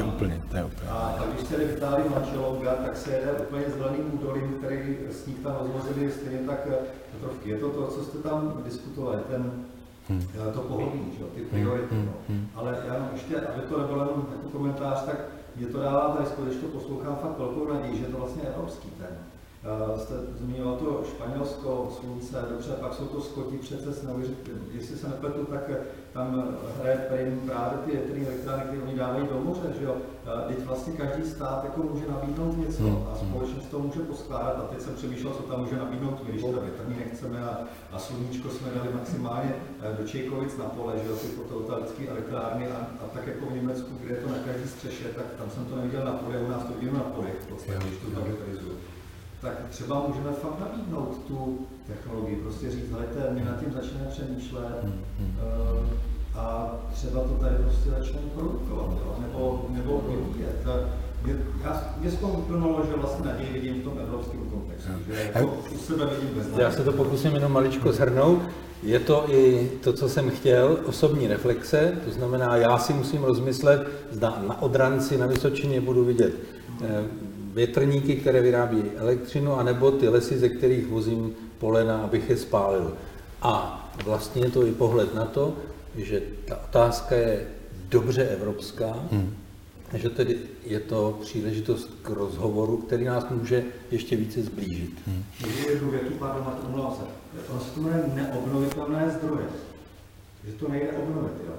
A když se jde vytáhli manželovka, tak se jede úplně zeleným údolím, který sníh tam rozvozili stejně tak Petrovky. Je to to, co jste tam diskutovali, to pohodlí, ty priority. No. Ale já ještě, aby to nebyl jenom jako komentář, tak mě to dává tady když to poslouchám fakt velkou naději, že je to vlastně evropský ten. Jste zmiňoval to Španělsko, slunce, dobře, pak jsou to Skoti přece s neuvěřitelným. Jestli se nepletu, tak tam hraje právě ty větrné elektrárny, které oni dávají do moře, že jo. Teď vlastně každý stát jako může nabídnout něco a společnost to může poskládat. A teď jsem přemýšlel, co tam může nabídnout, když to větrní nechceme a sluníčko jsme dali maximálně do Čejkovic na pole, že jo, ty fotovoltaické elektrárny a tak jako v Německu, kde je to na každý střeše, tak tam jsem to neviděl na poli, u nás to vidíme na poli, vlastně, když to digitalizuju. Tak třeba můžeme fakt nabídnout tu technologii, prostě říct, hledajte, my nad tím začneme přemýšlet a třeba to tady prostě začneme produkovat, jo? Nebo vyvíjet. Mě z toho uplnulo, že vlastně naději vidím v tom evropském kontextu, že jako u sebe vidím bez naději. Já se to pokusím jenom maličko shrnout. Je to i to, co jsem chtěl, osobní reflexe, to znamená, já si musím rozmyslet, zda na Odranci, na Vysočině budu vidět větrníky, které vyrábí elektřinu, anebo ty lesy, ze kterých vozím polena, abych je spálil. A vlastně je to i pohled na to, že ta otázka je dobře evropská, že tedy je to příležitost k rozhovoru, který nás může ještě více zblížit. Jednu větu, pardon, na tom láze. Ono se to jmenuje neobnovitelné zdroje. Že to nejde obnovit, jo?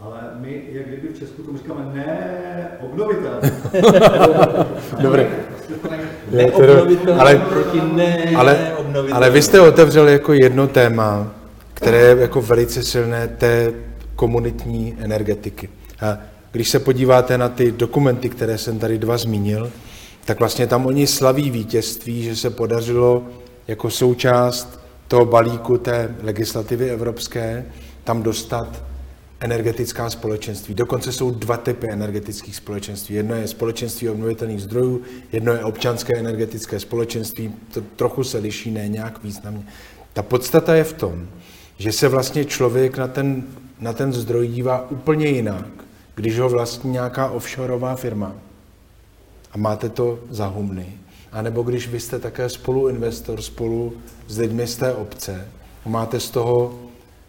Ale my, jak kdyby v Česku, tomu říkáme neobnovitelné. Dobré. Neobnovitelné ale, proti neobnovitelné. Ale vy jste otevřeli jako jedno téma, které je jako velice silné té komunitní energetiky. A když se podíváte na ty dokumenty, které jsem tady dva zmínil, tak vlastně tam oni slaví vítězství, že se podařilo jako součást toho balíku té legislativy evropské tam dostat energetická společenství. Dokonce jsou dva typy energetických společenství. Jedno je společenství obnovitelných zdrojů, jedno je občanské energetické společenství. To trochu se liší, ne nějak významně. Ta podstata je v tom, že se vlastně člověk na ten zdroj dívá úplně jinak, když ho vlastní nějaká offshoreová firma a máte to za humny. A nebo když vy jste také spoluinvestor spolu s lidmi z té obce a máte z toho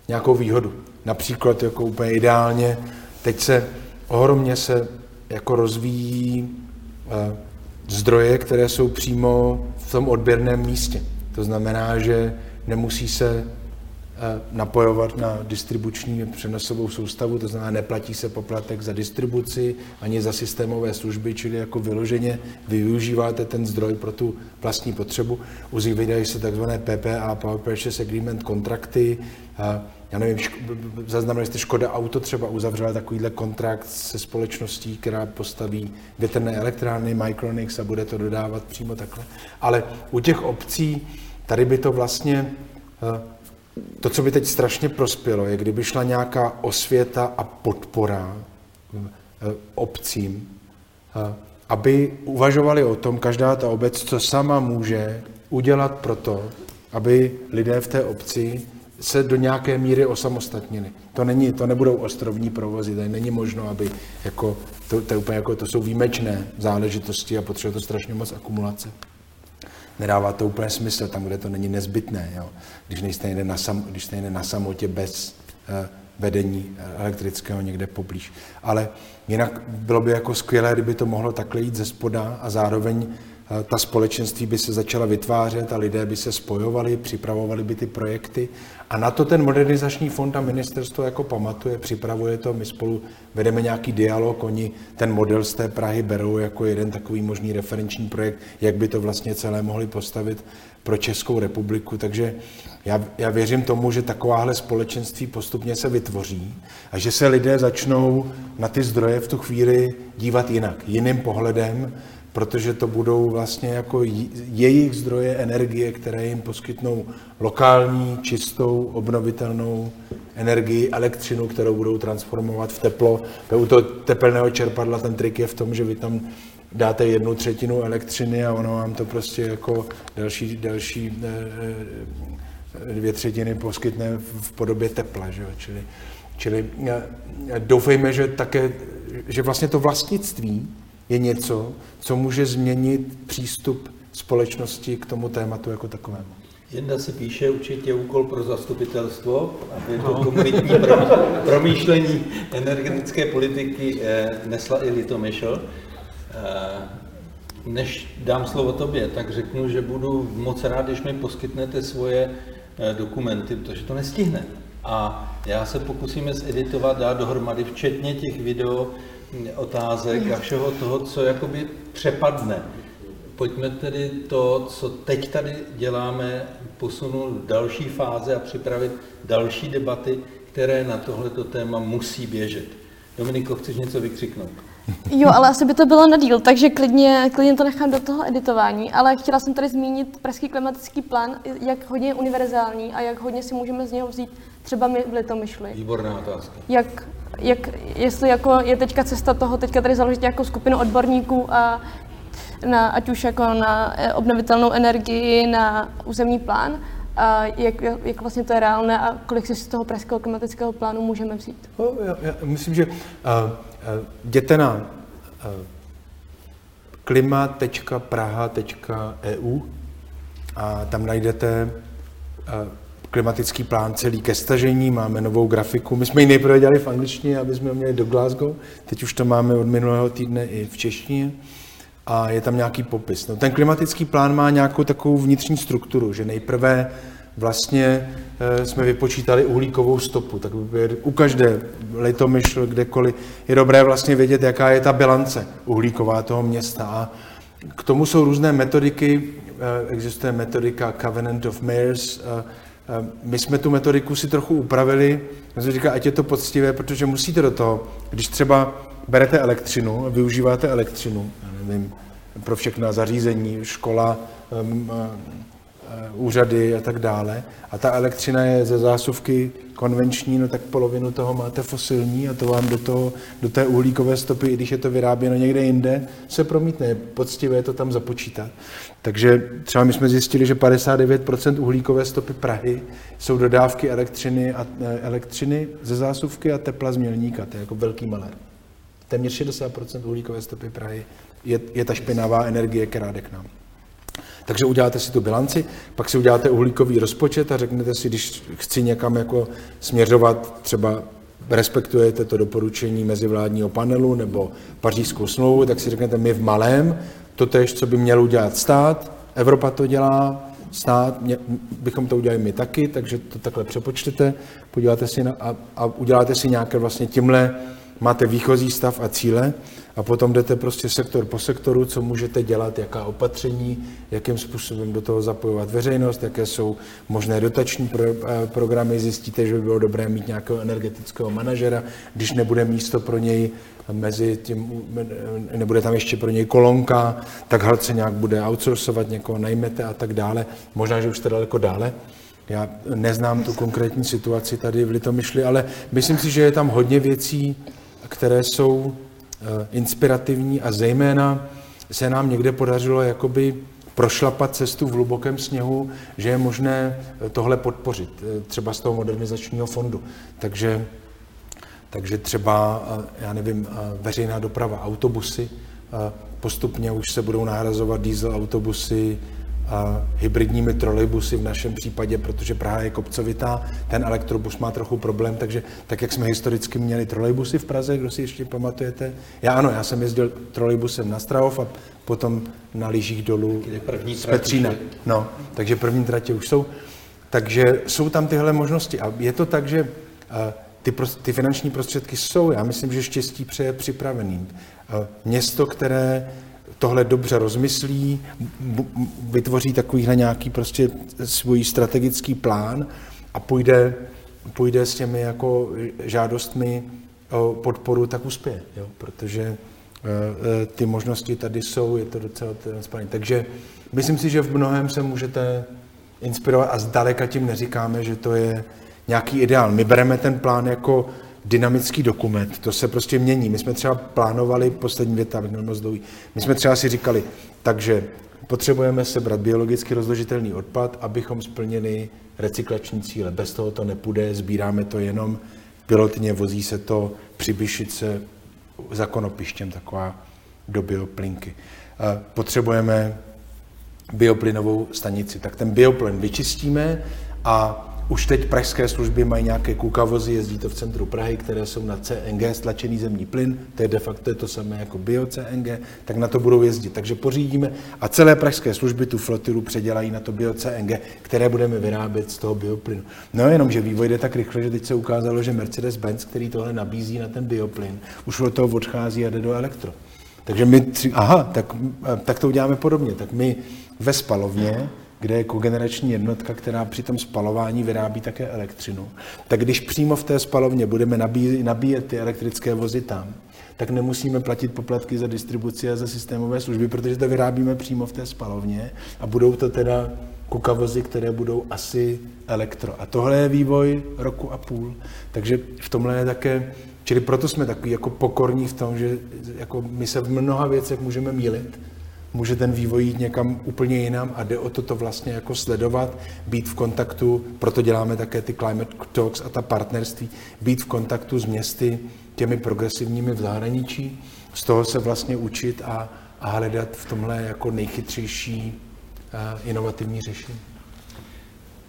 nějakou výhodu. Například jako úplně ideálně, teď se ohromně se jako rozvíjí zdroje, které jsou přímo v tom odběrném místě. To znamená, že nemusí se napojovat na distribuční přenosovou soustavu, to znamená, neplatí se poplatek za distribuci ani za systémové služby, čili jako vyloženě vy využíváte ten zdroj pro tu vlastní potřebu. Uzavírají se takzvané PPA, Power Purchase Agreement, kontrakty. Já nevím, zaznamenali jste, Škoda Auto třeba uzavřela takovýhle kontrakt se společností, která postaví větrné elektrárny, Micronix, a bude to dodávat přímo takhle. Ale u těch obcí tady by to vlastně... To, co by teď strašně prospělo, je, kdyby šla nějaká osvěta a podpora obcím, aby uvažovali o tom, každá ta obec, co sama může udělat pro to, aby lidé v té obci se do nějaké míry osamostatnili. To nebudou ostrovní provozy, tady není možno, aby jako, to je úplně jako, to jsou výjimečné záležitosti a potřebuje to strašně moc akumulace. Nedává to úplně smysl tam, kde to není nezbytné, jo? Když nejste jde na samotě bez vedení elektrického někde poblíž. Ale jinak bylo by jako skvělé, kdyby to mohlo takhle jít ze spoda a zároveň ta společenství by se začala vytvářet a lidé by se spojovali, připravovali by ty projekty. A na to ten Modernizační fond a ministerstvo jako pamatuje, připravuje to, my spolu vedeme nějaký dialog, oni ten model z té Prahy berou jako jeden takový možný referenční projekt, jak by to vlastně celé mohli postavit pro Českou republiku. Takže já věřím tomu, že takováhle společenství postupně se vytvoří a že se lidé začnou na ty zdroje v tu chvíli dívat jinak, jiným pohledem, protože to budou vlastně jako jejich zdroje energie, které jim poskytnou lokální, čistou, obnovitelnou energii, elektřinu, kterou budou transformovat v teplo. U toho tepelného čerpadla ten trik je v tom, že vy tam dáte 1/3 elektřiny a ono vám to prostě jako další 2/3 poskytne v podobě tepla. Že? Čili doufejme, že také, že vlastně to vlastnictví je něco, co může změnit přístup společnosti k tomu tématu jako takovému. Jenda si píše, určitě úkol pro zastupitelstvo, aby to komunitní promýšlení energetické politiky nesla i Litomyšl. Než dám slovo tobě, tak řeknu, že budu moc rád, když mi poskytnete svoje dokumenty, protože to nestihne. A já se pokusíme zeditovat, dát dohromady, včetně těch video, otázek a všeho toho, co jakoby přepadne. Pojďme tedy to, co teď tady děláme, posunout v další fáze a připravit další debaty, které na tohleto téma musí běžet. Dominiko, chceš něco vykřiknout? Jo, ale asi by to bylo na díl, takže klidně to nechám do toho editování, ale chtěla jsem tady zmínit Pražský klimatický plán, jak hodně je univerzální a jak hodně si můžeme z něho vzít třeba my v Litomyšli. Výborná otázka. Jestli jako je teďka cesta toho, teďka tady založit nějakou skupinu odborníků a ať už jako na obnovitelnou energii, na územní plán, a jak vlastně to je reálné a kolik si z toho Pražského klimatického plánu můžeme vzít. Já myslím, že jděte na klima.praha.eu a tam najdete klimatický plán celý ke stažení, máme novou grafiku. My jsme ji nejprve dělali v angličtině, aby jsme měli do Glasgow. Teď už to máme od minulého týdne i v češtině. A je tam nějaký popis. No, ten klimatický plán má nějakou takovou vnitřní strukturu, že nejprve vlastně jsme vypočítali uhlíkovou stopu. Tak u každé Litomyšl, kdekoliv, je dobré vlastně vědět, jaká je ta bilance uhlíková toho města. A k tomu jsou různé metodiky. Existuje metodika Covenant of Mayors. My jsme tu metodiku si trochu upravili. Já jsem říkal, ať je to poctivé, protože musíte do toho, když třeba berete elektřinu a využíváte elektřinu, nevím, pro všechna zařízení, škola, úřady a tak dále, a ta elektřina je ze zásuvky konvenční, no tak polovinu toho máte fosilní a to vám do té uhlíkové stopy, i když je to vyráběno někde jinde, se promítne. Poctivé to tam započítat. Takže třeba my jsme zjistili, že 59% uhlíkové stopy Prahy jsou dodávky elektřiny ze zásuvky a tepla z mělníka. To je jako velký malér. Téměř 60% uhlíkové stopy Prahy je ta špinavá energie, která jde k nám. Takže uděláte si tu bilanci, pak si uděláte uhlíkový rozpočet a řeknete si, když chci někam jako směřovat, třeba respektujete to doporučení mezivládního panelu nebo Pařížskou smlouvu, tak si řeknete, my v malém, totéž, co by měl udělat stát, Evropa to dělá, stát, bychom to udělali my taky, takže to takhle přepočtete, podíváte si a uděláte si nějaké vlastně tímhle, máte výchozí stav a cíle a potom jdete prostě sektor po sektoru, co můžete dělat, jaká opatření, jakým způsobem do toho zapojovat veřejnost, jaké jsou možné dotační programy, zjistíte, že by bylo dobré mít nějakého energetického manažera, když nebude místo pro něj mezi tím, nebude tam ještě pro něj kolonka, tak hled se nějak bude outsourcovat, někoho najmete a tak dále, možná, že už jste daleko dále. Já neznám tu konkrétní situaci tady v Litomyšli, ale myslím si, že je tam hodně věcí, které jsou inspirativní a zejména se nám někde podařilo jakoby prošlapat cestu v hlubokém sněhu, že je možné tohle podpořit, třeba z toho modernizačního fondu. Takže třeba, já nevím, veřejná doprava, autobusy, postupně už se budou nahrazovat diesel autobusy, a hybridními trolejbusy v našem případě, protože Praha je kopcovitá, ten elektrobus má trochu problém, takže tak, jak jsme historicky měli trolejbusy v Praze, kdo si ještě pamatujete? Já jsem jezdil trolejbusem na Strahov a potom na lyžích dolů z Petřína. No, takže první tratě už jsou. Takže jsou tam tyhle možnosti a je to tak, že ty finanční prostředky jsou, já myslím, že štěstí přeje připraveným. Město, které tohle dobře rozmyslí, vytvoří takovýhle nějaký prostě svůj strategický plán a půjde s těmi jako žádostmi o podporu, tak uspěje, jo? Protože ty možnosti tady jsou, je to docela transparentní. Takže myslím si, že v mnohem se můžete inspirovat a zdaleka tím neříkáme, že to je nějaký ideál. My bereme ten plán jako dynamický dokument, to se prostě mění. My jsme třeba plánovali, poslední věta, my jsme třeba si říkali, takže potřebujeme sebrat biologicky rozložitelný odpad, abychom splnili recyklační cíle. Bez toho to nepůjde, sbíráme to jenom pilotně, vozí se to, přibyšit se za konopištěm, taková do bioplinky. Potřebujeme bioplynovou stanici, tak ten bioplyn vyčistíme a už teď pražské služby mají nějaké kukavozy, jezdí to v centru Prahy, které jsou na CNG, stlačený zemní plyn, to je de facto to samé jako bio-CNG, tak na to budou jezdit. Takže pořídíme a celé pražské služby tu flotilu předělají na to bio-CNG, které budeme vyrábět z toho bioplynu. No jenom, že vývoj jde tak rychle, že teď se ukázalo, že Mercedes-Benz, který tohle nabízí na ten bioplyn, už od toho odchází a jde do elektro. Takže my, tak to uděláme podobně, tak my ve spalovně, kde je kogenerační jednotka, která při tom spalování vyrábí také elektřinu, tak když přímo v té spalovně budeme nabíjet ty elektrické vozy tam, tak nemusíme platit poplatky za distribuci a za systémové služby, protože to vyrábíme přímo v té spalovně a budou to teda kukavozy, které budou asi elektro. A tohle je vývoj roku a půl, takže v tomhle je také, čili proto jsme takový jako pokorní v tom, že jako my se v mnoha věcech můžeme mýlit, může ten vývoj jít někam úplně jinam a jde o to vlastně jako sledovat, být v kontaktu, proto děláme také ty Climate Talks a ta partnerství, být v kontaktu s městy, těmi progresivními v zahraničí, z toho se vlastně učit a hledat v tomhle jako nejchytřejší inovativní řešení.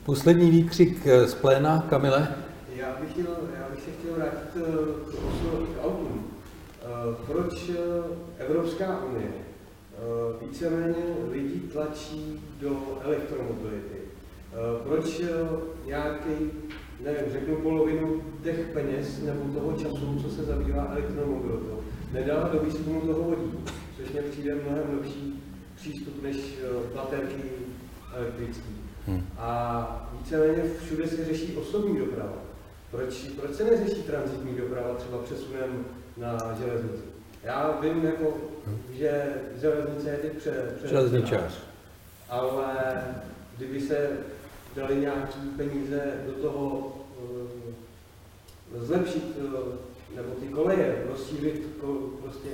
Poslední výkřik z pléna, Kamile. Já bych se chtěl vrátit k osobních autům. Proč Evropská unie víceméně lidi tlačí do elektromobility? Proč nějaký, nevím, řeknu polovinu těch peněz nebo toho času, co se zabývá elektromobilitou, nedala do výzkumu toho vodíku, což mě přijde mnohem lepší přístup než baterky elektrický. A víceméně všude se řeší osobní doprava. Proč se neřeší tranzitní doprava třeba přesunem na železnici? Já vím, jako, že železnice je teď přelezničář, ale kdyby se dali nějaké peníze do toho zlepšit, nebo ty koleje, rozšířit prostě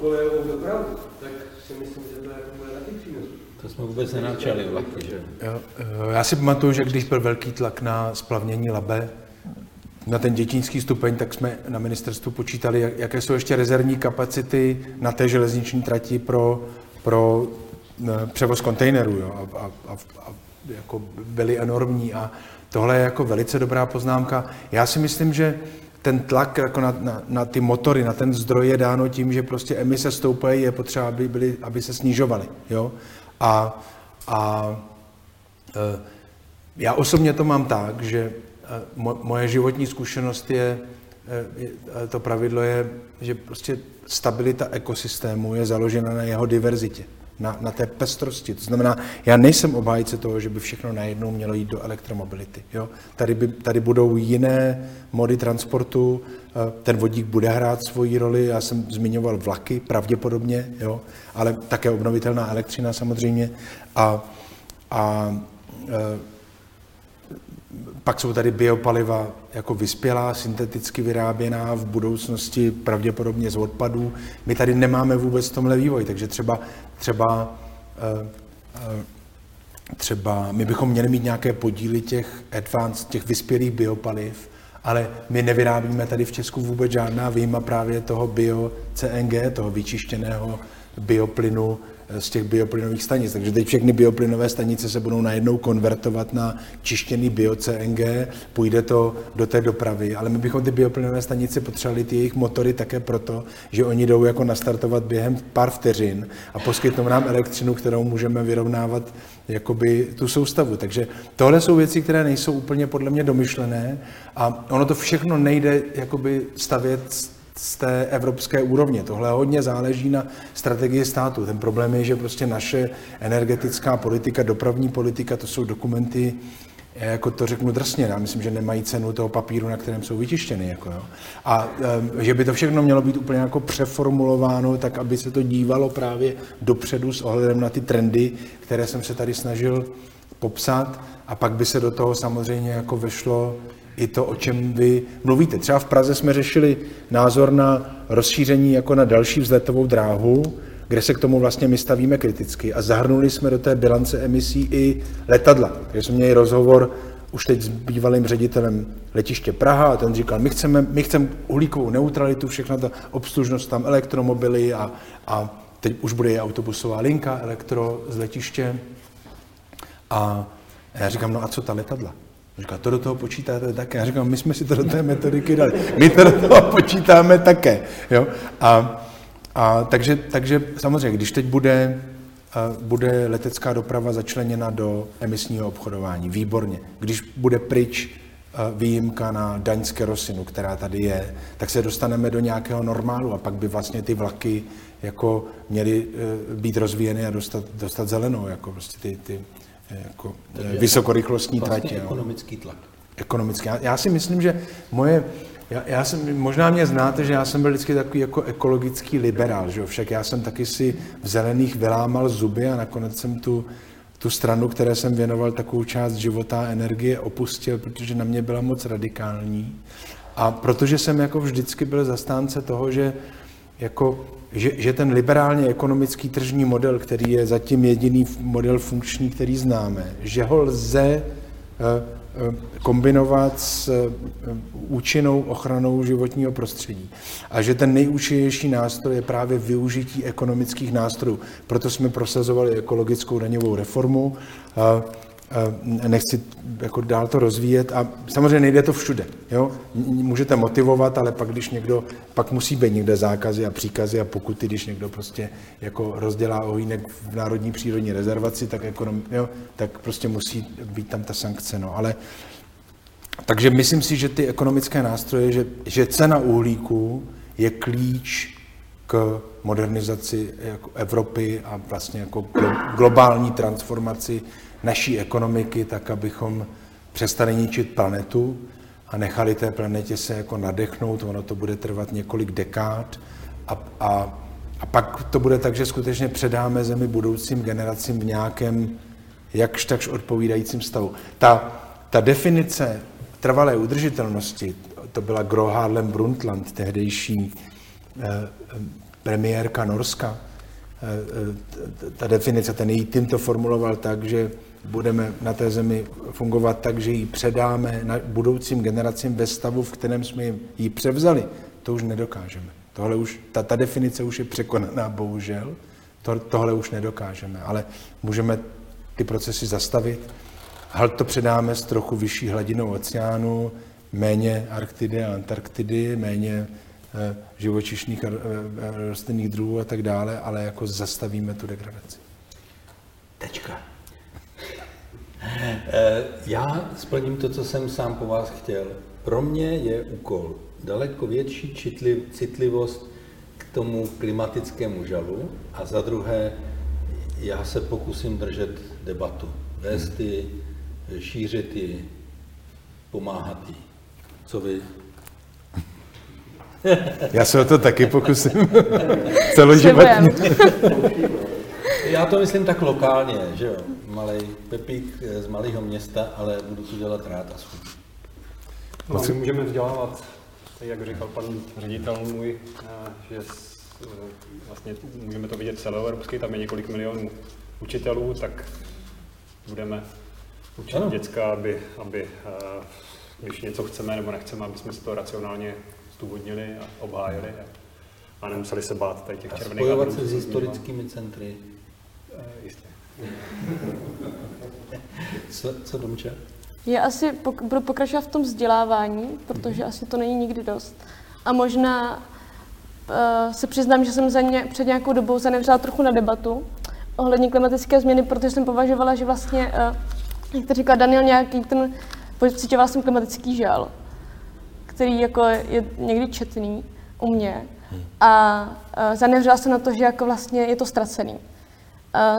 kolejovou dopravu, tak si myslím, že to je taky přínos. To jsme vůbec nenačali vlaky, že? Já si pamatuju, že když byl velký tlak na splavnění Labe, na ten dětínský stupeň, tak jsme na ministerstvu počítali, jaké jsou ještě rezervní kapacity na té železniční trati pro převoz kontejnerů. Jo? A jako byly enormní a tohle je jako velice dobrá poznámka. Já si myslím, že ten tlak jako na ty motory, na ten zdroj je dáno tím, že prostě emise stoupají, je potřeba, aby se snižovaly. Jo? A Já osobně to mám tak, že moje životní zkušenost je, to pravidlo je, že prostě stabilita ekosystému je založena na jeho diverzitě, na té pestrosti. To znamená, já nejsem obhájce toho, že by všechno najednou mělo jít do elektromobility. Jo? Tady budou jiné mody transportu, ten vodík bude hrát svoji roli, já jsem zmiňoval vlaky, pravděpodobně, jo? Ale také obnovitelná elektřina samozřejmě. Pak jsou tady biopaliva jako vyspělá, synteticky vyráběná, v budoucnosti pravděpodobně z odpadů. My tady nemáme vůbec tomhle vývoj, takže třeba my bychom měli mít nějaké podíly těch vyspělých biopaliv, ale my nevyrábíme tady v Česku vůbec žádná výjima právě toho bio-CNG, toho vyčištěného bioplynu z těch bioplynových stanic. Takže teď všechny bioplynové stanice se budou najednou konvertovat na čištěný bio-CNG, půjde to do té dopravy, ale my bychom ty bioplynové stanice potřebovali ty jejich motory také proto, že oni jdou jako nastartovat během pár vteřin a poskytnou nám elektřinu, kterou můžeme vyrovnávat jakoby tu soustavu. Takže tohle jsou věci, které nejsou úplně podle mě domyšlené a ono to všechno nejde jakoby stavět z té evropské úrovně. Tohle hodně záleží na strategii státu. Ten problém je, že prostě naše energetická politika, dopravní politika, to jsou dokumenty, jako to řeknu drsně, já myslím, že nemají cenu toho papíru, na kterém jsou vytištěny. Jako, jo. A že by to všechno mělo být úplně jako přeformulováno, tak aby se to dívalo právě dopředu s ohledem na ty trendy, které jsem se tady snažil popsat, a pak by se do toho samozřejmě jako vešlo i to, o čem vy mluvíte. Třeba v Praze jsme řešili názor na rozšíření jako na další vzletovou dráhu, kde se k tomu vlastně my stavíme kriticky a zahrnuli jsme do té bilance emisí i letadla. Takže jsme měli rozhovor už teď s bývalým ředitelem letiště Praha a ten říkal, my chceme uhlíkovou neutralitu, všechna ta obslužnost tam, elektromobily a teď už bude i autobusová linka elektro z letiště. A já říkám, no a co ta letadla? Říká, to do toho počítáte také. Já říkám, my jsme si to do té metodiky dali. My to do toho počítáme také. Jo? Takže samozřejmě, když teď bude letecká doprava začleněna do emisního obchodování, výborně. Když bude pryč výjimka na daň z kerosinu, která tady je, tak se dostaneme do nějakého normálu a pak by vlastně ty vlaky jako měly být rozvíjeny a dostat zelenou, jako prostě ty jako vysokorychlostní vlastně tratě. Ekonomický tlak. Ekonomický. Já si myslím, že možná mě znáte, že já jsem byl vždycky takový jako ekologický liberál, že jo? Však já jsem taky si v zelených vylámal zuby a nakonec jsem tu stranu, které jsem věnoval takovou část života a energie, opustil, protože na mě byla moc radikální. A protože jsem jako vždycky byl zastánce toho, že ten liberálně ekonomický tržní model, který je zatím jediný model funkční, který známe, že ho lze kombinovat s účinnou ochranou životního prostředí. A že ten nejúčinnější nástroj je právě využití ekonomických nástrojů. Proto jsme prosazovali ekologickou daňovou reformu. Nechci jako dál to rozvíjet a samozřejmě nejde to všude. Jo? Můžete motivovat, ale pak pak musí být někde zákazy a příkazy a pokuty, když někdo prostě jako rozdělá ohýnek v národní přírodní rezervaci, tak prostě musí být tam ta sankce. No. Ale, takže myslím si, že ty ekonomické nástroje, že cena uhlíku je klíč k modernizaci jako Evropy a vlastně jako globální transformaci naší ekonomiky, tak abychom přestali ničit planetu a nechali té planetě se jako nadechnout, ono to bude trvat několik dekád a pak to bude tak, že skutečně předáme zemi budoucím generacím v nějakém jakž takž odpovídajícím stavu. Ta definice trvalé udržitelnosti, to byla Gro Harlem Brundtland, tehdejší premiérka Norska, ta definice, ten její tým to formuloval tak, že budeme na té zemi fungovat tak, že ji předáme na budoucím generacím ve stavu, v kterém jsme ji převzali. To už nedokážeme. Tohle už, ta definice už je překonaná, bohužel. Tohle už nedokážeme, ale můžeme ty procesy zastavit. Halt to předáme s trochu vyšší hladinou oceánu, méně Arktidy a Antarktidy, méně živočišných a rostlinných druhů a tak dále, ale jako zastavíme tu degradaci. Tečka. Já splním to, co jsem sám po vás chtěl. Pro mě je úkol daleko větší citlivost k tomu klimatickému žalu a za druhé, já se pokusím držet debatu, vést ji, šířit ji, pomáhat ji. Co vy? Já se o to taky pokusím celoživotně. Já to myslím tak lokálně, že jo, malej Pepík z malého města, ale budu to dělat rád a schopný. No, můžeme vzdělávat, jak říkal pan ředitel můj, že vlastně můžeme to vidět celoevropsky, tam je několik milionů učitelů, tak budeme učit děcka, aby když něco chceme nebo nechceme, aby jsme si to racionálně zdůvodnili a obhájili a nemuseli se bát tady těch červených hadrů. A spojovat se s historickými centry. Jistě. Co Domča? Já asi budu pokračovat v tom vzdělávání, protože asi to není nikdy dost. A možná se přiznám, že jsem před nějakou dobou zanevřela trochu na debatu ohledně klimatické změny, protože jsem považovala, že vlastně, jak to říkal Daniel nějaký, pocitovala jsem klimatický žal, který jako je někdy četný u mě. A zanevřela jsem na to, že jako vlastně je to ztracený.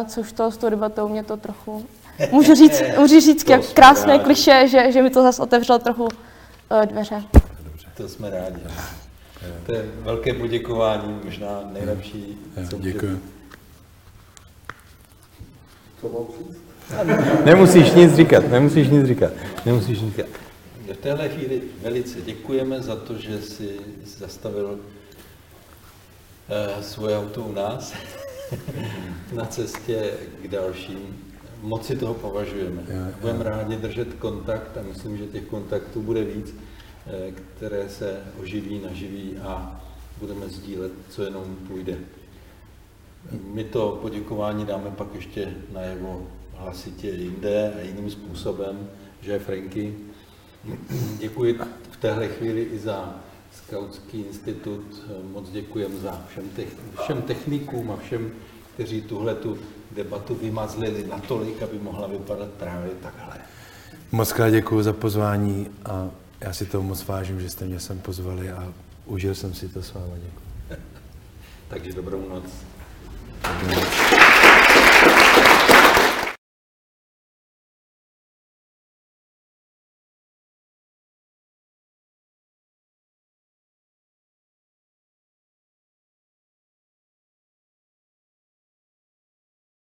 Což to s tou debatou mě to trochu... Můžu říct jak krásné klišé, že mi to zase otevřelo trochu dveře. Dobře. To jsme rádi. To je velké poděkování, možná nejlepší. Děkuji. Nemusíš nic říkat. V téhle chvíli velice děkujeme za to, že jsi zastavil svoje auto u nás na cestě k dalším. Moc si toho považujeme. Budeme rádi držet kontakt a myslím, že těch kontaktů bude víc, které se oživí, naživí a budeme sdílet, co jenom půjde. My to poděkování dáme pak ještě najevo hlasitě jinde a jiným způsobem, že Franky. Děkuji v téhle chvíli i za Skautský institut, moc děkujeme za všem technikům a všem, kteří tuhletu debatu vymazlili natolik, aby mohla vypadat právě takhle. Mockrát děkuji za pozvání a já si toho moc vážím, že jste mě sem pozvali a užil jsem si to s vámi. Děkuji. Takže dobrou noc.